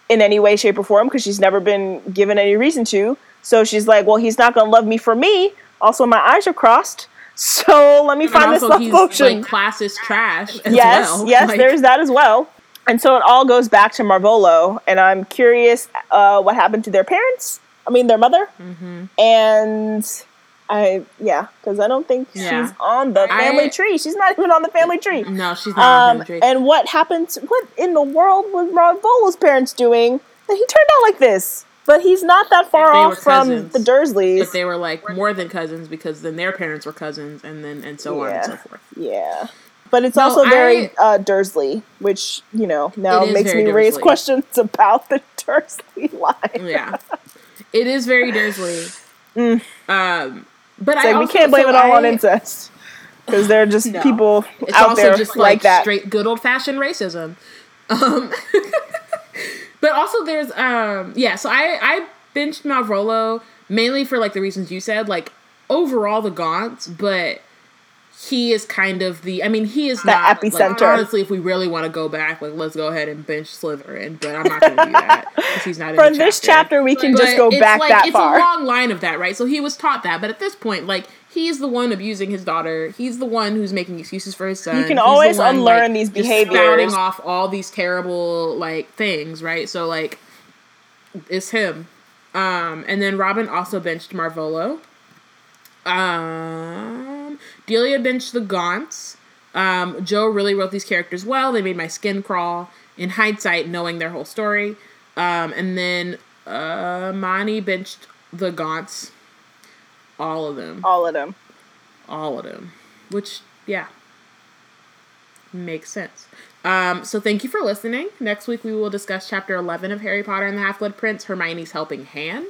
in any way, shape, or form, because she's never been given any reason to. So she's like, well, he's not going to love me for me. Also, my eyes are crossed, so let me and find also, this love he's, potion. Like, class is trash as yes, well. Yes, like, there's that as well. And so it all goes back to Marvolo, and I'm curious uh, what happened to their parents. I mean, their mother. Mm-hmm. And I, yeah, because I don't think yeah. she's on the family I, tree. She's not even on the family tree. No, she's not um, on the family tree. And what happened? To, what in the world was Marvolo's parents doing that he turned out like this? But he's not that far off cousins, from the Dursleys. But they were, like, more than cousins, because then their parents were cousins, and then and so yeah. on and so forth. Yeah. But it's no, also very I, uh, Dursley, which, you know, now makes me Dursley. raise questions about the Dursley line. Yeah. It is very Dursley. mm. um, but it's I like, also, we can't blame so it all I, on incest. Because they're just no. people it's out there just, like, like that. Straight, good old-fashioned racism. Um... But also there's, um, yeah, so I, I benched Marvolo mainly for, like, the reasons you said. Like, overall the Gaunts, but he is kind of the, I mean, he is the not, epicenter. Like, honestly, if we really want to go back, like, let's go ahead and bench Slytherin, but I'm not going to do that, because he's not in the chapter. For this chapter, we can but just go back like, that it's far. It's a long line of that, right? So he was taught that, but at this point, like, he's the one abusing his daughter. He's the one who's making excuses for his son. You can always the one, unlearn like, these behaviors. Spouting off all these terrible, like, things, right? So, like, it's him. Um, and then Robin also benched Marvolo. Um, Delia benched the Gaunts. Um, Joe really wrote these characters well. They made my skin crawl in hindsight, knowing their whole story. Um, and then uh, Amani benched the Gaunts. All of them. All of them. All of them. Which, yeah. Makes sense. Um, so thank you for listening. Next week we will discuss Chapter eleven of Harry Potter and the Half-Blood Prince, Hermione's Helping Hand.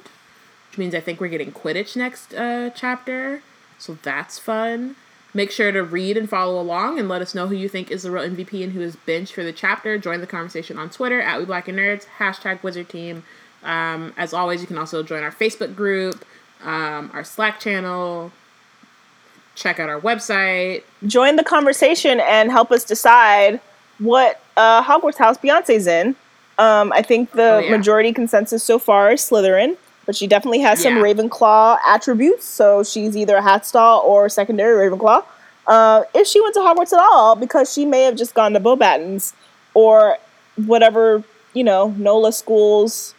Which means I think we're getting Quidditch next uh, chapter. So that's fun. Make sure to read and follow along and let us know who you think is the real M V P and who is benched for the chapter. Join the conversation on Twitter, at WeBlackandNerds, hashtag Wizard Team. Um, as always, you can also join our Facebook group. Um, our Slack channel, check out our website. Join the conversation and help us decide what uh, Hogwarts house Beyonce's in. Um, I think the oh, yeah. majority consensus so far is Slytherin, but she definitely has some yeah. Ravenclaw attributes, so she's either a Hatstall or secondary Ravenclaw. Uh, if she went to Hogwarts at all, because she may have just gone to Bobatons or whatever, you know, NOLA schools,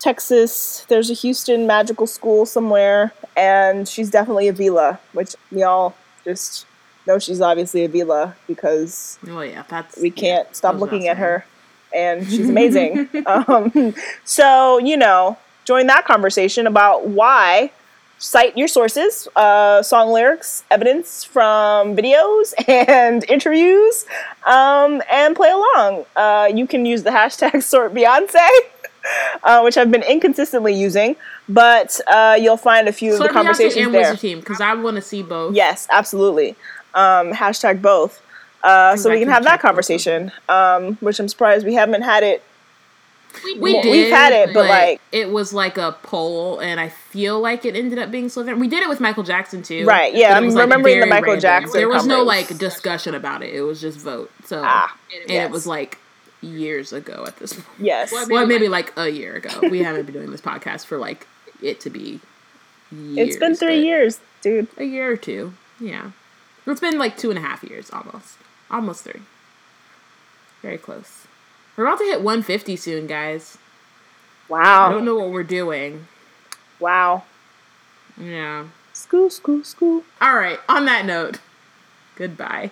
Texas, there's a Houston magical school somewhere, and she's definitely a Vila, which we all just know she's obviously a Vila because oh, yeah, that's, we can't yeah, stop looking at her, and she's amazing. um, so, you know, join that conversation about why. Cite your sources, uh, song lyrics, evidence from videos and interviews, um, and play along. Uh, you can use the hashtag SortBeyonce. Uh, which I've been inconsistently using, but uh, you'll find a few so of the conversations there. And Wizard Team, because I want to see both. Yes, absolutely. Um, hashtag both. Uh, so we can have that conversation, um, which I'm surprised we haven't had it. We, we well, did. We've had it, but, but like... It was like a poll, and I feel like it ended up being Slytherin. We did it with Michael Jackson, too. Right, yeah. I'm like remembering the Michael random. Jackson There was conference. No, like, discussion about it. It was just vote. So, ah, and yes. It was like... years ago at this point. Yes. Well, well maybe like, like a year ago. We haven't been doing this podcast for like it to be years. It's been three years, dude. A year or two. Yeah. It's been like two and a half years almost. Almost three. Very close. We're about to hit one fifty soon, guys. Wow. I don't know what we're doing. Wow. Yeah. School, school, school. All right. On that note, goodbye.